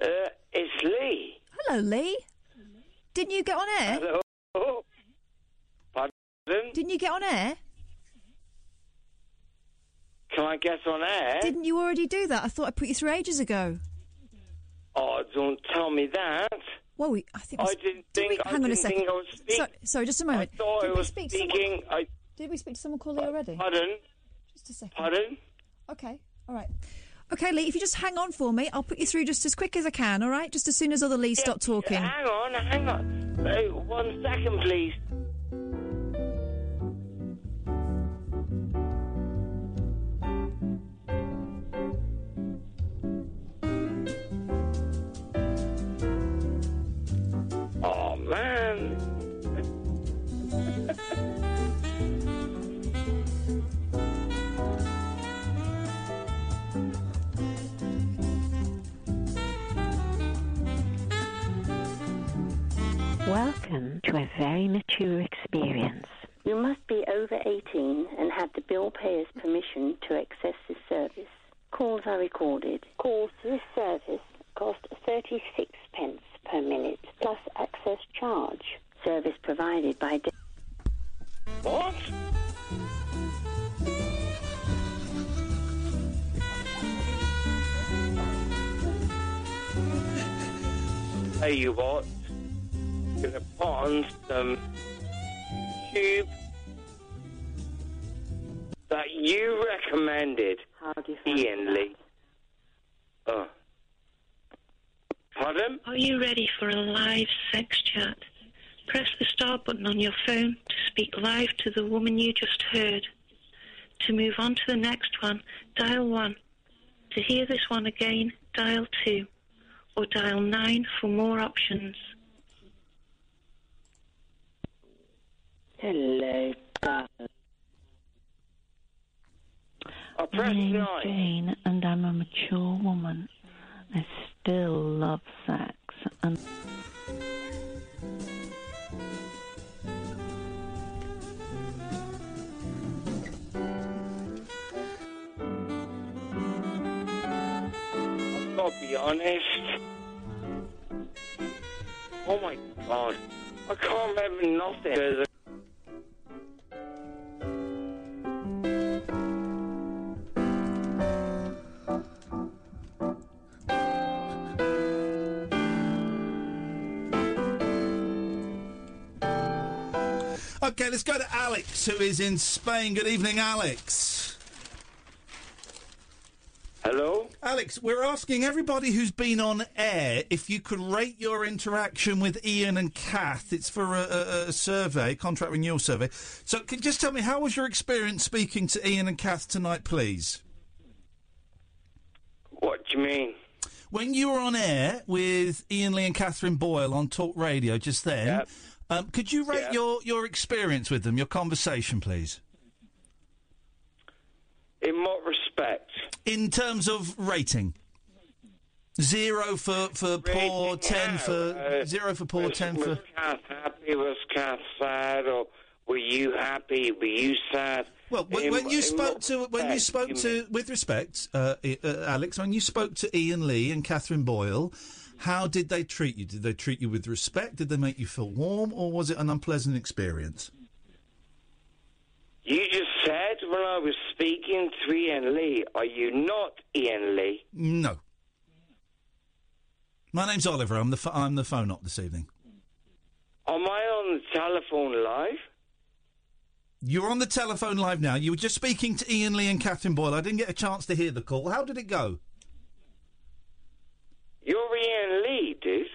Uh, it's Lee. Hello, Lee. Didn't you get on air? Hello. Pardon? Didn't you get on air? Can I get on air? Didn't you already do that? I thought I put you through ages ago. Oh, don't tell me that. Well, we, I think... I didn't think, we, I, hang didn't on a second. think I was speaking... Sorry, sorry, just a moment. I thought did I was speaking... I... Did we speak to someone called Lee already? Pardon? Just a second. Pardon? Okay, all right. Okay, Lee, if you just hang on for me, I'll put you through just as quick as I can, all right? Just as soon as other Lees yeah, stop talking. Hang on, hang on. Hey, one second, please. Oh, man. Welcome to a very mature experience. You must be over eighteen and have the bill payer's permission to access this service. Calls are recorded. Calls to this service cost thirty-six pence per minute, plus access charge. Service provided by... De- what? Hey, you what? Gonna put on some tube that you recommended, Iain Lee. Oh. Pardon? Are you ready for a live sex chat? Press the star button on your phone to speak live to the woman you just heard. To move on to the next one, dial one. To hear this one again, dial two. Or dial nine for more options. Hello, darling. Oh, my name's nine. Jane, and I'm a mature woman. I still love sex. And I've got to be honest. Oh my God, I can't remember nothing. Okay, let's go to Alex, who is in Spain. Good evening, Alex. Hello? Alex, we're asking everybody who's been on air if you could rate your interaction with Ian and Kath. It's for a, a, a survey, contract renewal survey. So can, just tell me, how was your experience speaking to Ian and Kath tonight, please? What do you mean? when you were on air with Iain Lee and Catherine Boyle on Talk Radio just then, yep. um, could you rate yep. your, your experience with them, your conversation, please? In what respect? In terms of rating. Zero for, for poor, ten now, for... Uh, zero for poor, was, ten was for... Was Kath happy? Was Kath sad? Or were you happy? Were you sad? Well, when, in, when you spoke to... Respect, when you spoke you to... Mean, with respect, uh, uh, Alex, when you spoke to Iain Lee and Catherine Boyle, how did they treat you? Did they treat you with respect? Did they make you feel warm? Or was it an unpleasant experience? You just said when I was speaking to Iain Lee, are you not Iain Lee? No. My name's Oliver. I'm the ph- I'm the phone op this evening. Am I on the telephone live? You're on the telephone live now. You were just speaking to Iain Lee and Catherine Boyle. I didn't get a chance to hear the call. How did it go? You're Iain Lee, dude.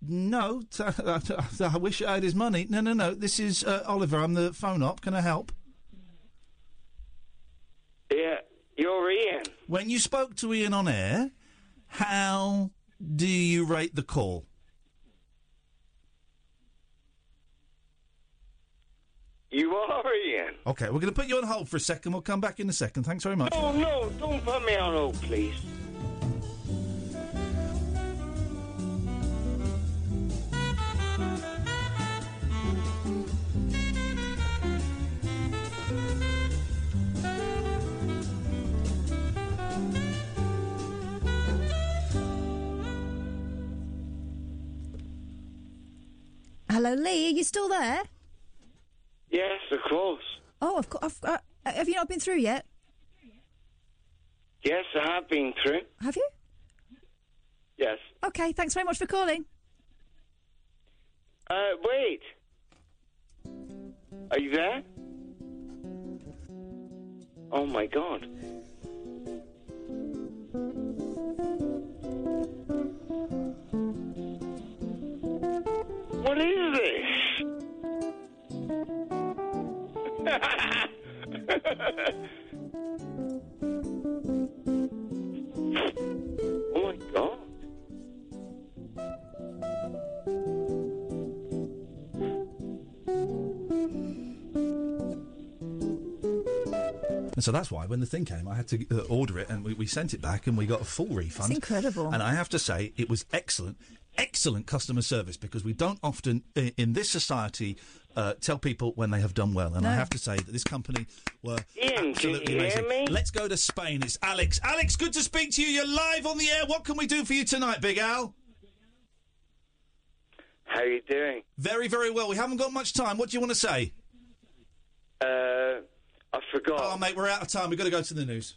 No, t- I, t- I wish I had his money. No, no, no. This is uh, Oliver. I'm the phone op. Can I help? Yeah, you're Iain. When you spoke to Iain on air, how do you rate the call? You are, Iain. OK, we're going to put you on hold for a second. We'll come back in a second. Thanks very much. No, no, don't put me on hold, please. Hello, Lee. Are you still there? Yes, of course. Oh, of course. Uh, have you not been through yet? Yes, I have been through. Have you? Yes. Okay. Thanks very much for calling. Uh, wait. Are you there? Oh my God. What is this? Oh my God. And so that's why when the thing came, I had to uh, order it, and we, we sent it back and we got a full refund. That's incredible. And I have to say, it was excellent. Excellent customer service, because we don't often, in, in this society, uh, tell people when they have done well. And no. I have to say that this company were Ian, absolutely amazing. Me? Let's go to Spain. It's Alex. Alex, good to speak to you. You're live on the air. What can we do for you tonight, Big Al? How are you doing? Very, very well. We haven't got much time. What do you want to say? Uh, I forgot. Oh, mate, we're out of time. We've got to go to the news.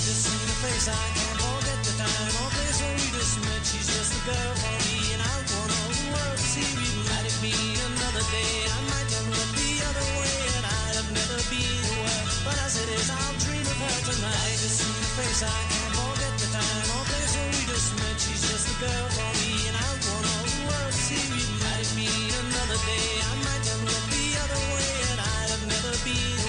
just seen the face, I can't forget the time or place where we just met. She's just a girl for me, and I want all the world to see me. Might it be another day, I might have looked the other way, and I'd have never been aware. But as it is, I'll dream of her tonight. I've just seen the face, I can't forget the time or place where we just met. She's just a girl for me. I might have looked the other way, and I'd have never been.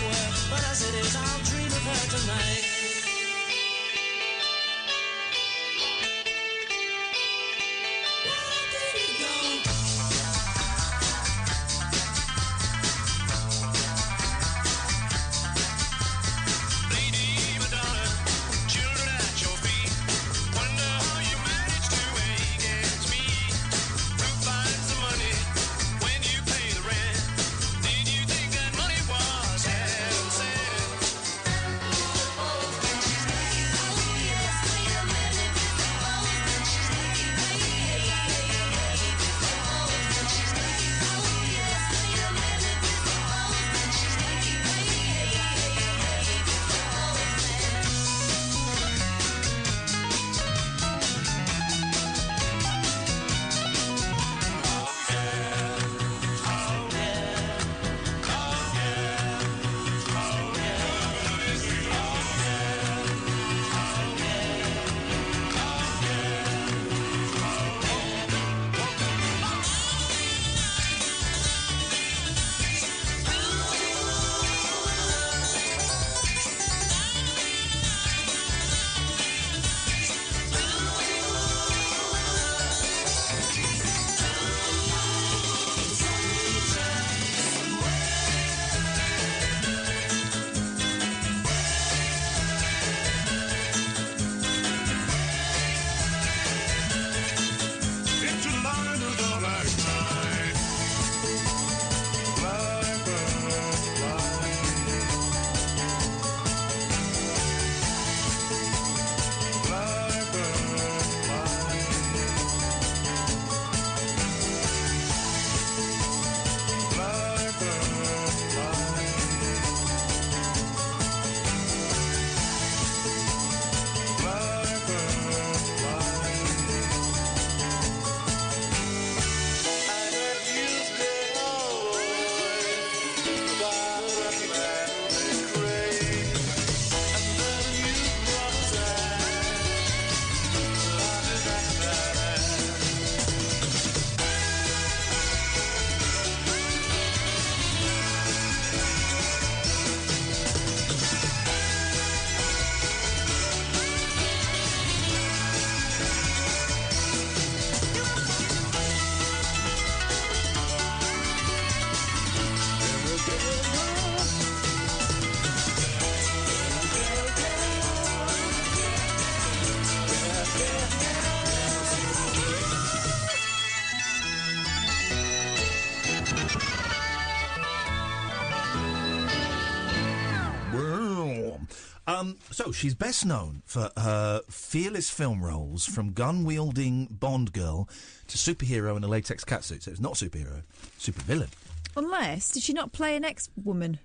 Um, so she's best known for her fearless film roles, from gun-wielding Bond girl to superhero in a latex catsuit. So it's not superhero, supervillain. Unless, did she not play an ex-woman?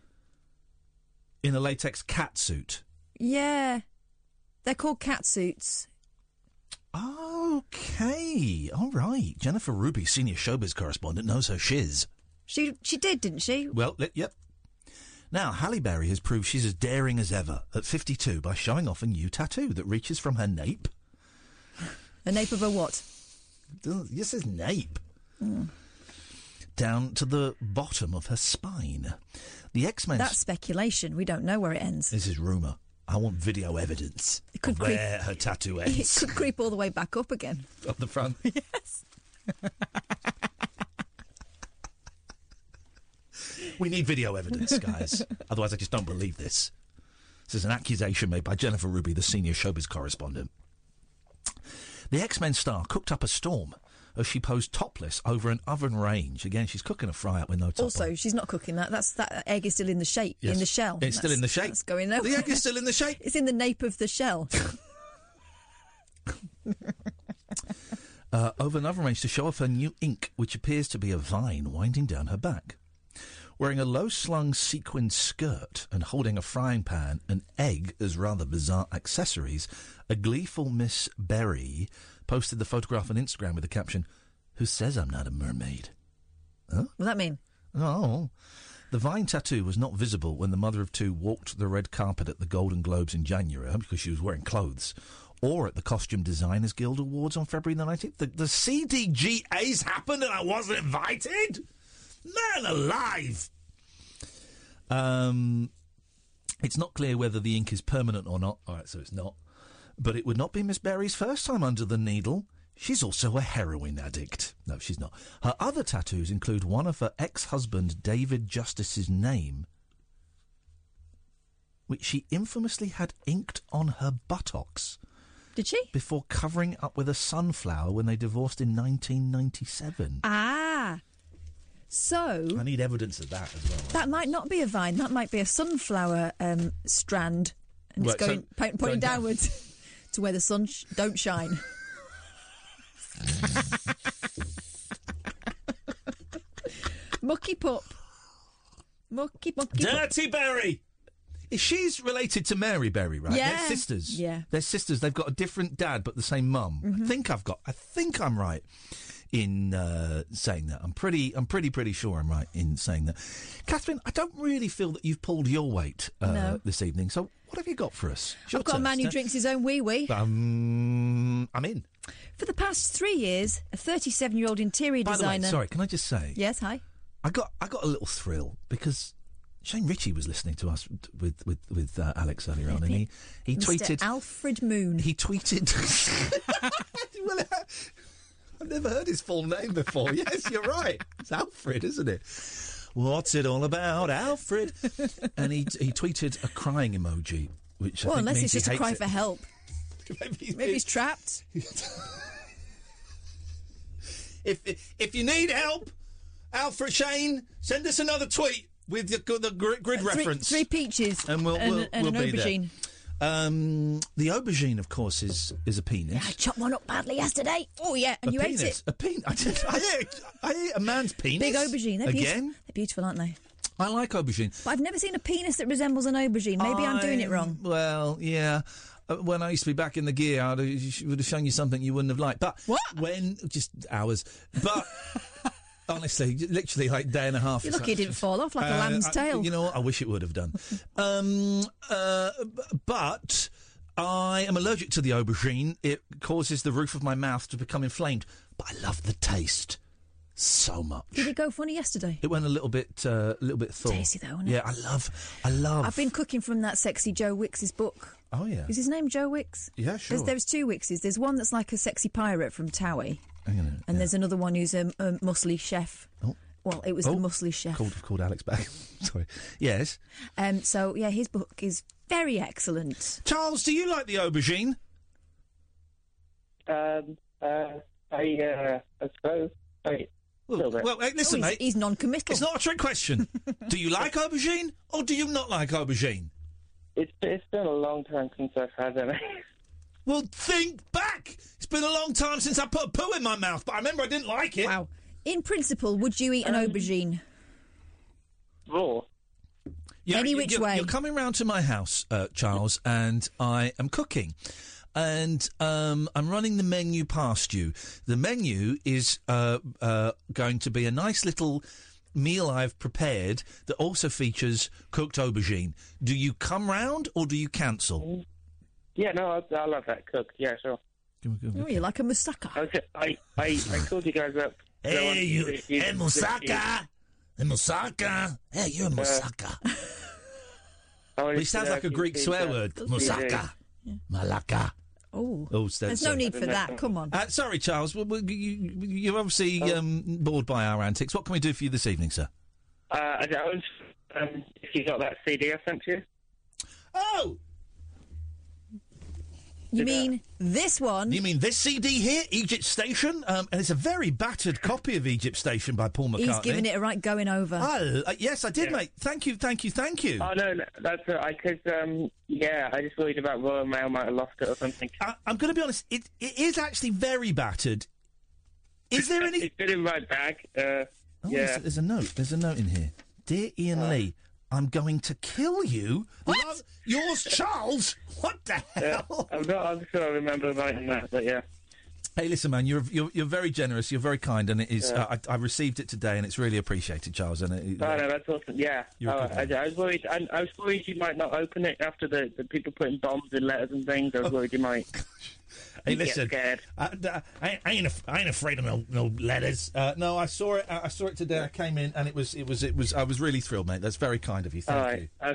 In a latex catsuit? Yeah. They're called catsuits. Okay. All right. Jennifer Ruby, senior showbiz correspondent, knows her shiz. She she did, didn't she? Well, yep. Now, Halle Berry has proved she's as daring as ever at fifty-two by showing off a new tattoo that reaches from her nape. A nape of a what? This is nape. Mm. Down to the bottom of her spine. The X-Men... That's speculation. We don't know where it ends. This is rumour. I want video evidence it could of creep, where her tattoo ends. It could creep all the way back up again. Up the front? Yes. We need video evidence, guys. Otherwise, I just don't believe this. This is an accusation made by Jennifer Ruby, the senior showbiz correspondent. The X-Men star cooked up a storm as she posed topless over an oven range. Again, she's cooking a fry-up with no top Also, on. She's not cooking that. That's, that egg is still in the shape, yes. in the shell. It's that's, still in the shape. That's going nowhere. The egg is still in the shape. It's in the nape of the shell. uh, over an oven range to show off her new ink, which appears to be a vine winding down her back. Wearing a low-slung sequined skirt and holding a frying pan, an egg as rather bizarre accessories, a gleeful Miss Berry posted the photograph on Instagram with the caption, "Who says I'm not a mermaid?" Huh? What does that mean? Oh. The vine tattoo was not visible when the mother of two walked the red carpet at the Golden Globes in January, because she was wearing clothes, or at the Costume Designers Guild Awards on February the nineteenth. The, the C D G A's happened and I wasn't invited? Man alive! Um, it's not clear whether the ink is permanent or not. All right, so it's not. But it would not be Miss Berry's first time under the needle. She's also a heroin addict. No, she's not. Her other tattoos include one of her ex-husband David Justice's name, which she infamously had inked on her buttocks. Did she? Before covering up with a sunflower when they divorced in nineteen ninety-seven. Ah! So... I need evidence of that as well. That right? might not be a vine. That might be a sunflower um, strand. And right, it's going, so, po- pointing going downwards down. To where the sun sh- don't shine. Mucky pup. Mucky, mucky Dirty pup. Berry! She's related to Mary Berry, right? Yeah. They're sisters. Yeah. They're sisters. They've got a different dad, but the same mum. Mm-hmm. I think I've got... I think I'm right. In uh, saying that, I'm pretty, I'm pretty, pretty sure I'm right in saying that. Catherine, I don't really feel that you've pulled your weight uh, no. this evening. So, what have you got for us? I've got turn, a man who drinks his own wee wee. Um, I'm in. For the past three years, a thirty-seven-year-old interior By designer. The way, sorry, can I just say? Yes, hi. I got, I got a little thrill because Shane Ritchie was listening to us with with with uh, Alex earlier on, and he he Mister tweeted Alfred Moon. He tweeted. well, uh, I've never heard his full name before. Yes, you're right. It's Alfred, isn't it? What's it all about, Alfred? And he he tweeted a crying emoji, which well, I think unless means it's just a cry it. for help. Maybe he's, Maybe he's trapped. if, if if you need help, Alfred Shane, send us another tweet with the, the grid, grid three, reference. Three peaches and we'll, we'll, and, and we'll an be aubergine. There. Um, the aubergine, of course, is, is a penis. Yeah, I chopped one up badly yesterday. Oh, yeah, and a you penis. ate it. A penis. I, just, I, ate, I ate a man's penis. Big aubergine. They're Again? Beautiful. They're beautiful, aren't they? I like aubergine. But I've never seen a penis that resembles an aubergine. Maybe I, I'm doing it wrong. Well, yeah. When I used to be back in the gear, I would have shown you something you wouldn't have liked. But what? When... Just hours. But... Honestly, literally like day and a half. You're lucky it didn't fall off like uh, a lamb's tail. I, you know what? I wish it would have done. um, uh, but I am allergic to the aubergine. It causes the roof of my mouth to become inflamed. But I love the taste so much. Did it go funny yesterday? It went a little bit, uh, a little bit thaw. Tasty though, wasn't it? Yeah, I love, I love. I've been cooking from that sexy Joe Wicks's book. Oh yeah. Is his name Joe Wicks? Yeah, sure. There's, there's two Wickses. There's one that's like a sexy pirate from Towie. Hang on, and yeah. there's another one who's a, a muscly chef. Oh. Well, it was oh. the muscly chef. Called, called Alex back. Sorry. Yes. Um, so, yeah, his book is very excellent. Charles, do you like the aubergine? Um, uh, I, uh, I suppose. I, well, well hey, listen, oh, he's, mate. He's non-committal. It's not a trick question. Do you like aubergine or do you not like aubergine? It's, it's been a long time since I've had any. Well, think back! It's been a long time since I put poo in my mouth, but I remember I didn't like it. Wow. In principle, would you eat an um, aubergine? Raw. You're, Any which you're, way. You're coming round to my house, uh, Charles, and I am cooking. And um, I'm running the menu past you. The menu is uh, uh, going to be a nice little meal I've prepared that also features cooked aubergine. Do you come round or do you cancel? Yeah, no, I, I love that cooked. Yeah, sure. Oh, you're like a moussaka. I, I, I, I called you guys up. Hey, you, you, you, hey, moussaka! Hey, moussaka! Hey, you're a moussaka. Uh, it sounds like a Greek swear word. Moussaka. Yeah. Malaka. Oh, oh there's no need for that. Come on. Uh, sorry, Charles. Well, you, you're obviously oh. um, bored by our antics. What can we do for you this evening, sir? Uh, I don't. Um, if you got that C D I sent you. Oh! You mean this one? You mean this C D here, Egypt Station? Um, and it's a very battered copy of Egypt Station by Paul McCartney. He's given it a right going over. Oh, uh, yes, I did, yeah. mate. Thank you, thank you, thank you. Oh, no, no that's all right, because, um, yeah, I just worried about Royal Mail might have lost it or something. I, I'm going to be honest, it, it is actually very battered. Is there any... It's been in my bag, uh, oh, yeah. There's, there's a note, there's a note in here. Dear Iain uh, Lee, I'm going to kill you. What? Love yours, Charles. What the hell? Yeah, I'm not. I'm sure I remember writing that, but yeah. Hey, listen, man. You're you're, you're very generous. You're very kind, and it is. Yeah. Uh, I, I received it today, and it's really appreciated, Charles. And it, oh, uh, no, that's awesome. Yeah. Oh, I, I was worried. I, I was worried you might not open it after the, the people putting bombs in letters and things. I was oh. worried you might. Hey, listen. I, I, I ain't af- I ain't afraid of no, no letters. Uh, no, I saw it. I saw it today. I came in and it was it was it was. I was really thrilled, mate. That's very kind of you. Thank All right. you. I'll,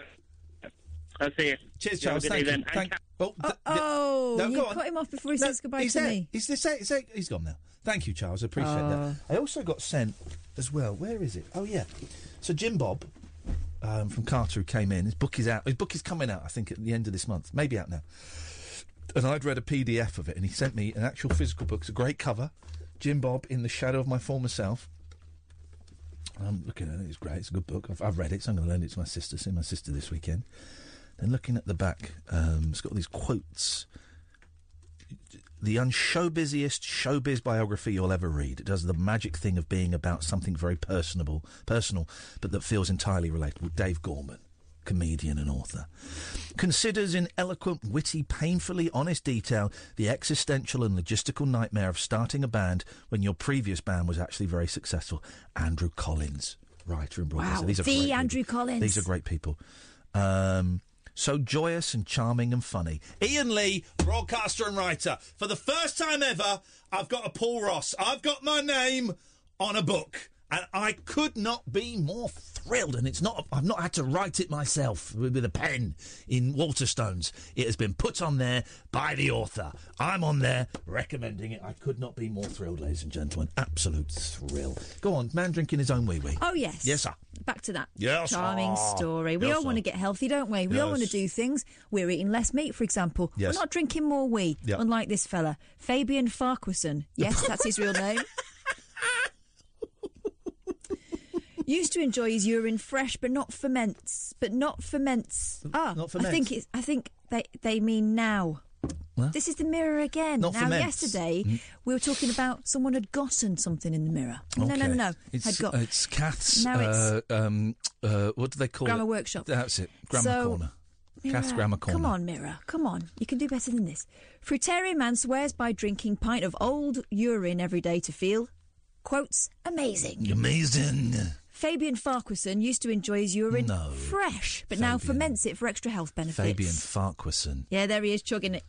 I'll see you. Cheers, Charles. Thank you. Thank- oh, th- oh no, you cut him off before he no, says goodbye he's to there. me. He's, there, he's, there. he's gone now. Thank you, Charles. I appreciate uh. that. I also got sent as well. Where is it? Oh yeah. So Jim Bob um, from Carter who came in. His book is out. His book is coming out. I think at the end of this month. Maybe out now. And I'd read a P D F of it, and he sent me an actual physical book. It's a great cover. Jim Bob, In the Shadow of My Former Self. I'm looking at it. It's great. It's a good book. I've, I've read it, so I'm going to lend it to my sister. See my sister this weekend. Then looking at the back, um, it's got all these quotes. The unshowbiziest showbiz biography you'll ever read. It does the magic thing of being about something very personable, personal, but that feels entirely relatable. Dave Gorman. Comedian and author, considers in eloquent, witty, painfully honest detail the existential and logistical nightmare of starting a band when your previous band was actually very successful. Andrew Collins, writer and broadcaster. Wow, these are the Andrew people. Collins. These are great people. Um, so joyous and charming and funny. Iain Lee, broadcaster and writer. For the first time ever, I've got a Paul Ross. I've got my name on a book. And I could not be more thrilled. And it's not, I've not had to write it myself with a pen in Waterstones. It has been put on there by the author. I'm on there recommending it. I could not be more thrilled, ladies and gentlemen. Absolute thrill. Go on, man drinking his own wee-wee. Oh, yes. Yes, sir. Back to that yes, charming sir. story. We yes, all want to get healthy, don't we? We yes. all want to do things. We're eating less meat, for example. Yes. We're not drinking more wee, yep. unlike this fella. Fabian Farquharson. Yes, that's his real name. Used to enjoy his urine fresh, but not ferments. But not ferments. Ah, not ferments. I think it's. I think they they mean now. What? This is the mirror again. Not now, ferments. Yesterday mm. we were talking about someone had gotten something in the mirror. Okay. No, no, no, no. It's, had got. Uh, it's Kath's. Now uh, it's um. Uh, what do they call grammar it? Grammar workshop. That's it. Grammar so, corner. Mirror, Kath's grammar corner. Come on, mirror. Come on. You can do better than this. Fruitarian man swears by drinking pint of old urine every day to feel, quotes, amazing. Amazing. Fabian Farquharson used to enjoy his urine no, fresh, but Fabian. now ferments it for extra health benefits. Fabian Farquharson. Yeah, there he is, chugging it.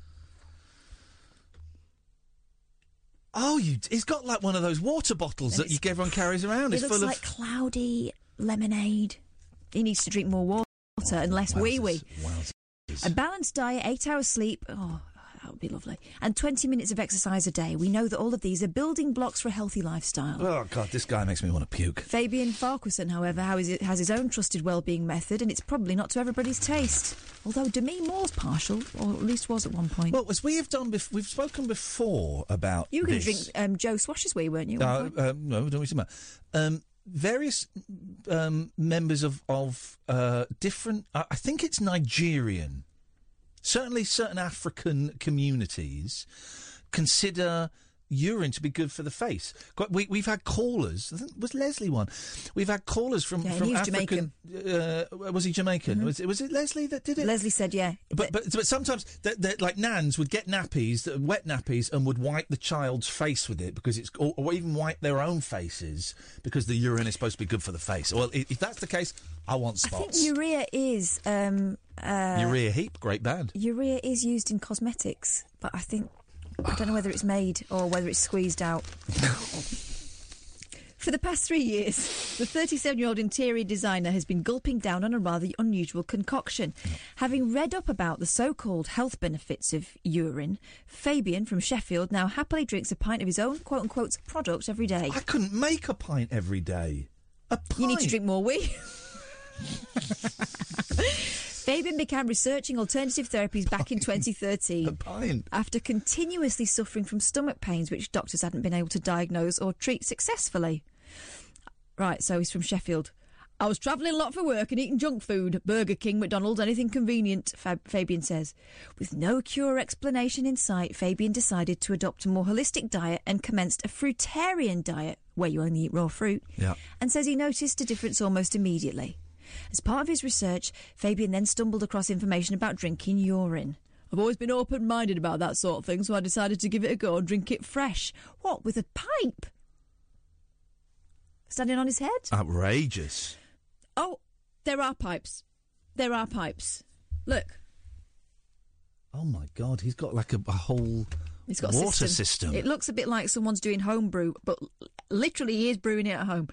Oh, you, he's got like one of those water bottles and that you, everyone carries around. It it's looks full like of... cloudy lemonade. He needs to drink more water oh, and less wowzers, wee-wee. Wowzers. A balanced diet, eight hours sleep... Oh. That would be lovely. And twenty minutes of exercise a day. We know that all of these are building blocks for a healthy lifestyle. Oh, God, this guy makes me want to puke. Fabian Farquharson, however, has his own trusted well-being method, and it's probably not to everybody's taste. Although Demi Moore's partial, or at least was at one point. Well, as we have done before, we've spoken before about You were going to drink um, Joe Swash's wee, weren't you? Uh, um, no, don't we see that. Um, various um, members of, of uh, different, uh, I think it's Nigerian, certainly certain African communities consider urine to be good for the face. We, we've had callers. I think it was Leslie one. We've had callers from, yeah, from African. Uh, was he Jamaican? Mm-hmm. Was, was it Leslie that did it? Leslie said, yeah. But but, but sometimes, they're, they're, like, nans would get nappies, wet nappies, and would wipe the child's face with it, because it's, or, or even wipe their own faces, because the urine is supposed to be good for the face. Well, if that's the case, I want spots. I think urea is... Um, uh, urea heap, great band. Urea is used in cosmetics, but I think... I don't know whether it's made or whether it's squeezed out. For the past three years, the thirty-seven-year-old interior designer has been gulping down on a rather unusual concoction. Having read up about the so-called health benefits of urine, Fabian from Sheffield now happily drinks a pint of his own quote-unquote product every day. I couldn't make a pint every day. A pint? You need to drink more wee. Fabian began researching alternative therapies back in twenty thirteen. A pint. After continuously suffering from stomach pains, which doctors hadn't been able to diagnose or treat successfully. Right, so he's from Sheffield. I was travelling a lot for work and eating junk food, Burger King, McDonald's, anything convenient, Fab- Fabian says. With no cure or explanation in sight, Fabian decided to adopt a more holistic diet and commenced a fruitarian diet, where you only eat raw fruit, yeah. and says he noticed a difference almost immediately. As part of his research, Fabian then stumbled across information about drinking urine. I've always been open-minded about that sort of thing, so I decided to give it a go and drink it fresh. What, with a pipe? Standing on his head? Outrageous. Oh, there are pipes. There are pipes. Look. Oh, my God, he's got like a, a whole he's got water system. system. It looks a bit like someone's doing homebrew, but literally he is brewing it at home.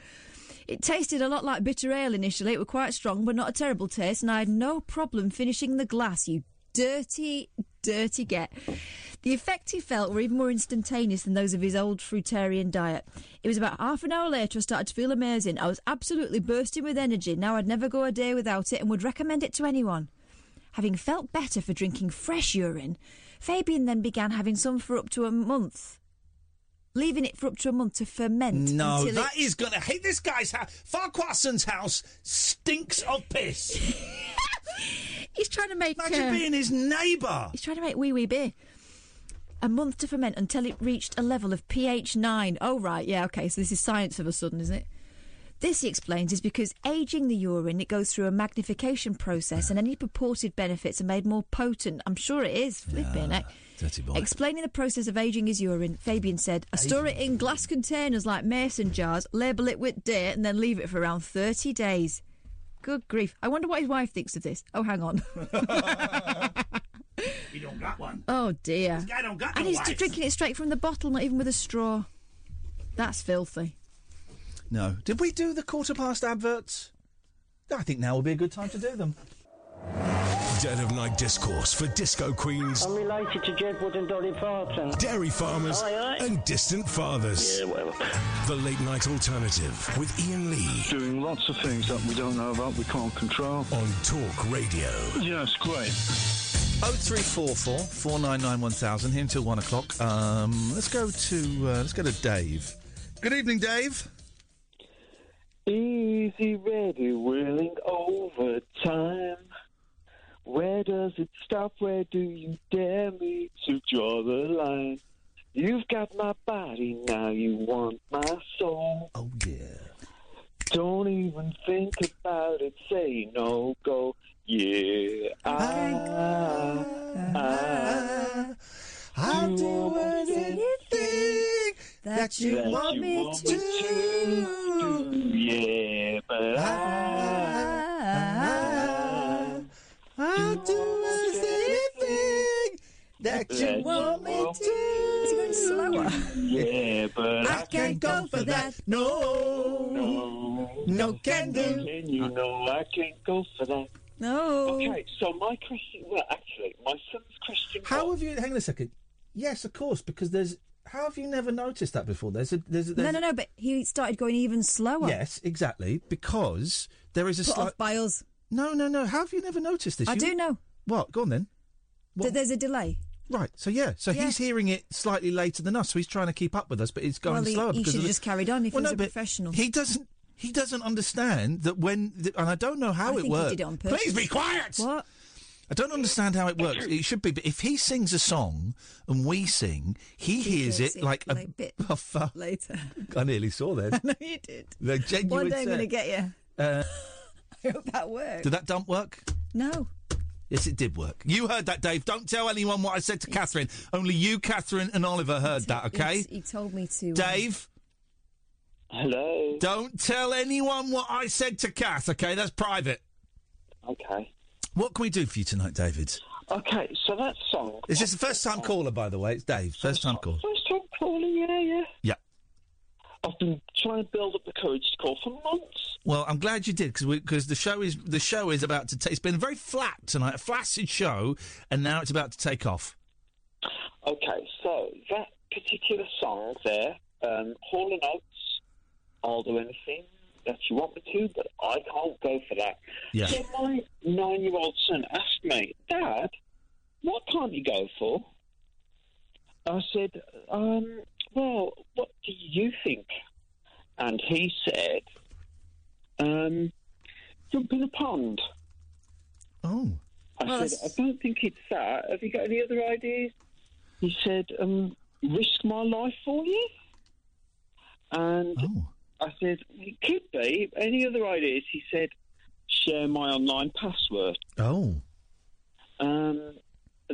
It tasted a lot like bitter ale initially. It was quite strong, but not a terrible taste, and I had no problem finishing the glass, you dirty, dirty get. The effects he felt were even more instantaneous than those of his old fruitarian diet. It was about half an hour later I started to feel amazing. I was absolutely bursting with energy. Now I'd never go a day without it and would recommend it to anyone. Having felt better for drinking fresh urine, Fabian then began having some for up to a month. Leaving it for up to a month to ferment. No, until that it... is going to hate this guy's house. Farquharson's house stinks of piss. He's trying to make... Imagine uh, being his neighbour. He's trying to make wee wee beer. A month to ferment until it reached a level of pH nine. Oh, right, yeah, OK, so this is science of a sudden, isn't it? This, he explains, is because ageing the urine, it goes through a magnification process, and any purported benefits are made more potent. I'm sure it is. Flipping yeah, dirty boy. Explaining the process of ageing his urine, Fabian said, I store it in glass containers like mason jars, label it with date, and then leave it for around thirty days. Good grief. I wonder what his wife thinks of this. Oh, hang on. He don't got one. Oh, dear. This guy don't got no and he's wife. Drinking it straight from the bottle, not even with a straw. That's filthy. No. Did we do the quarter past adverts? I think now would be a good time to do them. Dead of night discourse for disco queens. I'm related to Jed Wood and Dolly Parton. Dairy farmers aye, aye. And distant fathers. Yeah, whatever. The late night alternative with Iain Lee. Doing lots of things that we don't know about, we can't control. On Talk Radio. Yeah, it's great. oh three four four, four nine nine, one thousand, here until one o'clock. Um, let's go to uh, let's go to Dave. Good evening, Dave. Easy, ready, willing, over time. Where does it stop? Where do you dare me to draw the line? You've got my body, now you want my soul. Oh, yeah. Don't even think about it, say no, go, yeah. I, I, I, I'll do anything that you that want you me want to. to do. Yeah, but I, I, I, I'll do, do anything that, that you want me to. It's going slower. Yeah, but I, I can't go, go for that. that. No, no, no can do. Can you know I can't go for that? No. Okay, so my question, well, actually, my son's question. How was, have you? Hang on a second. Yes, of course, because there's. How have you never noticed that before? There's a. There's a there's no, no, no. But he started going even slower. Yes, exactly, because there is a. Put sli- off by us. No, no, no. How have you never noticed this? I you, do know. What? Go on then. That there's a delay. Right. So yeah. So yeah. He's hearing it slightly later than us. So he's trying to keep up with us, but it's going well, he, slower. He because should have just carried on if well, he was no, a professional. He doesn't. He doesn't understand that when... The, and I don't know how I it think works. He did it on purpose. Please be quiet! What? I don't understand how it works. It should be... But if he sings a song and we sing, he, he hears it like a bit buffer. Later. I nearly saw that. I know you did. The genuine... One day I'm going to get you. Uh, I hope that worked. Did that dump work? No. Yes, it did work. You heard that, Dave. Don't tell anyone what I said to it's, Catherine. Only you, Catherine, and Oliver heard t- that, OK? He told me to... Dave... Uh, Hello. Don't tell anyone what I said to Kath, okay? That's private. Okay. What can we do for you tonight, David? Okay, so that song... Is this the first-time caller, by the way? It's Dave, first-time first caller. First-time caller, yeah, yeah. Yeah. I've been trying to build up the courage to call for months. Well, I'm glad you did, because the show is the show is about to take... It's been very flat tonight, a flaccid show, and now it's about to take off. Okay, so that particular song there, um, Hall and Oates, I'll do anything that you want me to, but I can't go for that. Yeah. So my nine-year-old son asked me, Dad, what can't you go for? I said, um, well, what do you think? And he said, um, jump in a pond. Oh. I well, said, that's... I don't think it's that. Have you got any other ideas? He said, um, risk my life for you? And... Oh. I said, it could be. Any other ideas? He said, share my online password. Oh. Um,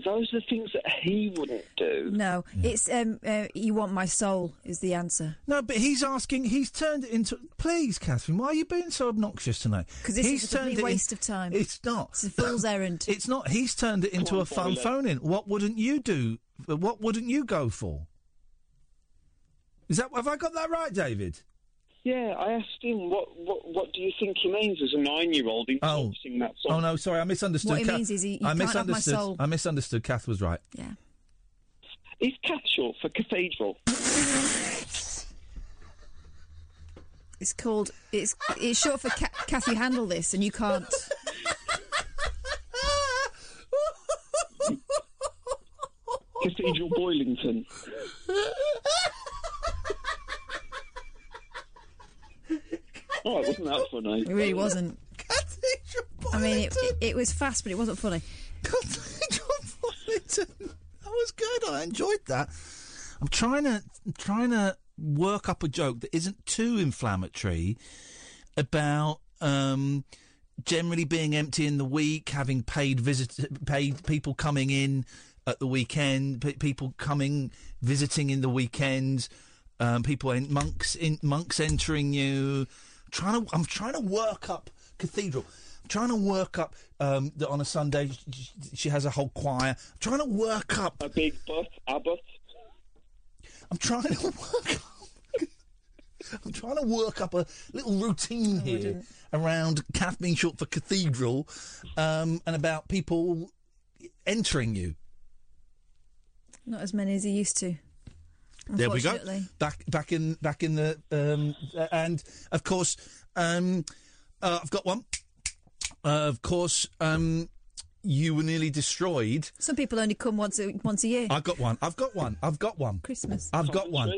those are the things that he wouldn't do. No, yeah. It's, um, uh, you want my soul is the answer. No, but he's asking, he's turned it into, please, Catherine, why are you being so obnoxious tonight? Because this he's is a complete waste in, of time. It's not. It's a fool's errand. It's not. He's turned it into on, a fun phone-in. What wouldn't you do? What wouldn't you go for? Is that, have I got that right, David? Yeah, I asked him, what, what what do you think he means as a nine-year-old in oh. singing that song? Oh, no, sorry, I misunderstood. What he Kath, means is he, he I can't misunderstood. Have my soul. I misunderstood. Kath was right. Yeah. Is Kath short for cathedral? It's called... It's it's short for Ca- Kath, you handle this, and you can't... Cathedral Boylington. Oh, it wasn't that funny. It really wasn't. Cathedral Boylington. I mean, it, it, it was fast, but it wasn't funny. Cathedral Boylington. That was good. I enjoyed that. I'm trying to I'm trying to work up a joke that isn't too inflammatory about um, generally being empty in the week, having paid visit, paid people coming in at the weekend, p- people coming visiting in the weekends, um, people in, monks in monks entering you. Trying to, I'm trying to work up cathedral. I'm trying to work up um, that on a Sunday she, she has a whole choir. I'm trying to work up a big butt, a butt. I'm trying to work. Up, I'm trying to work up a little routine oh, here around Kath being short for cathedral, um, and about people entering you. Not as many as he used to. There we go. Back, back in, back in the, um, and of course, um, uh, I've got one. Uh, of course, um, you were nearly destroyed. Some people only come once a, once a year. I've got one. I've got one. I've got one. Christmas. I've got one.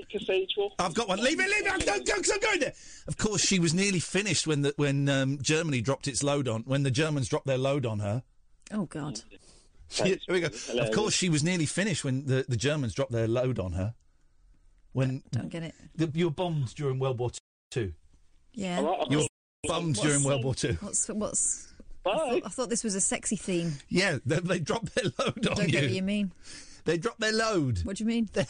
I've got one. Leave it. Leave it. Don't go. I'm going there. Of course, she was nearly finished when the when um, Germany dropped its load on when the Germans dropped their load on her. Oh God. Here we go. Of course, she was nearly finished when the, the Germans dropped their load on her. When don't get it. The, you were bombed during World War Two. Yeah. Right, you were bombed during World War Two. What's what's? I thought, I thought this was a sexy theme. Yeah, they, they dropped their load on you. Don't get what you mean. They dropped their load. What do you mean? Their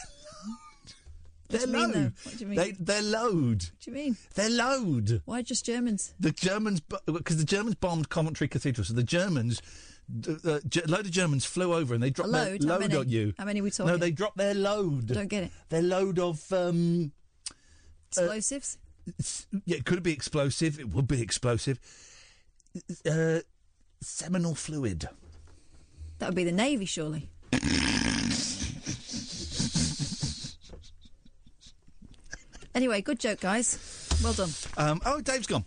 load. Their load. What do you mean? They, their load. What do you mean? Their load. Why just Germans? The Germans, because the Germans bombed Coventry Cathedral. So the Germans. A load of Germans flew over and they dropped load? their load on you. How many we talking? No, they dropped their load. Don't get it. Their load of... Um, explosives? Uh, yeah, it could be explosive. It would be explosive. Uh, seminal fluid. That would be the Navy, surely. Anyway, good joke, guys. Well done. Um, oh, Dave's gone.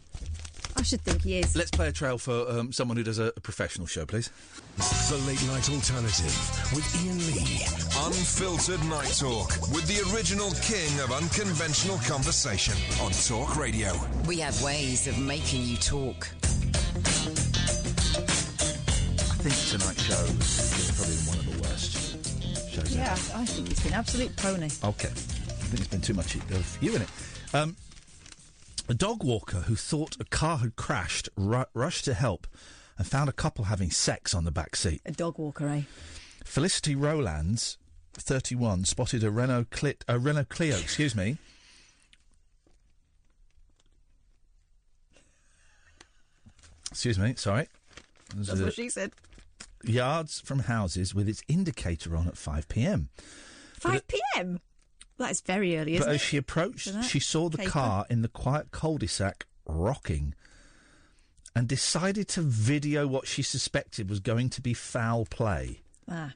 I should think he is. Let's play a trail for um, someone who does a, a professional show, please. The Late Night Alternative with Iain Lee. Unfiltered night talk with the original king of unconventional conversation on Talk Radio. We have ways of making you talk. I think tonight's show is probably one of the worst shows yeah, ever. Yeah, I think it's been absolute pony. Okay. I think it's been too much of you in it. Um, a dog walker who thought a car had crashed ru- rushed to help and found a couple having sex on the back seat. A dog walker, eh? Felicity Rowlands, thirty-one, spotted a Renault, Cli- a Renault Clio, excuse me. Excuse me, sorry. That's what she said. Yards from houses with its indicator on at five p.m. five p.m.? That is very early, isn't it? But as she approached, she saw the car in the quiet cul-de-sac rocking and decided to video what she suspected was going to be foul play. Ah.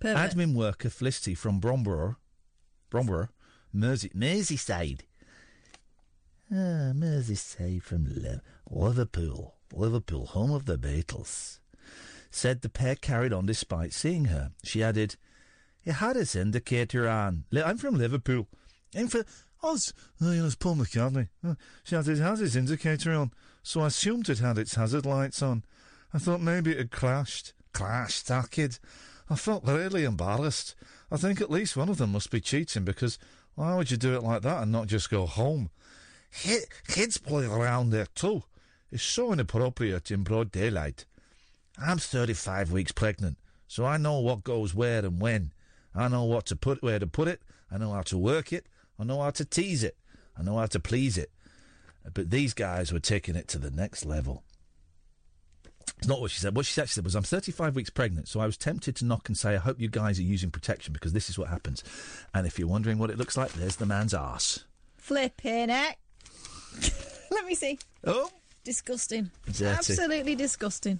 Pervert. Admin worker Felicity from Bromborough, Bromborough, Mersey, Merseyside. Ah, Merseyside from Le- Liverpool. Liverpool, home of the Beatles, said the pair carried on despite seeing her. She added, "It had its indicator on. I'm from Liverpool. I'm from... Oh, it's, oh, you know, it's Paul McCartney. She had it had its indicator on, so I assumed it had its hazard lights on. I thought maybe it had crashed. Crashed, that kid. I felt really embarrassed. I think at least one of them must be cheating, because why would you do it like that and not just go home? Kids play around there too. It's so inappropriate in broad daylight. I'm thirty-five weeks pregnant, so I know what goes where and when. I know what to put, where to put it. I know how to work it. I know how to tease it. I know how to please it. But these guys were taking it to the next level." It's not what she said. What she actually said was, "I'm thirty-five weeks pregnant, so I was tempted to knock and say, I hope you guys are using protection, because this is what happens. And if you're wondering what it looks like, there's the man's arse." Flipping it. Let me see. Oh. Disgusting. Dirty. Absolutely disgusting.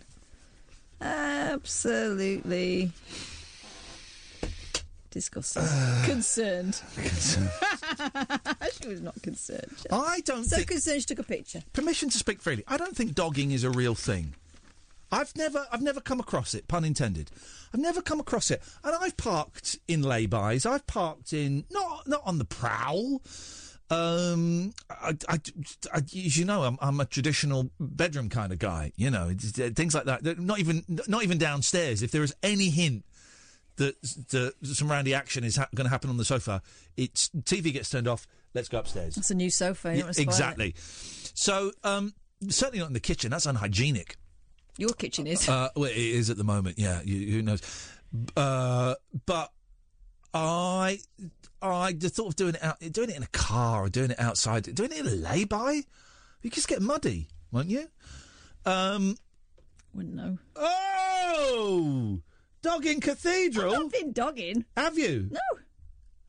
Absolutely disgusting. Uh, concerned. concerned. She was not concerned. I don't so think... So concerned she took a picture. Permission to speak freely. I don't think dogging is a real thing. I've never I've never come across it, pun intended. I've never come across it. And I've parked in laybys. I've parked in... Not, not on the prowl... Um, I, I, I, as you know, I'm, I'm a traditional bedroom kind of guy. You know, it's, uh, things like that. Not even, not even downstairs. If there is any hint that, that some randy action is ha- going to happen on the sofa, it's T V gets turned off. Let's go upstairs. That's a new sofa. You yeah, exactly. It. So, um, certainly not in the kitchen. That's unhygienic. Your kitchen is. Uh, well, it is at the moment. Yeah, you, who knows? Uh, but I. I the thought of doing it out, doing it in a car or doing it outside, doing it in a lay-by, you just get muddy, won't you? Um, Wouldn't know. Oh, dogging cathedral. I've not been dogging. Have you? No,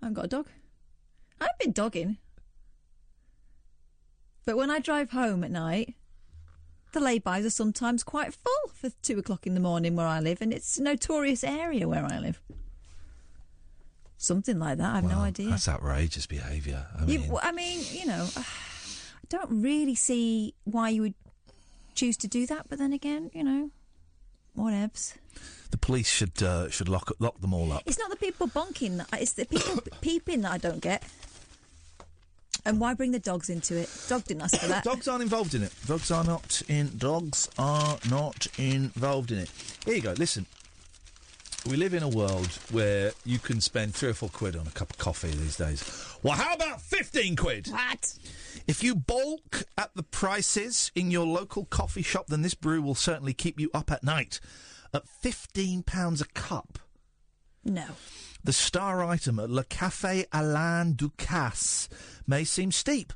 I haven't got a dog. I've been dogging, but when I drive home at night, the lay-bys are sometimes quite full for two o'clock in the morning where I live, and it's a notorious area where I live. Something like that. I have well, no idea. That's outrageous behaviour. I, I mean, you know, I don't really see why you would choose to do that. But then again, you know, whatevs. The police should uh, should lock lock them all up. It's not the people bonking. That, it's the people peeping that I don't get. And why bring the dogs into it? Dog didn't ask for that. Dogs aren't involved in it. Dogs are not in. Dogs are not involved in it. Here you go. Listen. We live in a world where you can spend three or four quid on a cup of coffee these days. Well, how about fifteen quid? What? If you balk at the prices in your local coffee shop, then this brew will certainly keep you up at night. At fifteen pounds a cup. No. The star item at Le Café Alain Ducasse may seem steep,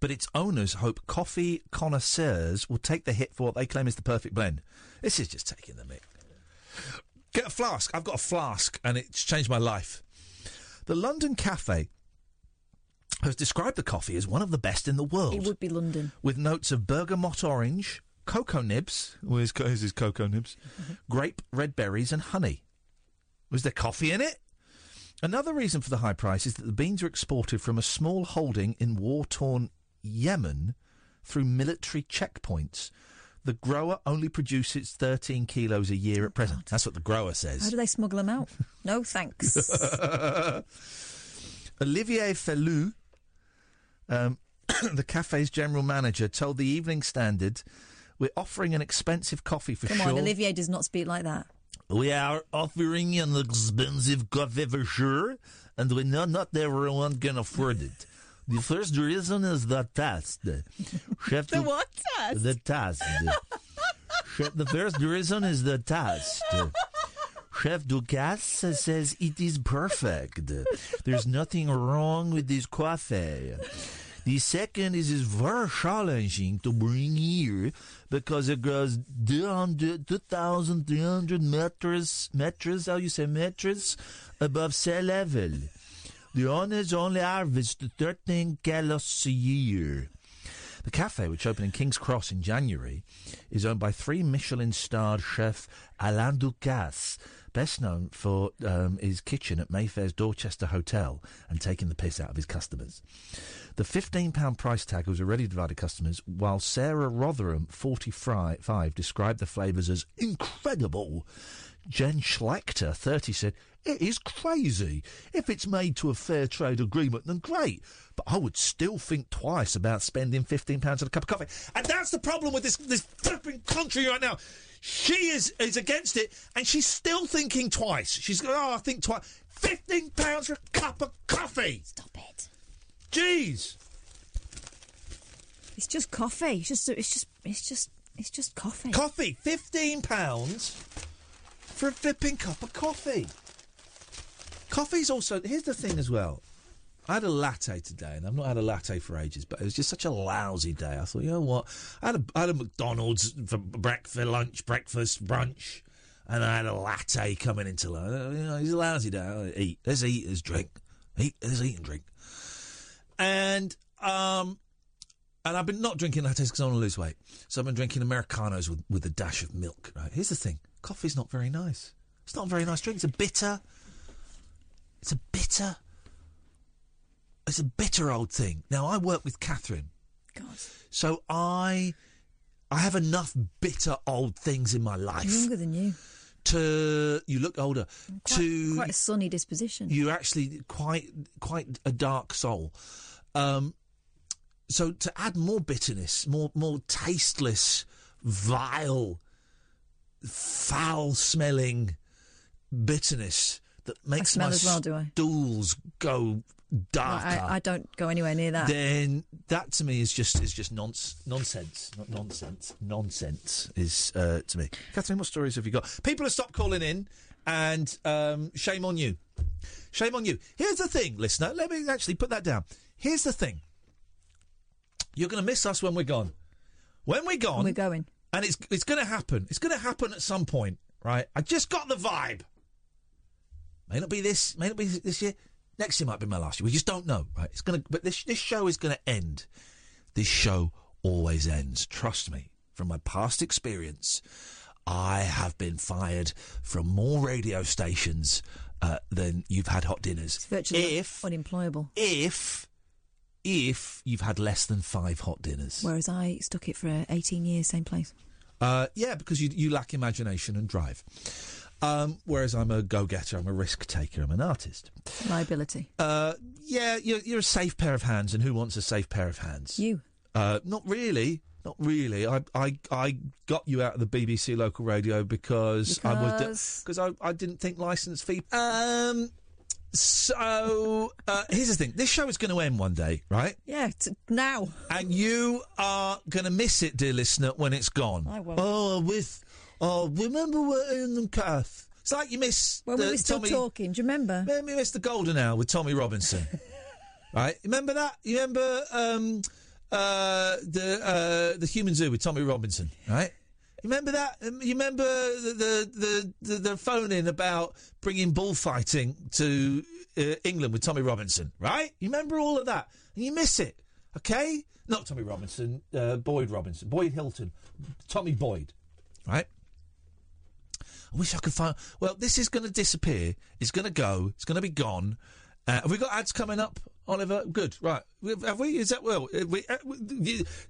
but its owners hope coffee connoisseurs will take the hit for what they claim is the perfect blend. This is just taking the mick. Get a flask. I've got a flask, and it's changed my life. The London Cafe has described the coffee as one of the best in the world. It would be London. With notes of bergamot orange, cocoa nibs, where's his cocoa nibs, mm-hmm. grape, red berries, and honey. Was there coffee in it? Another reason for the high price is that the beans are exported from a small holding in war-torn Yemen through military checkpoints. The grower only produces thirteen kilos a year at present. God. That's what the grower says. How do they smuggle them out? No, thanks. Olivier Fellou, um, the cafe's general manager, told the Evening Standard, we're offering an expensive coffee for Come sure. Come on, Olivier does not speak like that. We are offering an expensive coffee for sure, and we know not everyone can afford it. The first reason is the taste. Chef the what taste? The taste. Chef, the first reason is the taste. Chef Ducasse says it is perfect. There's nothing wrong with this coffee. The second is it's very challenging to bring here because it goes two thousand three hundred meters, meters, how you say meters, above sea level. The owners only harvest thirteen kilos a year. The cafe, which opened in King's Cross in January, is owned by three Michelin-starred chef Alain Ducasse, best known for um, his kitchen at Mayfair's Dorchester Hotel and taking the piss out of his customers. The fifteen pound price tag was already divided customers, while Sarah Rotherham, forty-five, described the flavours as incredible. Jen Schlechter, thirty, said, it is crazy. If it's made to a fair trade agreement, then great. But I would still think twice about spending fifteen pounds on a cup of coffee. And that's the problem with this this flipping country right now. She is, is against it, and she's still thinking twice. She's going, oh, I think twice. fifteen pounds for a cup of coffee. Stop it. Jeez. It's just coffee. It's just, it's just, it's just, it's just coffee. Coffee. fifteen pounds for a flipping cup of coffee. Coffee's also... Here's the thing as well. I had a latte today, and I've not had a latte for ages, but it was just such a lousy day. I thought, you know what? I had a, I had a McDonald's for breakfast, lunch, breakfast, brunch, and I had a latte coming into lunch. You know, it's a lousy day. I'll eat. Let's eat. Let's drink. Eat. Let's eat and drink. And, um... And I've been not drinking lattes because I want to lose weight. So I've been drinking Americanos with, with a dash of milk. Right? Here's the thing. Coffee's not very nice. It's not a very nice drink. It's a bitter... It's a bitter... It's a bitter old thing. Now, I work with Catherine. God. So I... I have enough bitter old things in my life. I'm younger than you. To... You look older. I'm quite, to... Quite a sunny disposition. You're actually quite quite a dark soul. Um... So to add more bitterness, more more tasteless, vile, foul-smelling bitterness that makes my as well, do I? stools go darker. I, I, I don't go anywhere near that. Then that to me is just is just non- nonsense. Not nonsense. Nonsense is uh, to me. Catherine, what stories have you got? People have stopped calling in, and um, shame on you. Shame on you. Here's the thing, listener. Let me actually put that down. Here's the thing. You're going to miss us when we're gone. When we're gone... We're going. And it's it's going to happen. It's going to happen at some point, right? I just got the vibe. May not be this, may not be this year. Next year might be my last year. We just don't know, right? It's going to... But this this show is going to end. This show always ends. Trust me. From my past experience, I have been fired from more radio stations uh, than you've had hot dinners. It's virtually if, unemployable. If... If you've had less than five hot dinners. Whereas I stuck it for eighteen years, same place. Uh, yeah, because you, you lack imagination and drive. Um, whereas I'm a go-getter, I'm a risk-taker, I'm an artist. Liability. Uh, yeah, you're, you're a safe pair of hands, and who wants a safe pair of hands? You. Uh, not really, not really. I, I I got you out of the B B C local radio because... Because... I was because I, I didn't think licence fee... Um... So, uh, here's the thing. This show is going to end one day, right? Yeah, t- now. And you are going to miss it, dear listener, when it's gone. I won't. Oh, with... Oh, remember we're in the Cath. It's like you miss... Well, the, we were still Tommy, talking, do you remember? Remember you missed the golden hour with Tommy Robinson. Right? Remember that? You remember um, uh, the uh, the Human Zoo with Tommy Robinson, right? Remember that? You remember the the, the, the phone-in about bringing bullfighting to uh, England with Tommy Robinson, right? You remember all of that? And you miss it, okay? Not Tommy Robinson, uh, Boyd Robinson, Boyd Hilton, Tommy Boyd, right? I wish I could find... Well, this is going to disappear. It's going to go. It's going to be gone. Uh, have we got ads coming up Oliver, good, right. Have we? Is that well? We, we,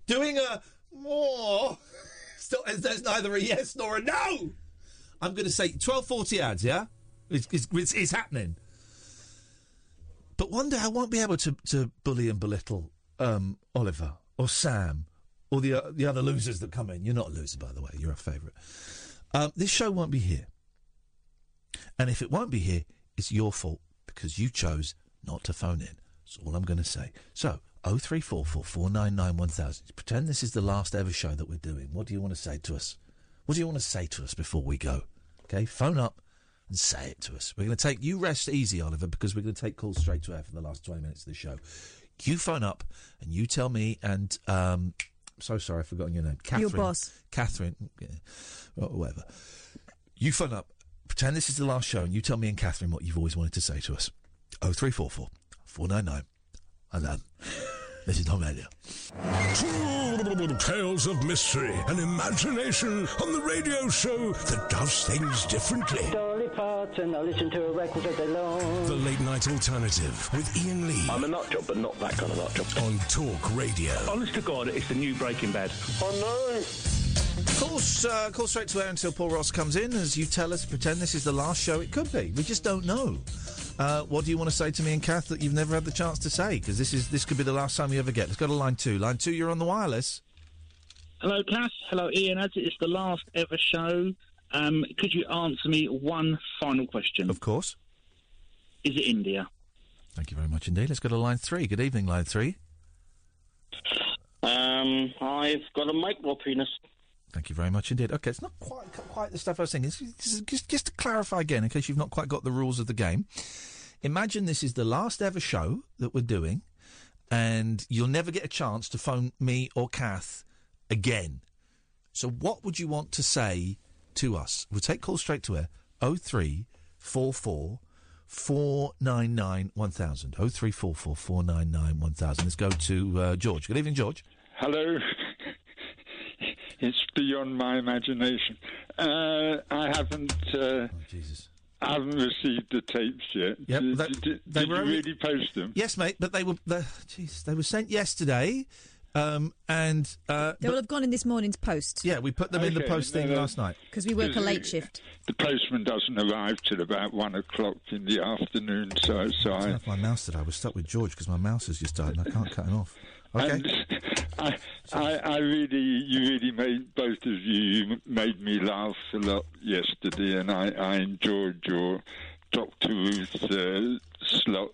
doing a more. Oh, there's neither a yes nor a no. I'm going to say twelve forty ads. Yeah, it's, it's, it's happening. But one day I won't be able to, to bully and belittle um, Oliver or Sam or the uh, the other losers that come in. You're not a loser, by the way. You're a favourite. Um, this show won't be here, and if it won't be here, it's your fault because you chose not to phone in. That's all I'm going to say. So, oh three four four, four nine nine, one thousand. Pretend this is the last ever show that we're doing. What do you want to say to us? What do you want to say to us before we go? Okay, phone up and say it to us. We're going to take... You rest easy, Oliver, because we're going to take calls straight to air for the last twenty minutes of the show. You phone up and you tell me and... Um, I'm so sorry, I've forgotten your name. Catherine, your boss. Catherine, yeah, or whatever. You phone up. Pretend this is the last show and you tell me and Catherine what you've always wanted to say to us. oh three four four, four nine nine. And then, this is Tom Elliot. Tales of mystery and imagination on the radio show that does things differently. Dolly Parton, I listen to a record all day long. The Late Night Alternative with Iain Lee. I'm a nut job, but not that kind of nut job. On Talk Radio. Honest to God, it's the new Breaking Bad. Oh no! Call, uh, call straight to air until Paul Ross comes in. As you tell us, pretend this is the last show. It could be. We just don't know. Uh, what do you want to say to me and Kath that you've never had the chance to say? Because this is this could be the last time you ever get. Let's go to line two. Line two, you're on the wireless. Hello, Kath. Hello, Ian. As it's the last ever show, um, could you answer me one final question? Of course. Is it India? Thank you very much indeed. Let's go to line three. Good evening, line three. Um, I've got a micro penis. Thank you very much indeed. OK, it's not quite quite the stuff I was thinking. It's, it's, just, just to clarify again, in case you've not quite got the rules of the game, imagine this is the last ever show that we're doing and you'll never get a chance to phone me or Kath again. So what would you want to say to us? We'll take calls straight to air. oh three four four, four nine nine, one thousand. oh three four four, four nine nine, one thousand. Let's go to uh, George. Good evening, George. Hello. It's beyond my imagination. Uh, I haven't. Uh, oh, Jesus. I haven't received the tapes yet. Yep, did that, did, they did were you only... really post them? Yes, mate. But they were. Jeez, they were sent yesterday, um, and uh, they but, will have gone in this morning's post. Yeah, we put them okay, in the post no, thing no, last night because we work a late the, shift. The postman doesn't arrive till about one o'clock in the afternoon. So, so I have my mouse today. I was stuck with George because my mouse has just died, and I can't cut him off. Okay. And I, I, I really, you really made, both of you made me laugh a lot yesterday, and I, I enjoyed your Doctor Ruth uh, slot.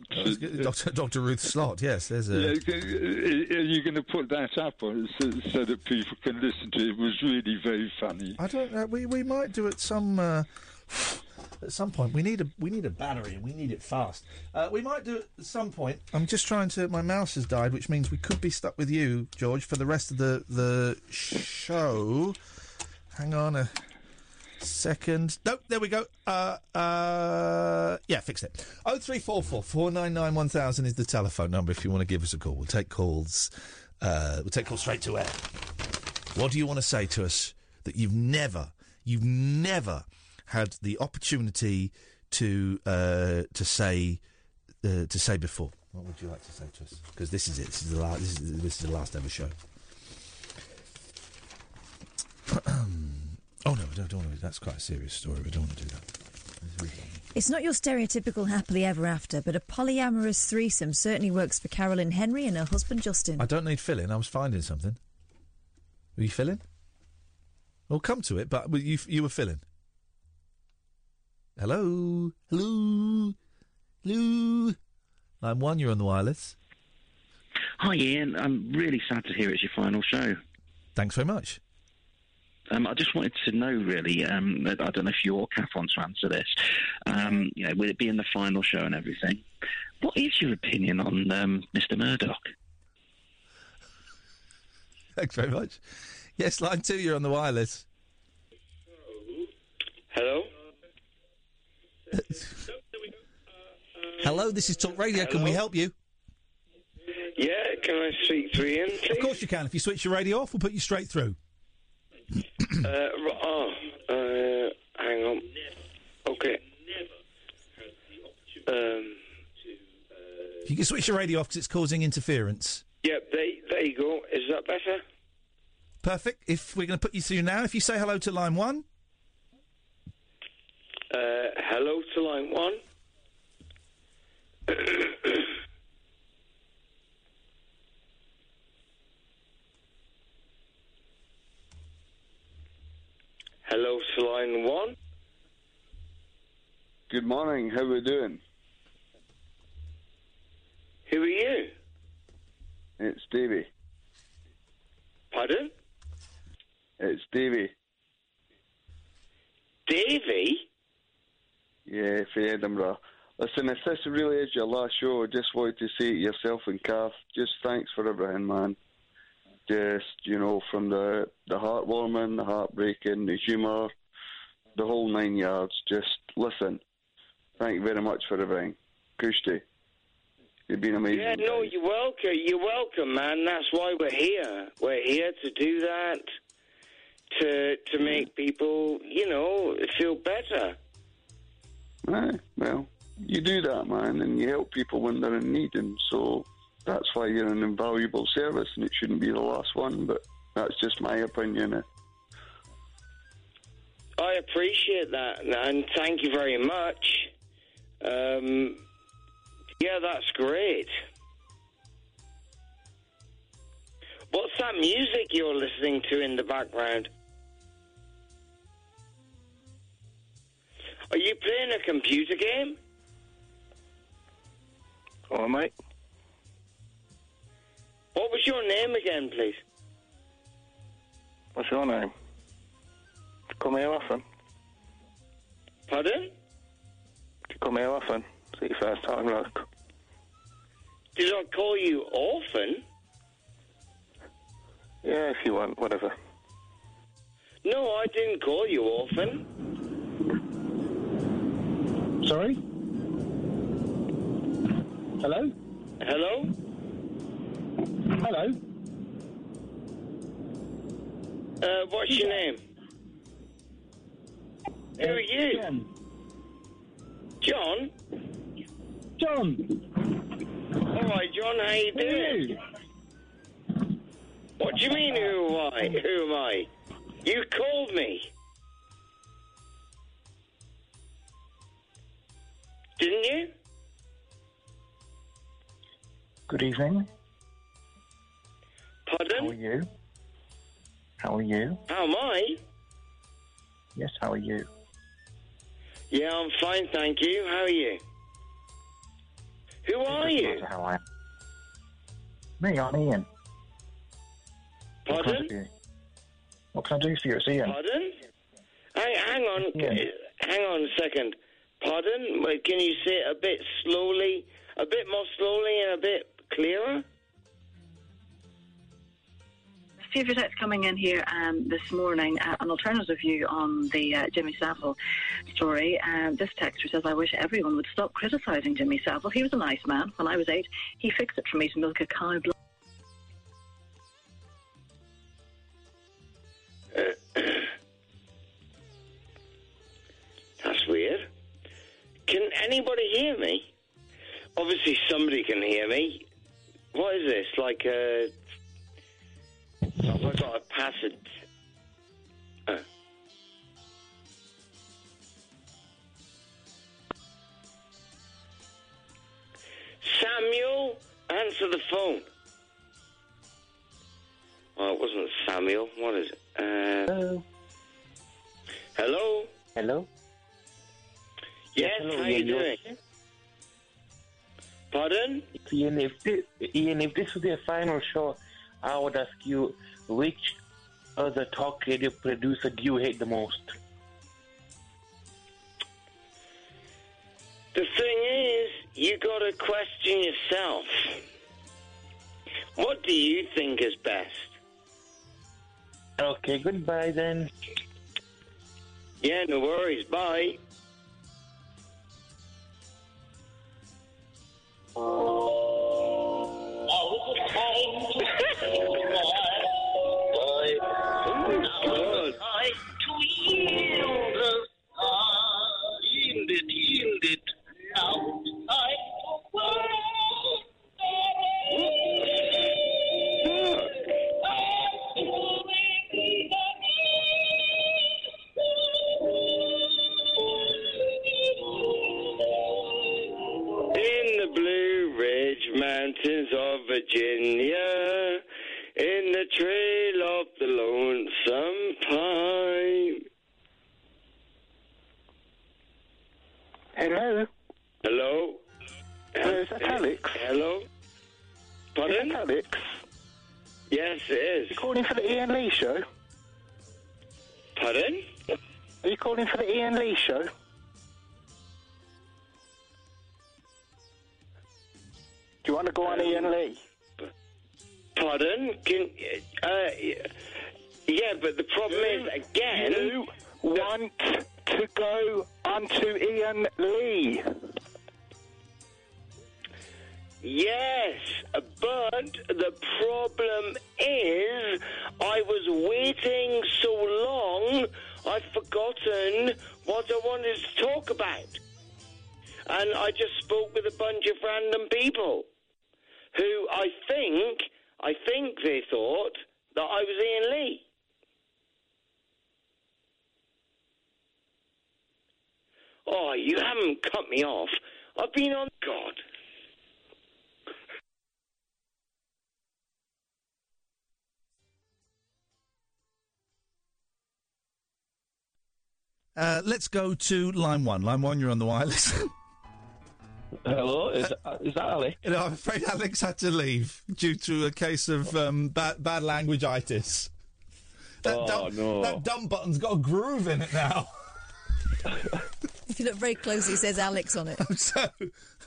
Doctor Doctor Ruth slot, yes. There's a... yeah, are you going to put that up or so, so that people can listen to it? It was really very funny. I don't know. We, we might do it some... Uh... At some point, we need a we need a battery, and we need it fast. Uh, we might do it at some point. I'm just trying to... My mouse has died, which means we could be stuck with you, George, for the rest of the, the show. Hang on a second. Nope, there we go. Uh, uh, yeah, fixed it. oh three four four, four nine nine, one thousand is the telephone number if you want to give us a call. We'll take calls. Uh, we'll take calls straight to air. What do you want to say to us that you've never, you've never... had the opportunity to uh, to say uh, to say before. What would you like to say to us? Because this is it. This is the last. This is, this is the last ever show. Oh no, I don't want to. That's quite a serious story. We don't want to do that. It's not your stereotypical happily ever after, but a polyamorous threesome certainly works for Carolyn Henry and her husband Justin. I don't need filling. I was finding something. Were you filling? Well, come to it. But you you were filling. Hello? Hello? Hello? Line one, you're on the wireless. Hi, Ian. I'm really sad to hear it's your final show. Thanks very much. Um, I just wanted to know, really, um, I don't know if you or Kath wants to answer this, um, you know, with it being the final show and everything, what is your opinion on um, Mister Murdoch? Thanks very much. Yes, line two, you're on the wireless. Hello? Hello, this is Talk Radio. Hello? Can we help you? Yeah, can I speak to Ian, please? Of course you can. If you switch your radio off, we'll put you straight through. uh, oh, uh, hang on. OK. Um, You can switch the radio off because it's causing interference. Yep, there, there you go. Is that better? Perfect. If we're going to put you through now, if you say hello to line one. Uh, hello to line one. Hello to line one. Good morning. How are we doing? Who are you? It's Davey. Pardon? It's Davey. Davey? Yeah, for Edinburgh. Listen, if this really is your last show, just wanted to say to yourself and Kath, just thanks for everything, man. Just, you know, from the, the heartwarming, the heartbreaking, the humour, the whole nine yards. Just, listen, thank you very much for everything. Kushti. You've been amazing. Yeah, no, you're welcome. You're welcome, man. That's why we're here. We're here to do that, to to make people, you know, feel better. Right. Well, you do that, man, and you help people when they're in need, and so that's why you're an invaluable service, and it shouldn't be the last one, but that's just my opinion. I appreciate that, and thank you very much. Um... Yeah, that's great. What's that music you're listening to in the background? Are you playing a computer game? Hello, mate. What was your name again, please? What's your name? Come here, often. Pardon? Come here, often. See you first time, look. Did I call you orphan? Yeah, if you want, whatever. No, I didn't call you orphan. Sorry? Hello? Hello? Hello? Uh, what's your name? Who are you? John. John? John. All right, John, how you doing? You? What do you mean, who am I? Who am I? You called me. Didn't you? Good evening. Pardon? How are you? How are you? How am I? Yes, how are you? Yeah, I'm fine, thank you. How are you? Who are you? How I am. Me, I'm Ian. Pardon? What can I do for you? It's Ian. Pardon? Hey, hang on. Ian. Hang on a second. Pardon? Can you say it a bit slowly? A bit more slowly and a bit clearer? Steve Rosette's coming in here um, this morning, uh, an alternative view on the uh, Jimmy Savile story. Um, this texter says, I wish everyone would stop criticising Jimmy Savile. He was a nice man. When I was eight, he fixed it for me to milk a cow. That's weird. Can anybody hear me? Obviously somebody can hear me. What is this, like a... I've got a passage. Uh. Samuel, answer the phone. Well, it wasn't Samuel. What is it? Uh, hello. Hello. Hello. Yes. Hello, how are you doing? Yes. Pardon? Ian, if this, Ian, if this was your final show, I would ask you, which other talk radio producer do you hate the most? The thing is, you got to question yourself. What do you think is best? Okay, goodbye then. Yeah, no worries, bye. Yield it, yield it. Now I Virginia, in the trail of the lonesome pine. Hello? Hello? Hello, is that Alex? Hello? Pardon? Is that Alex? Yes, it is. Are you calling for the Iain Lee show? Pardon? Are you calling for the Iain Lee show? Do you want to go on um, Iain Lee? Pardon? Can, uh, yeah, but the problem you, is, again... You want to go onto Iain Lee. Yes, but the problem is I was waiting so long, I've forgotten what I wanted to talk about. And I just spoke with a bunch of random people who I think... I think they thought that I was Iain Lee. Oh, you haven't cut me off. I've been on... God. Uh, let's go to line one. Line one, you're on the wireless. Hello, is, uh, is that Alex? You know, I'm afraid Alex had to leave due to a case of um, bad, bad language-itis. That oh, dumb, no. That dumb button's got a groove in it now. If you look very closely, it says Alex on it. So,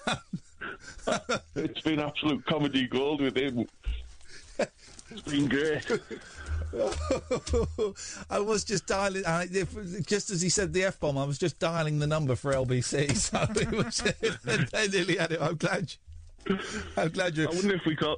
um, it's been absolute comedy gold with him. It's been great. I was just dialing, I, if, just as he said the F-bomb, I was just dialing the number for L B C, so it was, it, they nearly had it. I'm glad you... I'm glad you... I wonder if we call,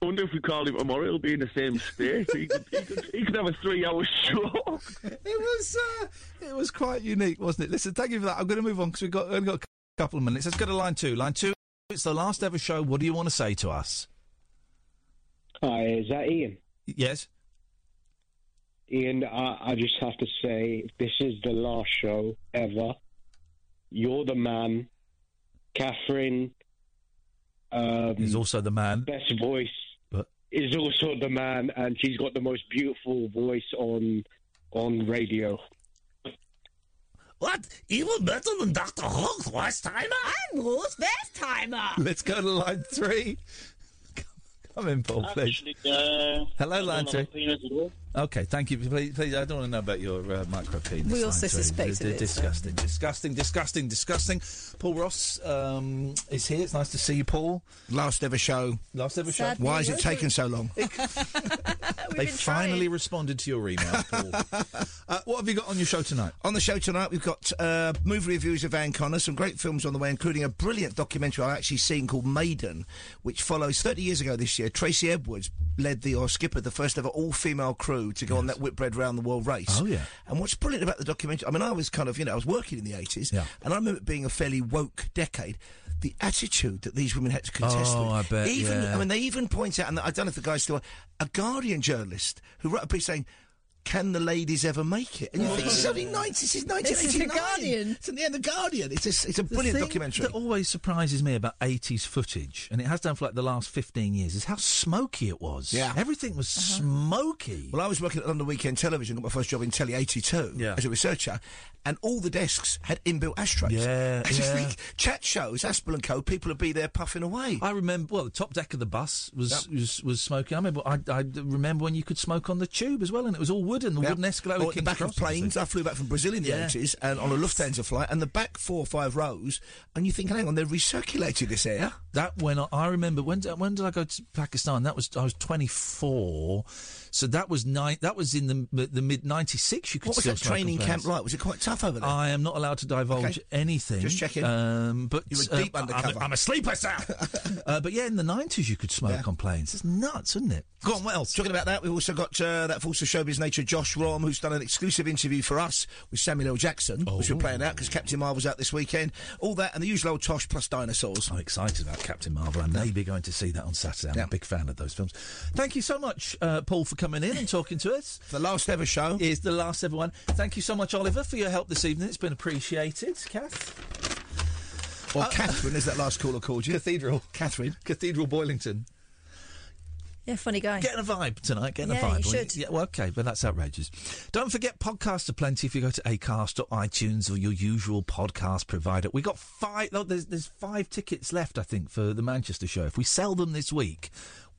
I wonder if we call him tomorrow, he'll be in the same state. He could, he could, he could have a three-hour show. It was uh, it was quite unique, wasn't it? Listen, thank you for that. I'm going to move on because we've got, we've only got a couple of minutes. Let's go to line two. Line two, it's the last ever show. What do you want to say to us? Hi, is that Iain? Yes. Iain, I, I just have to say, this is the last show ever. You're the man. Catherine um, is also the man. Best voice but... is also the man, and she's got the most beautiful voice on on radio. What? Even better than Doctor Who's first timer? I'm Who's first timer. Let's go to line three. Come in, Paul, please. Uh, Hello, Lanty. Okay, thank you. Please, please, I don't want to know about your uh, micropenis. We also suspected it. Disgusting, disgusting, disgusting, disgusting. Paul Ross um, is here. It's nice to see you, Paul. Last ever show. Last ever show. Why has it taken so long? They finally responded to your email, Paul. uh, what have you got on your show tonight? On the show tonight, we've got uh, movie reviews of Anne Connor, some great films on the way, including a brilliant documentary I've actually seen called Maiden, which follows thirty years ago this year. Tracy Edwards led the, or skippered the first ever all-female crew to go yes. on that Whitbread round the world race. Oh, yeah. And what's brilliant about the documentary, I mean, I was kind of, you know, I was working in the eighties, yeah. and I remember it being a fairly woke decade. The attitude that these women had to contest oh, with. I bet, even, yeah. I mean, they even point out, and I don't know if the guy's still... A Guardian journalist who wrote a piece saying, can the ladies ever make it? And you oh, think, it's only nineties, this is nineteen eighty-nine. It's the Guardian. It's in the end, the Guardian. It's a, it's a brilliant the documentary. What always surprises me about eighties footage, and it has done for like the last fifteen years, is how smoky it was. Yeah. Everything was uh-huh. smoky. Well, I was working at London Weekend Television, got my first job in Telly eighty-two yeah. as a researcher, and all the desks had inbuilt ashtrays. Yeah, I just yeah. think, chat shows, Aspel and Co., people would be there puffing away. I remember, well, the top deck of the bus was yep. was, was smoking. I remember, I, I remember when you could smoke on the tube as well, and it was all wood and the yep. wooden escalator. Or at the back of planes. I flew back from Brazil in the yeah. eighties and on a Lufthansa flight, and the back four or five rows, and you think, hang on, they've recirculated this air. That when I, I remember, when, when did I go to Pakistan? That was, I was twenty-four... So that was ni- That was in the the mid ninety-six. You could. What was that training camp like? Was it quite tough over there? I am not allowed to divulge okay. anything. Just checking. Um, but you were deep uh, undercover. I'm, I'm a sleeper, Sal. uh, but yeah, in the nineties you could smoke yeah. on planes. It's nuts, isn't it? Go on. What else? Talking about that, we've also got uh, that force of showbiz nature, Josh Rom, who's done an exclusive interview for us with Samuel L. Jackson, oh. which we're playing out because Captain Marvel's out this weekend. All that and the usual old tosh plus dinosaurs. I'm excited about Captain Marvel. I may be going to see that on Saturday. I'm yeah. a big fan of those films. Thank you so much, uh, Paul, for coming in and talking to us. The last ever show. Is the last ever one. Thank you so much, Oliver, for your help this evening. It's been appreciated. Kath? Or uh, Catherine, is that last caller called you? Cathedral. Catherine. Cathedral Boylington. Yeah, funny guy. Getting a vibe tonight, getting yeah, a vibe. You should. Yeah, well, okay, but that's outrageous. Don't forget, podcasts are plenty if you go to Acast or iTunes or your usual podcast provider. We got five, no, there's, there's five tickets left, I think, for the Manchester show. If we sell them this week,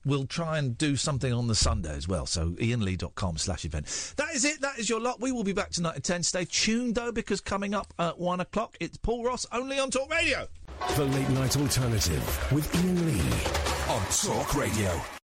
we'll try and do something on the Sunday as well. So iainlee.com slash event. That is it. That is your lot. We will be back tonight at ten. Stay tuned, though, because coming up at one o'clock, it's Paul Ross only on Talk Radio. The Late Night Alternative with Iain Lee on Talk Radio.